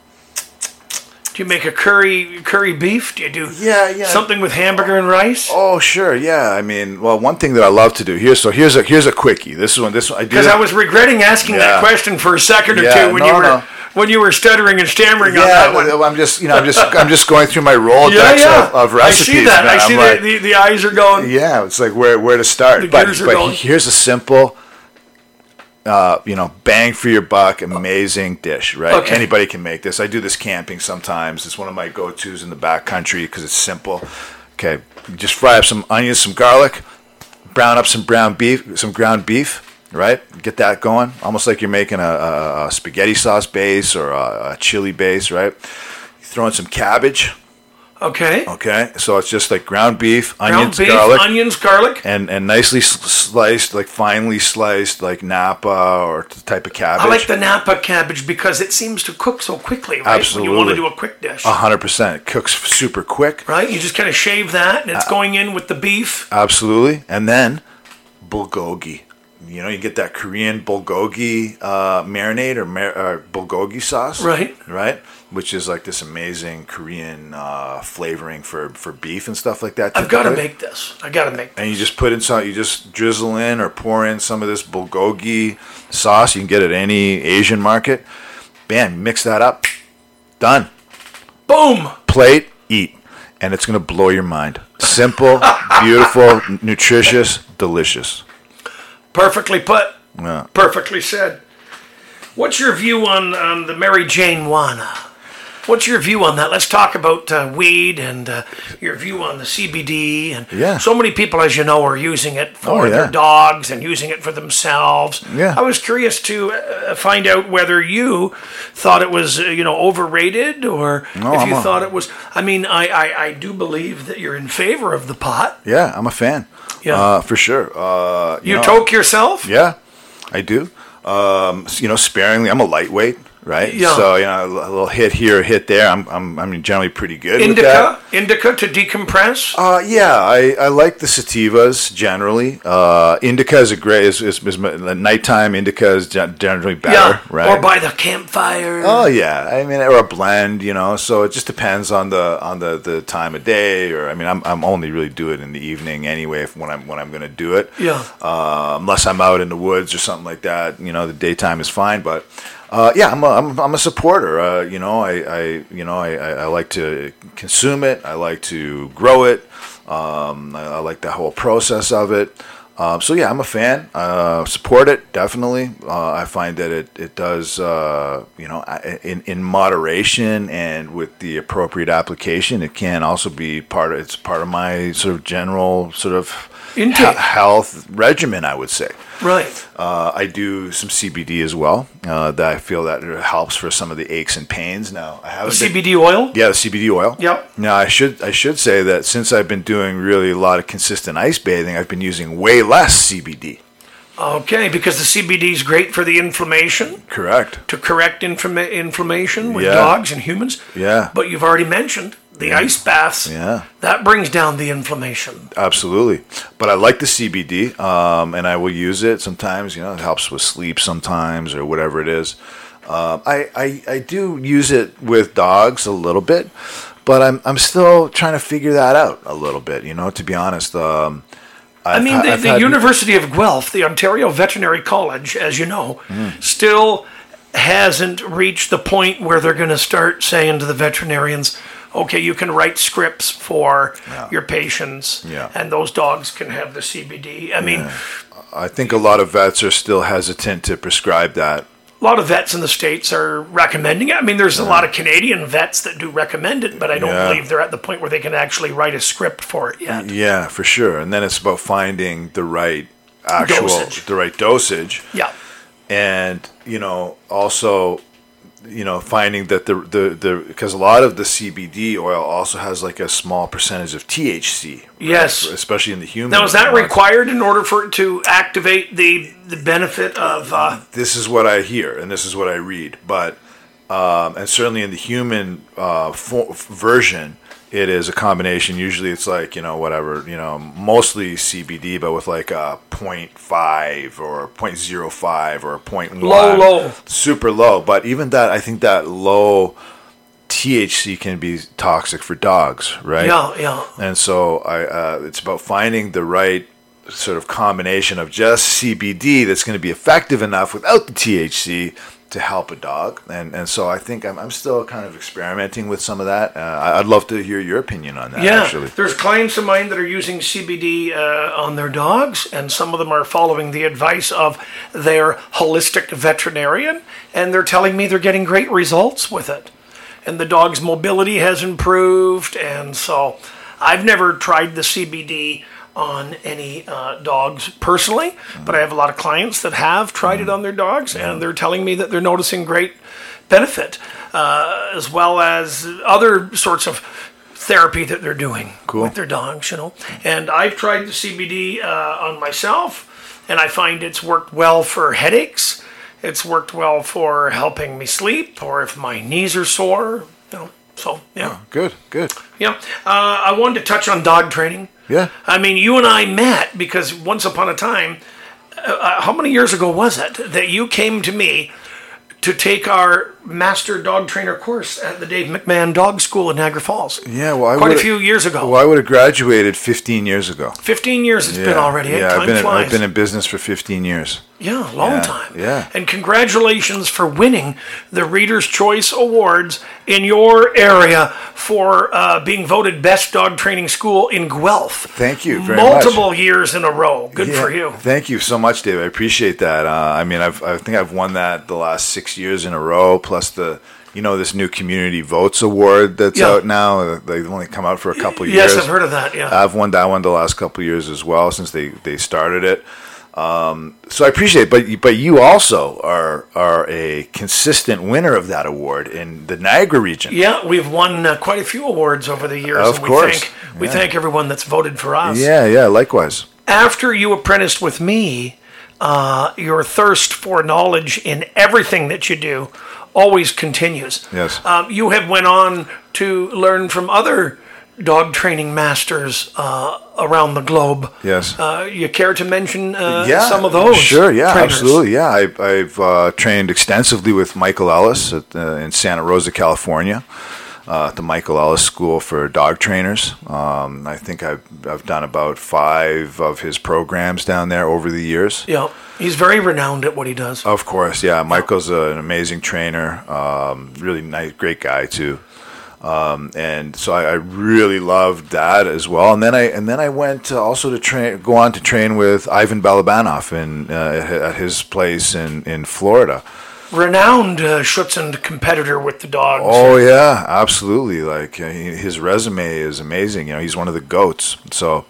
Do you make a curry curry beef? Do you do yeah, yeah. something with hamburger and rice? Oh, sure, yeah. I mean, well, one thing that I love to do here. So here's a here's a quickie. This one, this one. I do because I was regretting asking yeah. that question for a second or yeah, two when no, you were no. when you were stuttering and stammering yeah, on that one. I'm just you know I'm just I'm just going through my Rolodex yeah, yeah. Of, of recipes. I see that. Man. I see that like, the, the eyes are going. Yeah, it's like where where to start. The but but going. Here's a simple. Uh, you know, bang for your buck, amazing dish, right? Okay. Anybody can make this. I do this camping sometimes. It's one of my go-tos in the backcountry because it's simple. Okay, just fry up some onions, some garlic, brown up some brown beef, some ground beef, right? Get that going, almost like you're making a, a, a spaghetti sauce base or a, a chili base, right? Throw in some cabbage. Okay. Okay. So it's just like ground beef, onions, ground beef, garlic, onions, garlic, and and nicely sliced, like finely sliced, like Napa or type of cabbage. I like the Napa cabbage because it seems to cook so quickly, right? Absolutely. When you want to do a quick dish. A hundred percent. It cooks super quick. Right. You just kind of shave that, and it's uh, going in with the beef. Absolutely. And then bulgogi. You know, you get that Korean bulgogi uh, marinade or, mar- or bulgogi sauce. Right. Right. Which is like this amazing Korean uh, flavoring for, for beef and stuff like that. I've got to make this. I got to make this. And you just put in some, you just drizzle in or pour in some of this bulgogi sauce. You can get it at any Asian market. Bam, mix that up. Done. Boom. Plate, eat. And it's going to blow your mind. Simple, beautiful, nutritious, delicious. Perfectly put. Yeah. Perfectly said. What's your view on, on the Mary Jane Wana? What's your view on that? Let's talk about uh, weed and uh, your view on the C B D. And yeah. So many people, as you know, are using it for oh, yeah. their dogs and using it for themselves. Yeah. I was curious to uh, find out whether you thought it was, uh, you know, overrated or no, if I'm you a... thought it was. I mean, I, I, I do believe that you're in favor of the pot. Yeah, I'm a fan. Yeah, uh, for sure. Uh, you you know, toke yourself? Yeah, I do. Um, you know, sparingly. I'm a lightweight, right? Yeah. So you know, a little hit here, a hit there. I'm I'm I'm generally pretty good. Indica, with that. Indica to decompress. Uh, yeah, I, I like the sativas generally. Uh, indica is a great is is, is my, nighttime. Indica is generally better, yeah. right? Or by the campfire. Oh yeah, I mean, or a blend, you know. So it just depends on the on the, the time of day. Or I mean, I'm I'm only really do it in the evening anyway. If, when I'm when I'm gonna do it, yeah. Uh, unless I'm out in the woods or something like that, you know, the daytime is fine, but. Uh, yeah, I'm a, I'm, I'm a supporter. Uh, you know, I, I you know I, I, I like to consume it. I like to grow it. Um, I, I like the whole process of it. Uh, so yeah, I'm a fan. Uh, support it, definitely. Uh, I find that it it does, uh, you know, in in moderation and with the appropriate application, it can also be part of, it's part of my sort of general sort of he- health regimen, I would say. Right. Uh, I do some C B D as well. Uh, that I feel that it helps for some of the aches and pains. Now I haven't the been, C B D oil. Yeah, the C B D oil. Yep. Now I should I should say that since I've been doing really a lot of consistent ice bathing, I've been using way less C B D. Okay, because the C B D is great for the inflammation. Correct. To correct inflama- inflammation with yeah. dogs and humans. Yeah. But you've already mentioned the yeah. ice baths. Yeah. That brings down the inflammation. Absolutely. But I like the C B D, um, and I will use it sometimes. You know, it helps with sleep sometimes or whatever it is. Uh, I, I, I do use it with dogs a little bit, but I'm I'm still trying to figure that out a little bit, you know, to be honest. Um I've I mean, the, the University of Guelph, the Ontario Veterinary College, as you know, mm. still hasn't reached the point where they're going to start saying to the veterinarians, okay, you can write scripts for yeah. your patients, yeah. and those dogs can have the C B D. I yeah. mean... I think a lot of vets are still hesitant to prescribe that. A lot of vets in the States are recommending it. I mean, there's yeah. a lot of Canadian vets that do recommend it, but I don't yeah. believe they're at the point where they can actually write a script for it yet. Yeah, for sure. And then it's about finding the right actual, dosage. the right dosage. Yeah. And, you know, also, you know, finding that the, the, the, because a lot of the C B D oil also has like a small percentage of T H C. Right? Yes. Especially in the human. Now, is that required in order for it to activate the, the benefit of... Uh... This is what I hear and this is what I read. But, um, and certainly in the human uh, fo- version, it is a combination. Usually it's like, you know, whatever, you know, mostly C B D, but with like a zero point five or zero point zero five or zero point one. Low, low. Super low. But even that, I think that low T H C can be toxic for dogs, right? Yeah, yeah. And so I, uh, it's about finding the right sort of combination of just C B D that's going to be effective enough without the T H C to help a dog, and and so I think I'm I'm still kind of experimenting with some of that. Uh, I'd love to hear your opinion on that. Yeah, actually. There's clients of mine that are using C B D uh, on their dogs, and some of them are following the advice of their holistic veterinarian, and they're telling me they're getting great results with it, and the dog's mobility has improved. And so I've never tried the C B D on any uh, dogs personally, mm. but I have a lot of clients that have tried mm. it on their dogs, yeah. and they're telling me that they're noticing great benefit, uh, as well as other sorts of therapy that they're doing cool. with their dogs, you know. And I've tried the C B D uh, on myself, and I find it's worked well for headaches. It's worked well for helping me sleep, or if my knees are sore, you know. So, yeah. Oh, good, good. Yeah. Uh, I wanted to touch on dog training. Yeah. I mean, you and I met because once upon a time, uh, how many years ago was it that you came to me to take our master dog trainer course at the Dave McMahon Dog School in Niagara Falls? Yeah, well, I quite a few years ago. Well, I would have graduated fifteen years ago. fifteen years it's yeah. been already. Yeah, time I've, been, flies. I've been in business for fifteen years. Yeah, a long yeah. time. Yeah. And congratulations for winning the Reader's Choice Awards in your area for uh, being voted Best Dog Training School in Guelph. Thank you very Multiple much. Multiple years in a row. Good yeah. for you. Thank you so much, Dave. I appreciate that. Uh, I mean, I've, I think I've won that the last six years in a row, plus the, you know, this new Community Votes Award that's yeah. out now. They've only come out for a couple of yes, years. Yes, I've heard of that, yeah. I've won that one the last couple of years as well since they, they started it. Um, so I appreciate it, but, but you also are are a consistent winner of that award in the Niagara region. Yeah, we've won uh, quite a few awards over the years. Of and we course. Thank, yeah. We thank everyone that's voted for us. Yeah, yeah, likewise. After you apprenticed with me, uh, your thirst for knowledge in everything that you do always continues. Yes. Um, you have went on to learn from other dog training masters uh, around the globe. Yes. Uh, you care to mention uh, yeah, some of those? Sure, yeah, trainers? Absolutely. Yeah, I, I've uh, trained extensively with Michael Ellis at, uh, in Santa Rosa, California, uh, at the Michael Ellis School for Dog Trainers. Um, I think I've, I've done about five of his programs down there over the years. Yeah. He's very renowned at what he does. Of course, yeah. Michael's an amazing trainer. Um, really nice, great guy, too. Um, and so I, I really loved that as well. And then I and then I went to also to train, go on to train with Ivan Balabanov in uh, at his place in, in Florida. Renowned uh, Schutzhund competitor with the dogs. Oh yeah, absolutely. Like uh, he, his resume is amazing. You know, he's one of the goats. So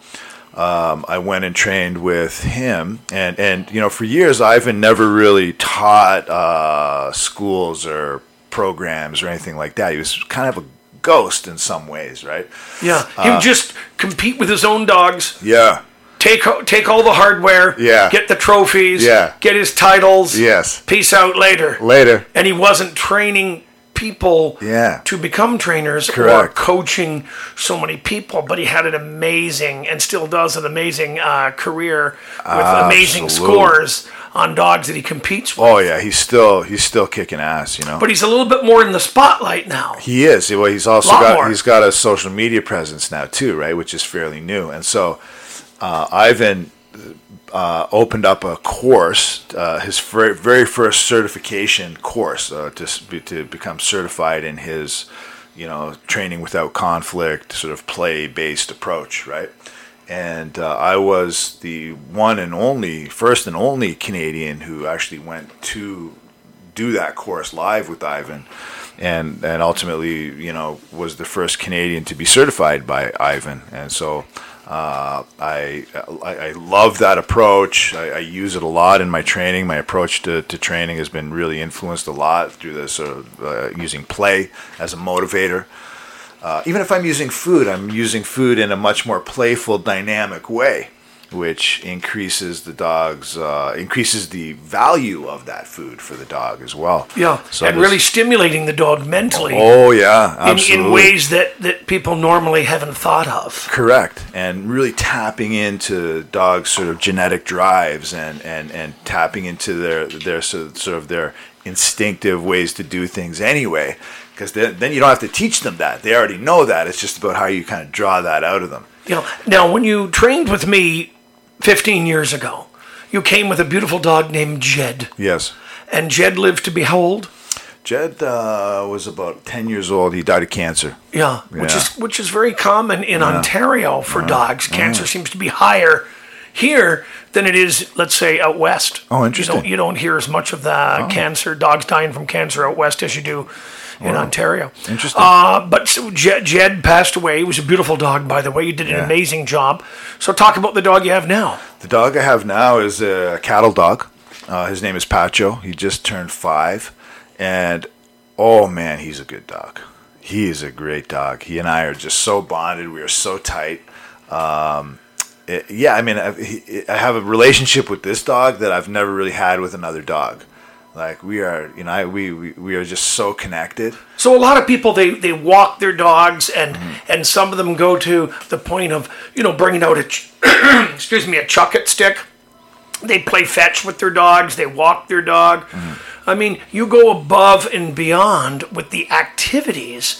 um, I went and trained with him, and and you know, for years Ivan never really taught uh, schools or programs or anything like that. He was kind of a ghost in some ways, right? Yeah, he would uh, just compete with his own dogs. Yeah, take take all the hardware. Yeah, get the trophies. Yeah, get his titles. Yes, peace out later. Later, and he wasn't training people. Yeah. To become trainers. Correct. Or coaching so many people, but he had an amazing and still does an amazing uh, career with Absolutely. amazing scores on dogs that he competes with. Oh yeah, he's still he's still kicking ass, you know. But he's a little bit more in the spotlight now. He is. Well, he's also got more. He's got a social media presence now too, right? Which is fairly new. And so uh, Ivan uh, opened up a course, uh, his fir- very first certification course uh, to to become certified in his, you know, training without conflict, sort of play-based approach, right? And uh, I was the one and only, first and only Canadian who actually went to do that course live with Ivan, and and ultimately, you know, was the first Canadian to be certified by Ivan. And so uh, I, I I love that approach. I, I use it a lot in my training. My approach to, to training has been really influenced a lot through this sort of uh, using play as a motivator. Uh, even if I'm using food, I'm using food in a much more playful, dynamic way, which increases the dog's, uh, increases the value of that food for the dog as well. Yeah, so and really stimulating the dog mentally. Oh, yeah, absolutely. In, in ways that, that people normally haven't thought of. Correct, and really tapping into dogs' sort of genetic drives and, and, and tapping into their, their sort of their instinctive ways to do things anyway. Because then, then you don't have to teach them that. They already know that. It's just about how you kind of draw that out of them. You know, now, when you trained with me fifteen years ago, you came with a beautiful dog named Jed. Yes. And Jed lived to be how old? Jed uh, was about ten years old. He died of cancer. Yeah, yeah. which is which is very common in yeah. Ontario for yeah. dogs. Cancer yeah. seems to be higher here than it is, let's say, out west. Oh, interesting. You don't, you don't hear as much of the oh. cancer, dogs dying from cancer out west as you do in wow. Ontario. Interesting. Uh, but so Jed, Jed passed away. He was a beautiful dog, by the way. You did an yeah. amazing job. So talk about the dog you have now. The dog I have now is a cattle dog. Uh, his name is Pacho. He just turned five. And, oh, man, he's a good dog. He is a great dog. He and I are just so bonded. We are so tight. Um, it, yeah, I mean, I, I have a relationship with this dog that I've never really had with another dog. Like, we are, you know, I, we, we we are just so connected. So a lot of people, they, they walk their dogs, and mm-hmm. and some of them go to the point of, you know, bringing out a, ch- excuse me, a chucket stick. They play fetch with their dogs. They walk their dog. Mm-hmm. I mean, you go above and beyond with the activities,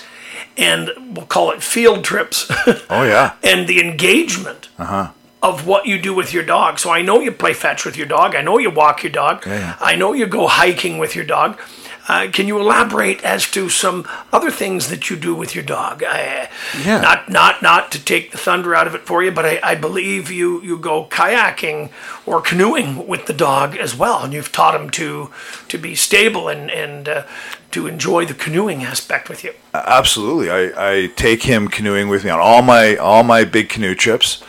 and we'll call it field trips. Oh, yeah. And the engagement. Uh-huh. Of what you do with your dog. So I know you play fetch with your dog. I know you walk your dog. Yeah. I know you go hiking with your dog. Uh, can you elaborate as to some other things that you do with your dog? I, yeah. Not not not to take the thunder out of it for you, but I, I believe you, you go kayaking or canoeing with the dog as well, and you've taught him to to be stable and and uh, to enjoy the canoeing aspect with you. Absolutely, I, I take him canoeing with me on all my all my big canoe trips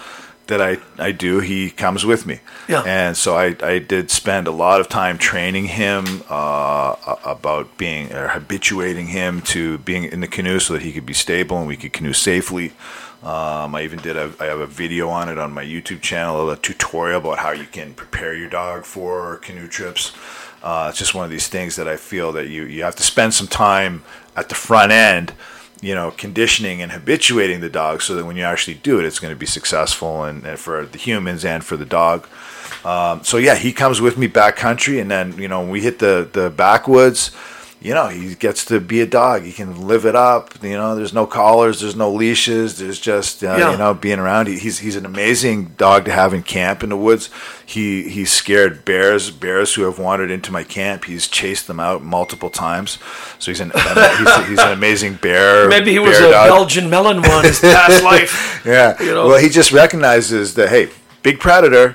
that I, I do, he comes with me. Yeah. And so I, I did spend a lot of time training him uh, about being, or habituating him to being in the canoe so that he could be stable and we could canoe safely. Um, I even did, a, I have a video on it on my YouTube channel, a tutorial about how you can prepare your dog for canoe trips. Uh, it's just one of these things that I feel that you, you have to spend some time at the front end, you know, conditioning and habituating the dog so that when you actually do it, it's going to be successful and, and for the humans and for the dog. Um, so yeah, he comes with me backcountry, and then, you know, when we hit the, the backwoods, you know, he gets to be a dog. He can live it up. You know, there's no collars, there's no leashes. There's just, uh, yeah. you know, being around. He, he's he's an amazing dog to have in camp in the woods. He he's scared bears, bears who have wandered into my camp. He's chased them out multiple times. So he's an he's, he's an amazing bear. Maybe he bear was a dog. Belgian melon one his past life. Yeah. You know? Well, he just recognizes that, hey, big predator,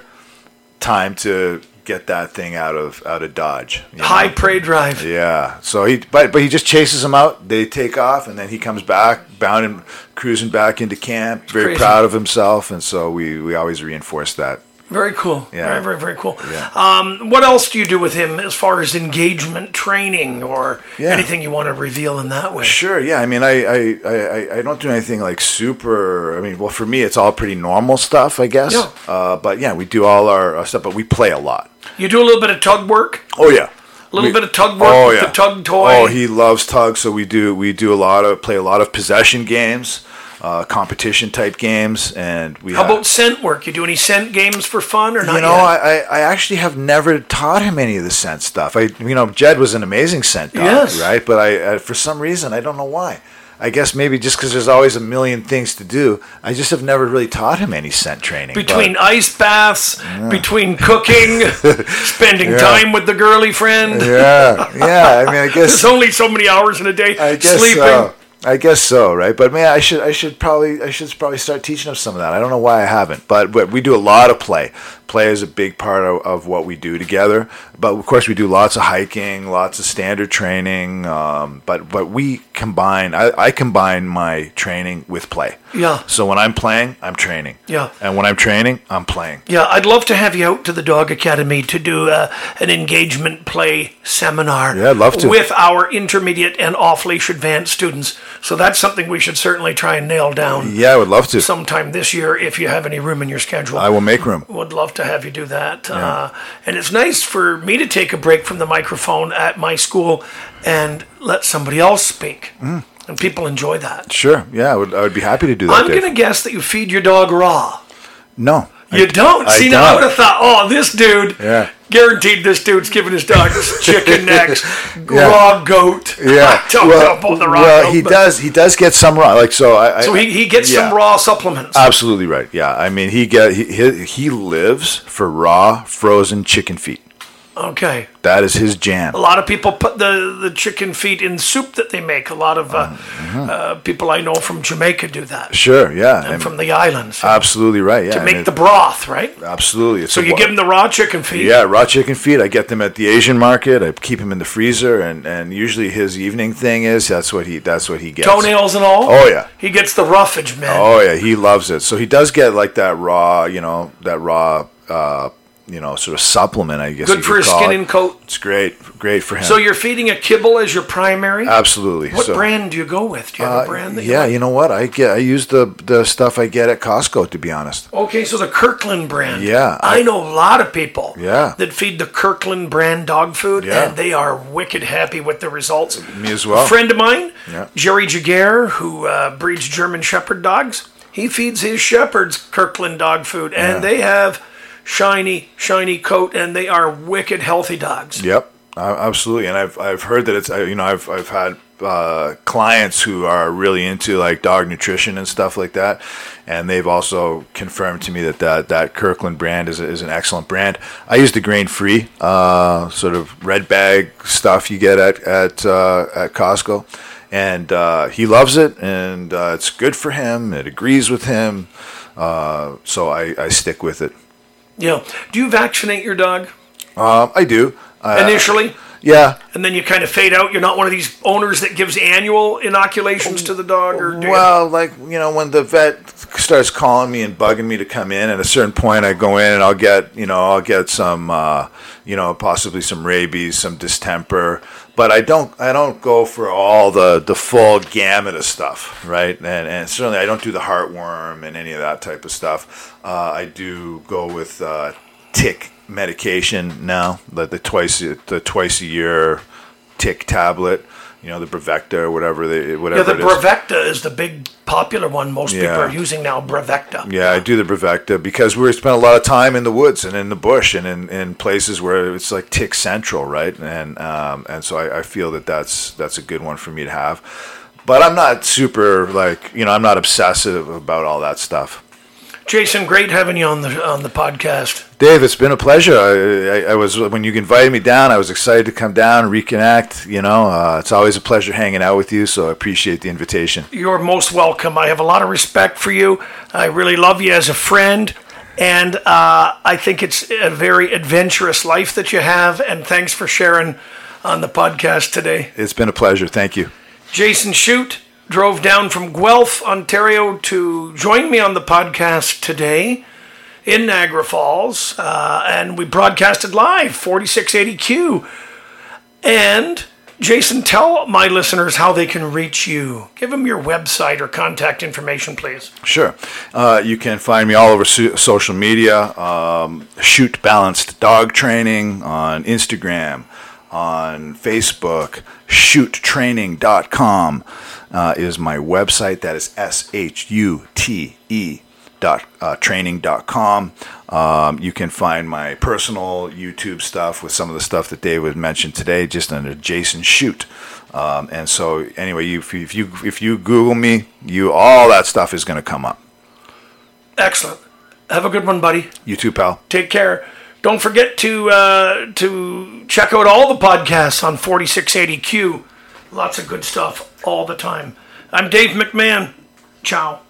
time to get that thing out of out of Dodge. You know? High prey drive. Yeah. So he, but but he just chases them out. They take off, and then he comes back, bounding, cruising back into camp, very proud of himself. And so we we always reinforce that. Very cool. Yeah. Very very very cool. Yeah. Um, what else do you do with him as far as engagement training or yeah. anything you want to reveal in that way? Sure. Yeah. I mean, I I, I I don't do anything like super. I mean, well, for me, it's all pretty normal stuff, I guess. Yeah. Uh, but yeah, we do all our, our stuff, but we play a lot. You do a little bit of tug work? Oh, yeah. A little we, bit of tug work oh, with yeah. the tug toy? Oh, he loves tug, so we do we do a lot of, play a lot of possession games, uh, competition-type games, and we How have, about scent work? You do any scent games for fun or not? You know, I, I actually have never taught him any of the scent stuff. I You know, Jed was an amazing scent dog, yes. right? But I, I for some reason, I don't know why. I guess maybe just because there's always a million things to do, I just have never really taught him any scent training. Between but, ice baths, yeah. between cooking, spending yeah. time with the girly friend. Yeah, yeah. I mean, I guess there's only so many hours in a day. I guess sleeping. So. I guess so, right? But man, I should, I should probably, I should probably start teaching him some of that. I don't know why I haven't, but, but we do a lot of play. Play is a big part of, of what we do together. But of course, we do lots of hiking, lots of standard training. Um, but but we combine. I, I combine my training with play. Yeah. So when I'm playing, I'm training. Yeah. And when I'm training, I'm playing. Yeah. I'd love to have you out to the Dog Academy to do uh, an engagement play seminar. Yeah, I'd love to. With our intermediate and off-leash advanced students. So that's something we should certainly try and nail down. Yeah, I would love to. Sometime this year, if you have any room in your schedule. I will make room. Would love to have you do that. Yeah. Uh, and it's nice for me to take a break from the microphone at my school and let somebody else speak. Mm. And people enjoy that. Sure. Yeah, I would, I would be happy to do that. I'm going to guess that you feed your dog raw. No. You I, don't? I See, now I would have thought, oh, this dude, yeah. guaranteed this dude's giving his dog chicken necks, yeah. raw goat. Yeah. I don't well, know about the raw well, goat, he does He does get some raw. Like so, I, so he, he gets yeah. some raw supplements. Absolutely right, yeah. I mean, he get he, he he lives for raw, frozen chicken feet. Okay. That is his jam. A lot of people put the, the chicken feet in soup that they make. A lot of uh, mm-hmm. uh, people I know from Jamaica do that. Sure, yeah. And, and from the islands. Absolutely right, yeah. To make and the it, broth, right? Absolutely. It's so a, you give them the raw chicken feet. Yeah, raw chicken feet. I get them at the Asian market. I keep them in the freezer, and, and usually his evening thing is that's what he that's what he gets. Toenails and all? Oh, yeah. He gets the roughage, man. Oh, yeah, he loves it. So he does get like that raw, you know, that raw uh you know, sort of supplement, I guess. Good for his skin and coat. It's great, great for him. So you're feeding a kibble as your primary? Absolutely. What so, brand do you go with? Do you have uh, a brand? That yeah, you, like? You know what? I get. I use the the stuff I get at Costco, to be honest. Okay, so the Kirkland brand. Yeah, I, I know a lot of people. Yeah. That feed the Kirkland brand dog food, yeah. and they are wicked happy with the results. Me as well. A friend of mine, yeah. Jerry Jaguar, who uh, breeds German Shepherd dogs, he feeds his shepherds Kirkland dog food, and yeah. they have. Shiny, shiny coat, and they are wicked healthy dogs. Yep, absolutely. And I've I've heard that it's you know I've I've had uh, clients who are really into like dog nutrition and stuff like that, and they've also confirmed to me that that, that Kirkland brand is a, is an excellent brand. I use the grain free uh, sort of red bag stuff you get at at uh, at Costco, and uh, he loves it, and uh, it's good for him. It agrees with him, uh, so I, I stick with it. Yeah. Do you vaccinate your dog? Um, I do. Uh, Initially? Yeah. And then you kind of fade out? You're not one of these owners that gives annual inoculations to the dog? Or do well, you? like, you know, when the vet starts calling me and bugging me to come in, at a certain point I go in and I'll get, you know, I'll get some, uh, you know, possibly some rabies, some distemper. But I don't I don't go for all the, the full gamut of stuff, right? And and certainly I don't do the heartworm and any of that type of stuff. Uh, I do go with uh, tick medication now, like the twice the twice a year tick tablet. you know, the Bravecta or whatever they whatever. Yeah, the Bravecta is. is the big popular one most yeah. people are using now. Bravecta. Yeah, I do the Bravecta because we spend a lot of time in the woods and in the bush and in, in places where it's like tick central, right? And um, and so I, I feel that that's that's a good one for me to have. But I'm not super, like, you know, I'm not obsessive about all that stuff. Jason, great having you on the on the podcast. Dave, it's been a pleasure. I, I, I was when you invited me down, I was excited to come down, reconnect. You know, uh, it's always a pleasure hanging out with you, so I appreciate the invitation. You're most welcome. I have a lot of respect for you. I really love you as a friend, and uh, I think it's a very adventurous life that you have, and thanks for sharing on the podcast today. It's been a pleasure. Thank you. Jason Shute drove down from Guelph, Ontario, to join me on the podcast today in Niagara Falls, uh, and we broadcasted live, forty-six eighty Q. And Jason, tell my listeners how they can reach you. Give them your website or contact information, please. Sure. Uh, you can find me all over so- social media, um, Shute Balanced Dog Training on Instagram, on Facebook, shute training dot com. Uh, is my website. That is S H U T E dot uh, training dot com. Um, you can find my personal YouTube stuff with some of the stuff that Dave was mentioned today, just under Jason Shute. Um, and so, anyway, you, if, you, if you if you Google me, you all that stuff is going to come up. Excellent. Have a good one, buddy. You too, pal. Take care. Don't forget to uh, to check out all the podcasts on forty-six eighty Q. Lots of good stuff all the time. I'm Dave McMahon. Ciao.